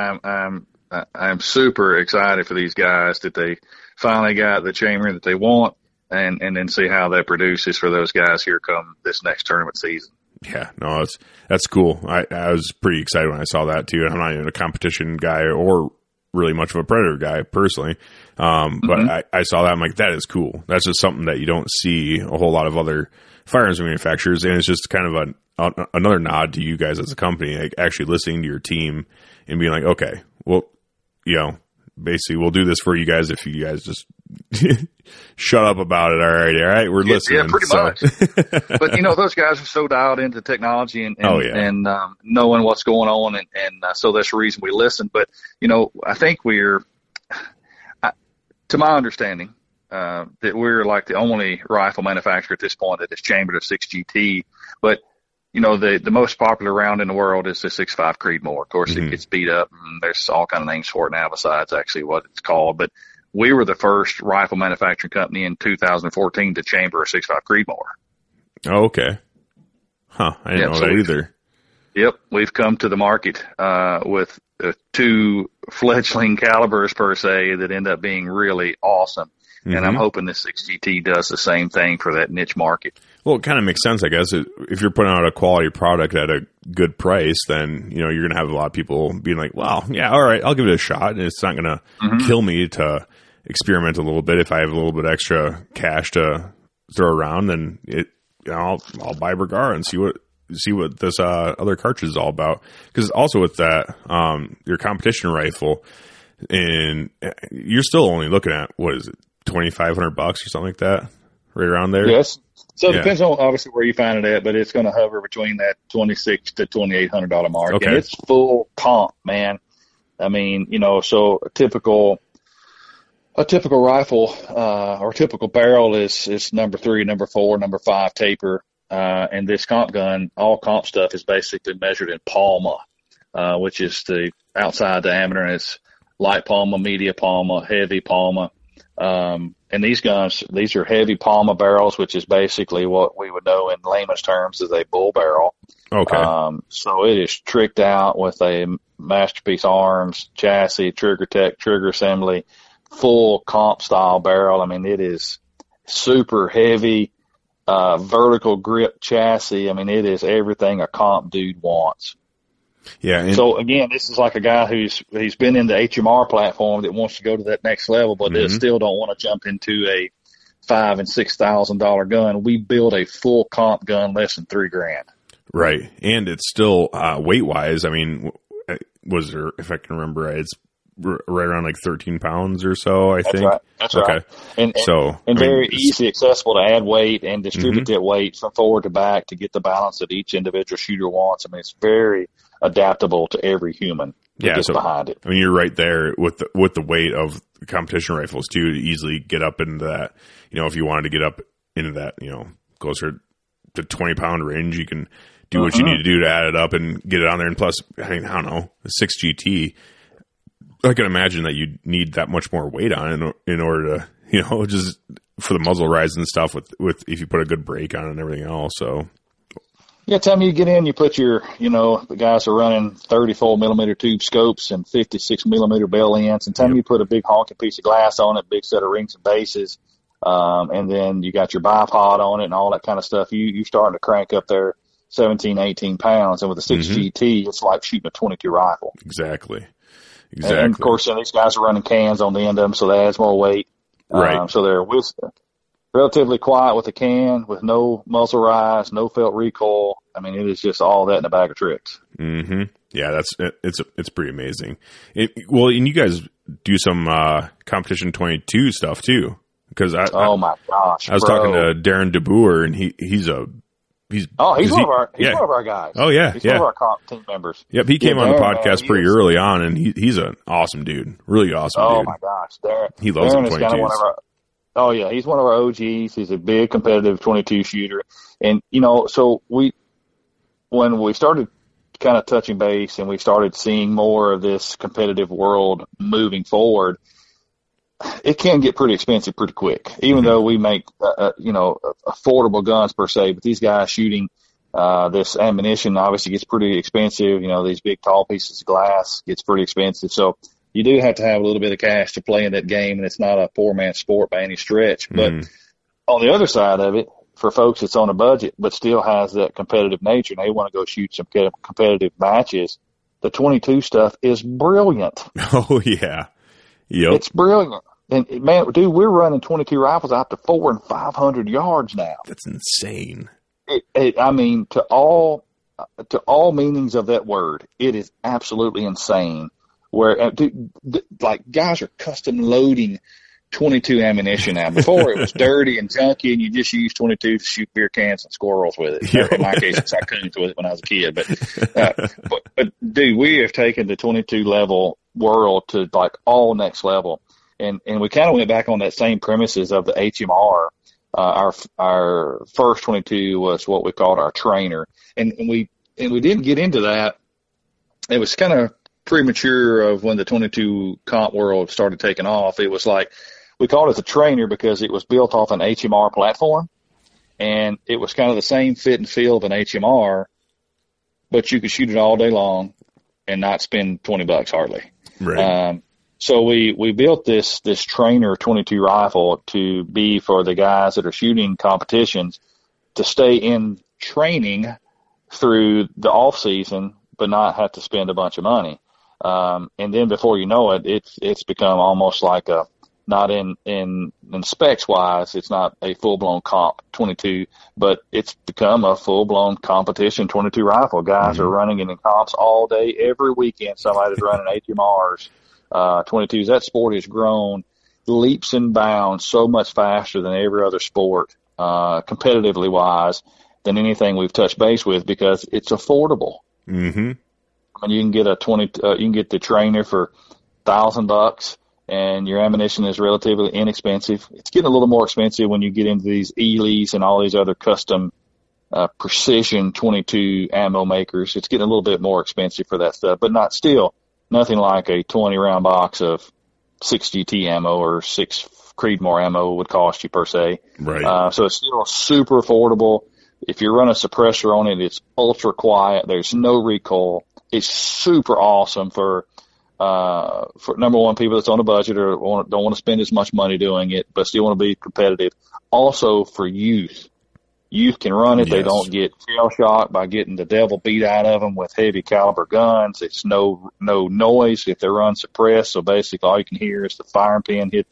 I'm super excited for these guys that they finally got the chamber that they want, and then see how that produces for those guys here come this next tournament season. Yeah, no, that's cool. I was pretty excited when I saw that too. I'm not even a competition guy or really much of a predator guy personally. But mm-hmm. I saw that. I'm like, that is cool. That's just something that you don't see a whole lot of other firearms manufacturers. And it's just kind of another nod to you guys as a company, like actually listening to your team and being like, okay, well, you know, basically we'll do this for you guys. If you guys just shut up about it already. All right, we're listening. Yeah, pretty much. But you know, those guys are so dialed into technology and knowing what's going on, and so that's the reason we listen. But you know, I think to my understanding, that we're like the only rifle manufacturer at this point that is chambered of 6GT. But you know, the most popular round in the world is the 6.5 Creedmoor. Of course, it gets beat up, and there's all kind of names for it now besides actually what it's called. But we were the first rifle manufacturing company in 2014 to chamber a 6.5 Creedmoor. Oh, okay. Huh. I didn't know that either. Yep. We've come to the market with two fledgling calibers, per se, that end up being really awesome. Mm-hmm. And I'm hoping this 6GT does the same thing for that niche market. Well, it kind of makes sense, I guess. If you're putting out a quality product at a good price, then you know you're going to have a lot of people being like, "Well, yeah, all right, I'll give it a shot," and it's not going to kill me to experiment a little bit. If I have a little bit extra cash to throw around, then I'll buy Bergara and see what this other cartridge is all about. Because also with that, your competition rifle, and you're still only looking at what is it, $2,500 or something like that, right around there. Yes. So it depends on obviously where you find it at, but it's going to hover between that $2,600 to $2,800 mark. Okay. And it's full comp, man. I mean, you know, so a typical rifle or typical barrel is number 3, number 4, number 5 taper, and this comp gun, all comp stuff is basically measured in Palma, which is the outside diameter, and it's light Palma, media Palma, heavy Palma. And these guns, these are heavy Palma barrels, which is basically what we would know in layman's terms as a bull barrel. Okay. So it is tricked out with a Masterpiece Arms, chassis, Trigger Tech, trigger assembly, full comp style barrel. I mean, it is super heavy, vertical grip chassis. I mean, it is everything a comp dude wants. Yeah. So again, this is like a guy who's been in the HMR platform that wants to go to that next level, but they still don't want to jump into a $5,000 and $6,000 gun. We build a full comp gun less than $3,000. Right, and it's still weight wise. I mean, was there, if I can remember right, it's right around like 13 pounds or so. I think. Right. That's okay. Right. And very easy, accessible to add weight and distribute that weight from forward to back to get the balance that each individual shooter wants. I mean, it's very adaptable to every human that gets behind it. I mean, you're right there with the weight of competition rifles too, to easily get up into that, you know, if you wanted to get up into that, you know, closer to 20 pound range, you can do what you need to do to add it up and get it on there. And plus, I mean, I don't know, a 6GT, I can imagine that you'd need that much more weight on in order to, you know, just for the muzzle rise and stuff with if you put a good brake on it and everything else. So yeah, time you get in, you put your, you know, the guys are running 34mm tube scopes and 56mm bell ends. And time you put a big honking piece of glass on it, big set of rings and bases, and then you got your bipod on it and all that kind of stuff, you're starting to crank up there 17, 18 pounds. And with a 6GT, it's like shooting a 22 rifle. Exactly. And of course, these guys are running cans on the end of them, so that adds more weight. Right. So they're relatively quiet with a can, with no muzzle rise, no felt recoil. I mean, it is just all that in a bag of tricks. Mm-hmm. Yeah, it's pretty amazing. And you guys do some competition 22 stuff too, because I was talking to Darren DeBoer, and he's one of our guys. Oh yeah, he's one of our comp team members. Yep, he came on the podcast pretty early on, and he's an awesome dude, really awesome. Oh my gosh, Darren, he loves the 22s. Oh, yeah, he's one of our OGs. He's a big competitive 22 shooter. And, you know, so when we started kind of touching base and we started seeing more of this competitive world moving forward, it can get pretty expensive pretty quick, even though we make, you know, affordable guns per se. But these guys shooting this ammunition obviously gets pretty expensive. You know, these big, tall pieces of glass gets pretty expensive. So you do have to have a little bit of cash to play in that game, and it's not a poor man's sport by any stretch. But on the other side of it, for folks that's on a budget but still has that competitive nature and they want to go shoot some competitive matches, the 22 stuff is brilliant. Oh, yeah. Yep. It's brilliant. And, man, dude, we're running 22 rifles out to 400 and 500 yards now. That's insane. I mean, to all meanings of that word, it is absolutely insane. Where, like, guys are custom loading 22 ammunition out. Before it was dirty and junky, and you just used 22 to shoot beer cans and squirrels with it. Yep. In my case, it's raccoons with it when I was a kid. But dude, we have taken the 22 level world to like all next level, and we kind of went back on that same premises of the HMR. Our first 22 was what we called our trainer, and we didn't get into that. It was kind of premature of when the 22 comp world started taking off. It was like, we called it the trainer because it was built off an HMR platform, and it was kind of the same fit and feel of an HMR, but you could shoot it all day long and not spend $20 hardly. Right. So we built this trainer 22 rifle to be for the guys that are shooting competitions to stay in training through the off season, but not have to spend a bunch of money. And then before you know it, it's become almost like a, not in specs wise, it's not a full blown comp 22, but it's become a full blown competition 22 rifle. Guys mm-hmm. are running it in comps all day, every weekend. Somebody's running HMRs, 22s. That sport has grown leaps and bounds so much faster than every other sport, competitively wise, than anything we've touched base with, because it's affordable. Mm-hmm. I mean, you can get you can get the trainer for $1,000, and your ammunition is relatively inexpensive. It's getting a little more expensive when you get into these Eleys and all these other custom precision 22 ammo makers. It's getting a little bit more expensive for that stuff, but not still nothing like a 20-round box of 6GT ammo or 6 Creedmoor ammo would cost you per se. Right. So it's still super affordable. If you run a suppressor on it, it's ultra quiet. There's no recoil. It's super awesome for number one, people that's on a budget or don't want to spend as much money doing it, but still want to be competitive. Also for youth. Youth can run it. Yes. They don't get shell shocked by getting the devil beat out of them with heavy caliber guns. It's no noise if they're unsuppressed. So basically all you can hear is the firing pin hit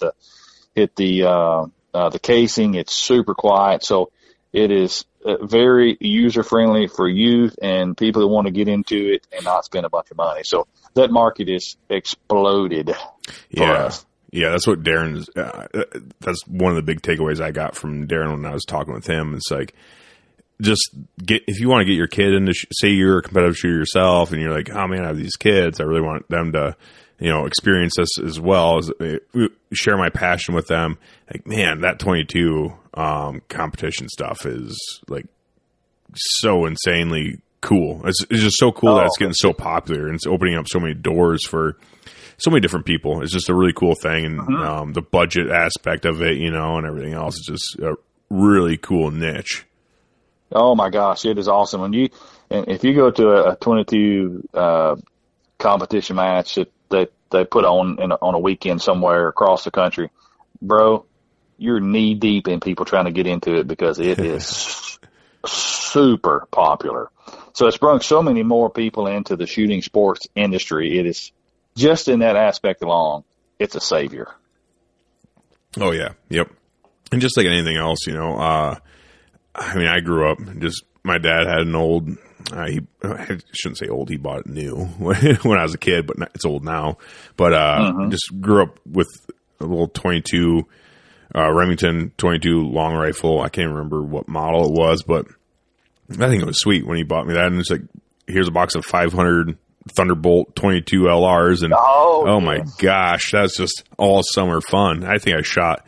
the casing. It's super quiet. So it is very user-friendly for youth and people that want to get into it and not spend a bunch of money. So that market is exploded for us. Yeah, that's what Darren's that's one of the big takeaways I got from Darren when I was talking with him. It's like, if you want to get your kid into, say you're a competitive shooter yourself and you're like, oh man, I have these kids. I really want them to, experience this as well, as share my passion with them. Like, man, that 22 competition stuff is like so insanely cool. It's just so cool that it's getting so popular and it's opening up so many doors for so many different people. It's just a really cool thing. And mm-hmm. The budget aspect of it, and everything else is just a really cool niche. Oh my gosh, it is awesome. And if you go to a 22 competition match that they put on on a weekend somewhere across the country, bro, you're knee deep in people trying to get into it because it is super popular. So it's brought so many more people into the shooting sports industry. It is just in that aspect alone, it's a savior. Oh yeah. Yep. And just like anything else, I grew up just, my dad had an old, I shouldn't say old, he bought it new when I was a kid, but it's old now, but, mm-hmm. just grew up with a little 22, Remington 22 long rifle. I can't remember what model it was, but I think it was sweet when he bought me that. And it's like, here's a box of 500 Thunderbolt 22 LRs. And my gosh, that's just all summer fun. I think I shot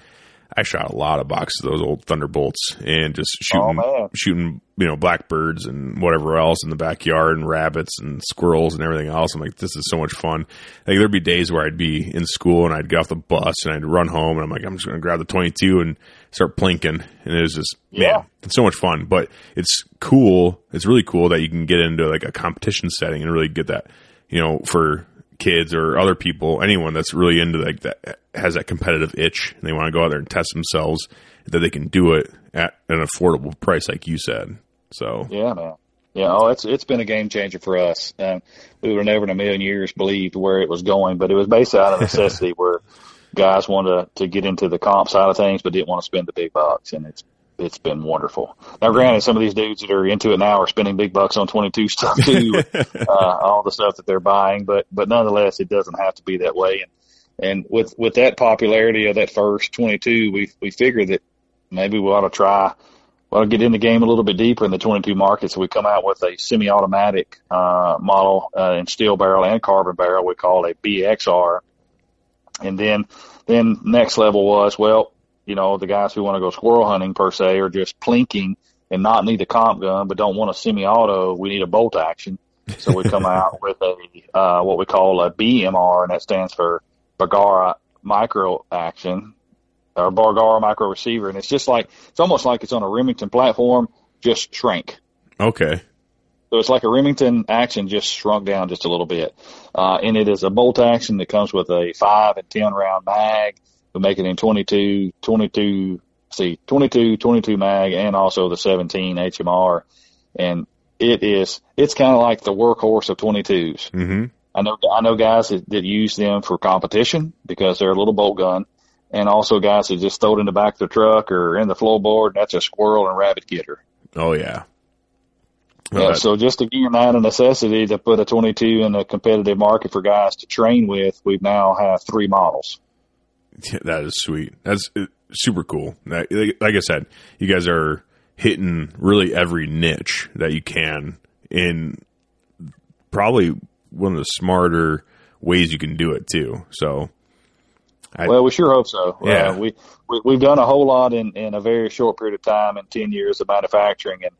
a lot of boxes of those old Thunderbolts and just shooting, blackbirds and whatever else in the backyard and rabbits and squirrels and everything else. I'm like, this is so much fun. Like there'd be days where I'd be in school and I'd get off the bus and I'd run home and I'm like, I'm just going to grab the 22 and start plinking. And it was just, it's so much fun, but it's cool. It's really cool that you can get into like a competition setting and really get that, for kids or other people, anyone that's really into like that, has that competitive itch and they want to go out there and test themselves, that they can do it at an affordable price, like you said. So yeah, man. Yeah. Oh, it's been a game changer for us. We would have never in a million years believed where it was going, but it was based out of necessity where guys wanted to get into the comp side of things, but didn't want to spend the big bucks. And it's been wonderful. Now, granted, some of these dudes that are into it now are spending big bucks on 22 stuff too, all the stuff that they're buying, but nonetheless, it doesn't have to be that way. And And with that popularity of that first 22, we figured that maybe we ought to try, well, get in the game a little bit deeper in the 22 market. So we come out with a semi-automatic model in steel barrel and carbon barrel we call a BXR. And then next level was, well, you know, the guys who want to go squirrel hunting per se are just plinking and not need a comp gun but don't want a semi-auto. We need a bolt action. So we come out with a what we call a BMR, and that stands for Bergara Micro Action, or Bergara Micro Receiver. And it's just like, it's almost like it's on a Remington platform, just shrank. Okay. So it's like a Remington action just shrunk down just a little bit. And it is a bolt action that comes with a 5 and 10 round mag. We make it in 22 mag, and also the 17 HMR. And it's kind of like the workhorse of 22s. Mm-hmm. I know guys that use them for competition because they're a little bolt gun, and also guys that just throw it in the back of their truck or in the floorboard. That's a squirrel and rabbit getter. Oh, yeah. Well, yeah, so just again, out of necessity to put a 22 in a competitive market for guys to train with, we now have three models. That is sweet. That's super cool. Like I said, you guys are hitting really every niche that you can in probably one of the smarter ways you can do it too. So, well, we sure hope so. Yeah, we've done a whole lot in a very short period of time, in 10 years of manufacturing, and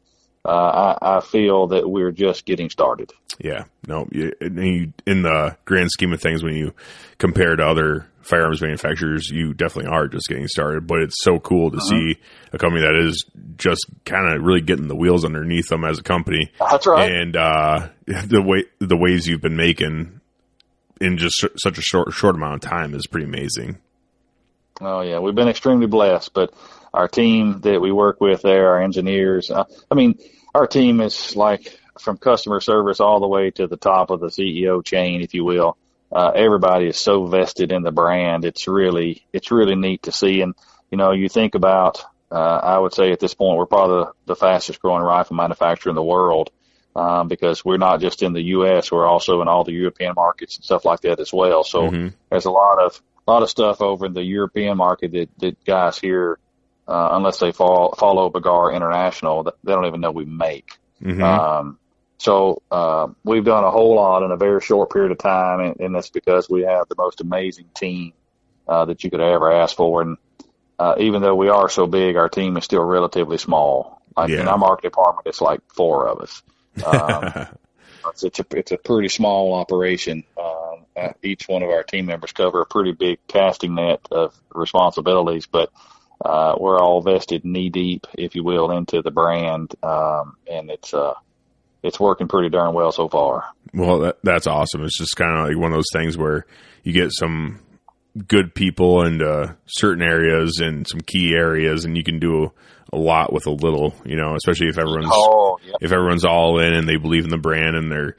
I feel that we're just getting started. Yeah, no, in the grand scheme of things, when you compare to other firearms manufacturers, you definitely are just getting started. But it's so cool to see a company that is just kind of really getting the wheels underneath them as a company. That's right. And the waves you've been making in just such a short amount of time is pretty amazing. Oh yeah, we've been extremely blessed, but our team that we work with there, our engineers, our team is like from customer service all the way to the top of the CEO chain, if you will. Everybody is so vested in the brand. It's really neat to see. And, you know, you think about, I would say at this point, we're probably the fastest growing rifle manufacturer in the world, because we're not just in the U.S., we're also in all the European markets and stuff like that as well. So there's a lot of stuff over in the European market that guys here, unless they follow Bergara International, they don't even know we make. So we've done a whole lot in a very short period of time, and that's because we have the most amazing team that you could ever ask for. And even though we are so big, our team is still relatively small. In our market department, it's like four of us. It's a pretty small operation. Each one of our team members cover a pretty big casting net of responsibilities, but we're all vested knee deep, if you will, into the brand. And it's working pretty darn well so far. Well, that's awesome. It's just kind of like one of those things where you get some good people in certain areas and some key areas, and you can do a lot with a little, you know, especially if everyone's, if everyone's all in and they believe in the brand and they're,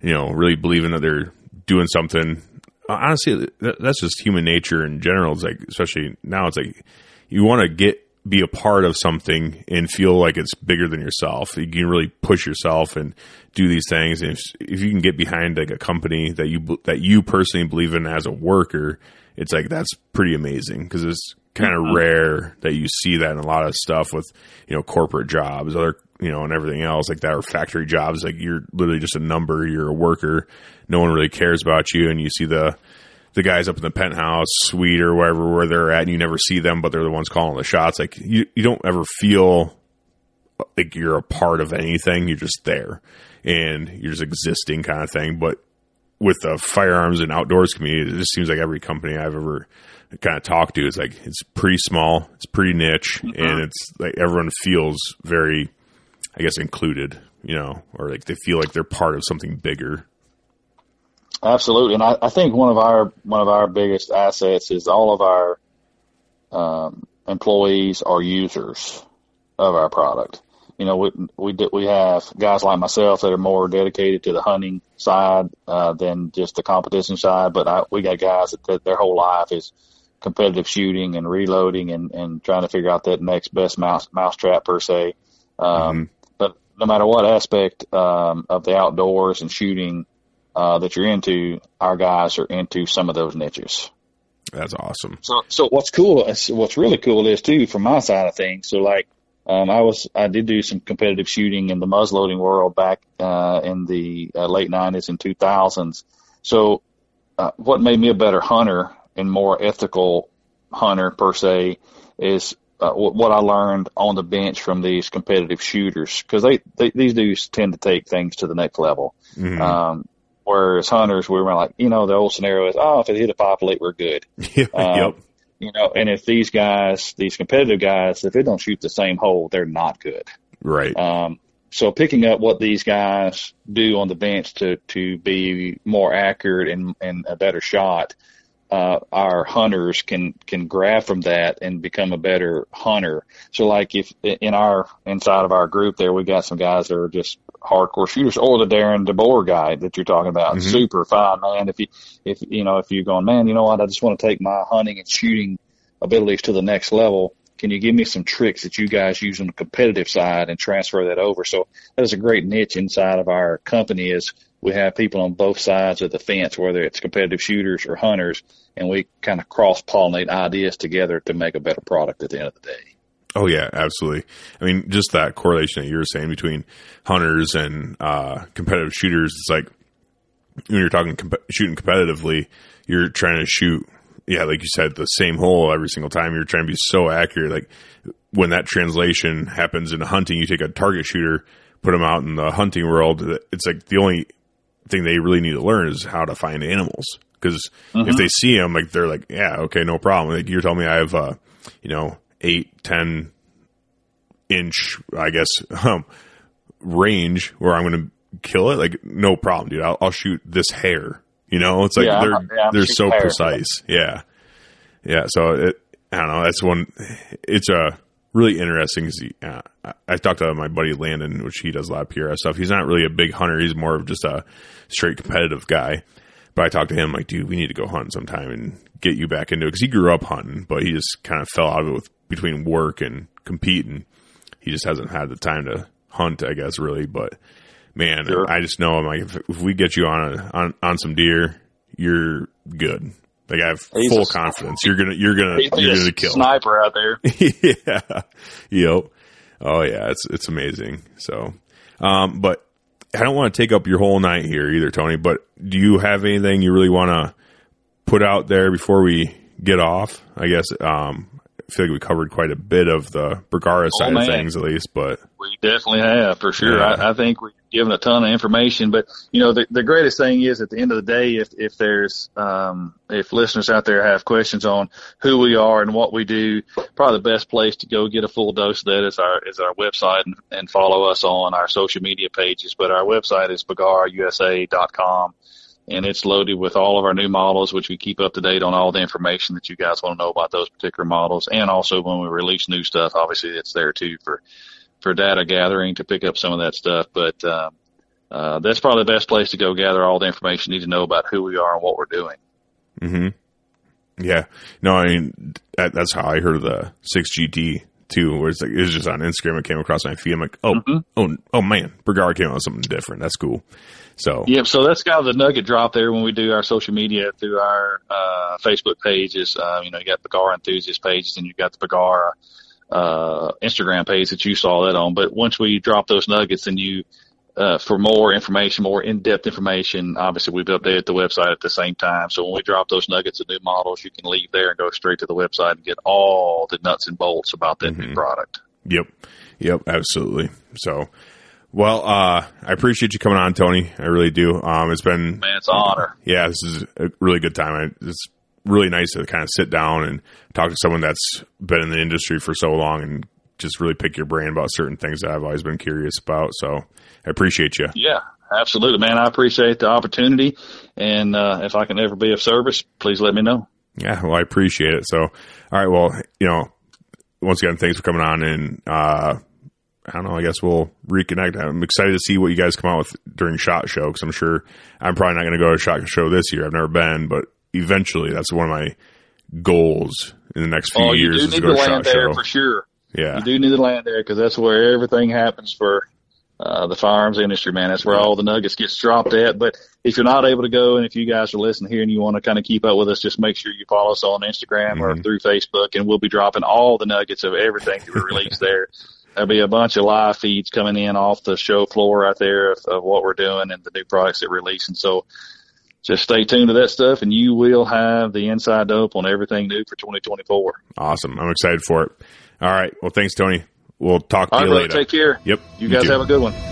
you know, really believing that they're doing something. Honestly, that's just human nature in general. It's like, especially now, it's like, you want to be a part of something and feel like it's bigger than yourself. You can really push yourself and do these things. And if you can get behind like a company that you personally believe in as a worker, it's like, that's pretty amazing. Cause it's kind of rare that you see that in a lot of stuff with, you know, corporate jobs, other, you know, and everything else like that, or factory jobs. Like you're literally just a number, you're a worker. No one really cares about you. And you see the guys up in the penthouse suite or where they're at, and you never see them, but they're the ones calling the shots. Like you don't ever feel like you're a part of anything. You're just there and you're just existing kind of thing. But with the firearms and outdoors community, it just seems like every company I've ever kind of talked to, it's like, it's pretty small, it's pretty niche, and it's like everyone feels very, I guess, included, you know, or like they feel like they're part of something bigger. Absolutely, and I think one of our biggest assets is all of our employees are users of our product. You know, we have guys like myself that are more dedicated to the hunting side than just the competition side, but we got guys that their whole life is competitive shooting and reloading and trying to figure out that next best mousetrap per se. But no matter what aspect of the outdoors and shooting that you're into, our guys are into some of those niches. That's awesome. So what's really cool is too, from my side of things. So like, I did do some competitive shooting in the muzzleloading world back, in the late '90s and 2000s. So, what made me a better hunter and more ethical hunter per se is, what I learned on the bench from these competitive shooters. Cause these dudes tend to take things to the next level. Mm-hmm. Whereas hunters, we were like, the old scenario is, if it hit a 5.8, we're good. Yep. And if these competitive guys, if they don't shoot the same hole, they're not good. Right. So picking up what these guys do on the bench to be more accurate and a better shot, our hunters can grab from that and become a better hunter. So like if inside of our group there, we got some guys that are just hardcore shooters, or the Darren DeBoer guy that you're talking about. Mm-hmm. Super fine, man. If you're going, man, you know what? I just want to take my hunting and shooting abilities to the next level. Can you give me some tricks that you guys use on the competitive side and transfer that over? So that is a great niche inside of our company, is we have people on both sides of the fence, whether it's competitive shooters or hunters, and we kind of cross-pollinate ideas together to make a better product at the end of the day. Oh, yeah, absolutely. I mean, just that correlation that you were saying between hunters and competitive shooters, it's like when you're talking shooting competitively, you're trying to shoot, like you said, the same hole every single time. You're trying to be so accurate. Like when that translation happens into hunting, you take a target shooter, put them out in the hunting world. It's like the only thing they really need to learn is how to find animals. Because if they see them, like they're like, yeah, okay, no problem. Like you're telling me I have, 8-10 inch, I guess, range where I'm going to kill it. Like, no problem, dude. I'll shoot this hair. It's like they're so hair. Precise. Yeah. Yeah. So I don't know. That's one. It's a really interesting. I talked to my buddy Landon, which he does a lot of PRS stuff. He's not really a big hunter. He's more of just a straight competitive guy. But I talked to him like, dude, we need to go hunt sometime and get you back into it. Because he grew up hunting, but he just kind of fell out of it between work and competing. He just hasn't had the time to hunt, I guess, really. But, man, sure. I just know, I'm like, if we get you on some deer, you're good. Like, I have full confidence. You're gonna kill. Sniper out there. Yeah. Yep. Oh yeah, it's amazing. So, but I don't want to take up your whole night here either, Tony, but do you have anything you really want to put out there before we get off? I guess, I feel like we covered quite a bit of the Bergara side of things, at least, but we definitely have, for sure. Yeah. I think we've given a ton of information, but the greatest thing is at the end of the day, if there's, if listeners out there have questions on who we are and what we do, probably the best place to go get a full dose of that is our website, and follow us on our social media pages. But our website is bergarausa.com. And it's loaded with all of our new models, which we keep up to date on all the information that you guys want to know about those particular models. And also when we release new stuff, obviously it's there too for data gathering to pick up some of that stuff. But that's probably the best place to go gather all the information you need to know about who we are and what we're doing. Mm-hmm. Yeah. No, I mean, that's how I heard of the 6GT too, where it's like, it was just on Instagram. It came across my feed. I'm like, oh man, Bergara came out with something different. That's cool. So, yeah, so that's kind of the nugget drop there when we do our social media through our Facebook pages. You got the Bergara Enthusiast pages, and you got the Bergara Instagram page that you saw that on. But once we drop those nuggets, and you for more information, more in-depth information, obviously we've updated the website at the same time. So when we drop those nuggets of new models, you can leave there and go straight to the website and get all the nuts and bolts about that new product. Yep, absolutely. So. Well, I appreciate you coming on, Tony. I really do. It's been... Man, it's an honor. Yeah, this is a really good time. It's really nice to kind of sit down and talk to someone that's been in the industry for so long and just really pick your brain about certain things that I've always been curious about. So I appreciate you. Yeah, absolutely, man. I appreciate the opportunity. And if I can ever be of service, please let me know. Yeah, well, I appreciate it. So, all right, well, once again, thanks for coming on, and... I don't know. I guess we'll reconnect. I'm excited to see what you guys come out with during SHOT Show, because I'm sure I'm probably not going to go to SHOT Show this year. I've never been, but eventually that's one of my goals in the next few years, is to go to SHOT Show. For sure. Yeah. You do need to land there, because that's where everything happens for the firearms industry, man. That's where all the nuggets gets dropped at. But if you're not able to go, and if you guys are listening here and you want to kind of keep up with us, just make sure you follow us on Instagram or through Facebook, and we'll be dropping all the nuggets of everything that we release there. There'll be a bunch of live feeds coming in off the show floor right there of what we're doing and the new products that we're releasing. So just stay tuned to that stuff, and you will have the inside dope on everything new for 2024. Awesome. I'm excited for it. All right. Well, thanks, Tony. We'll talk to you later. All right, brother. Take care. Yep. You guys too. Have a good one.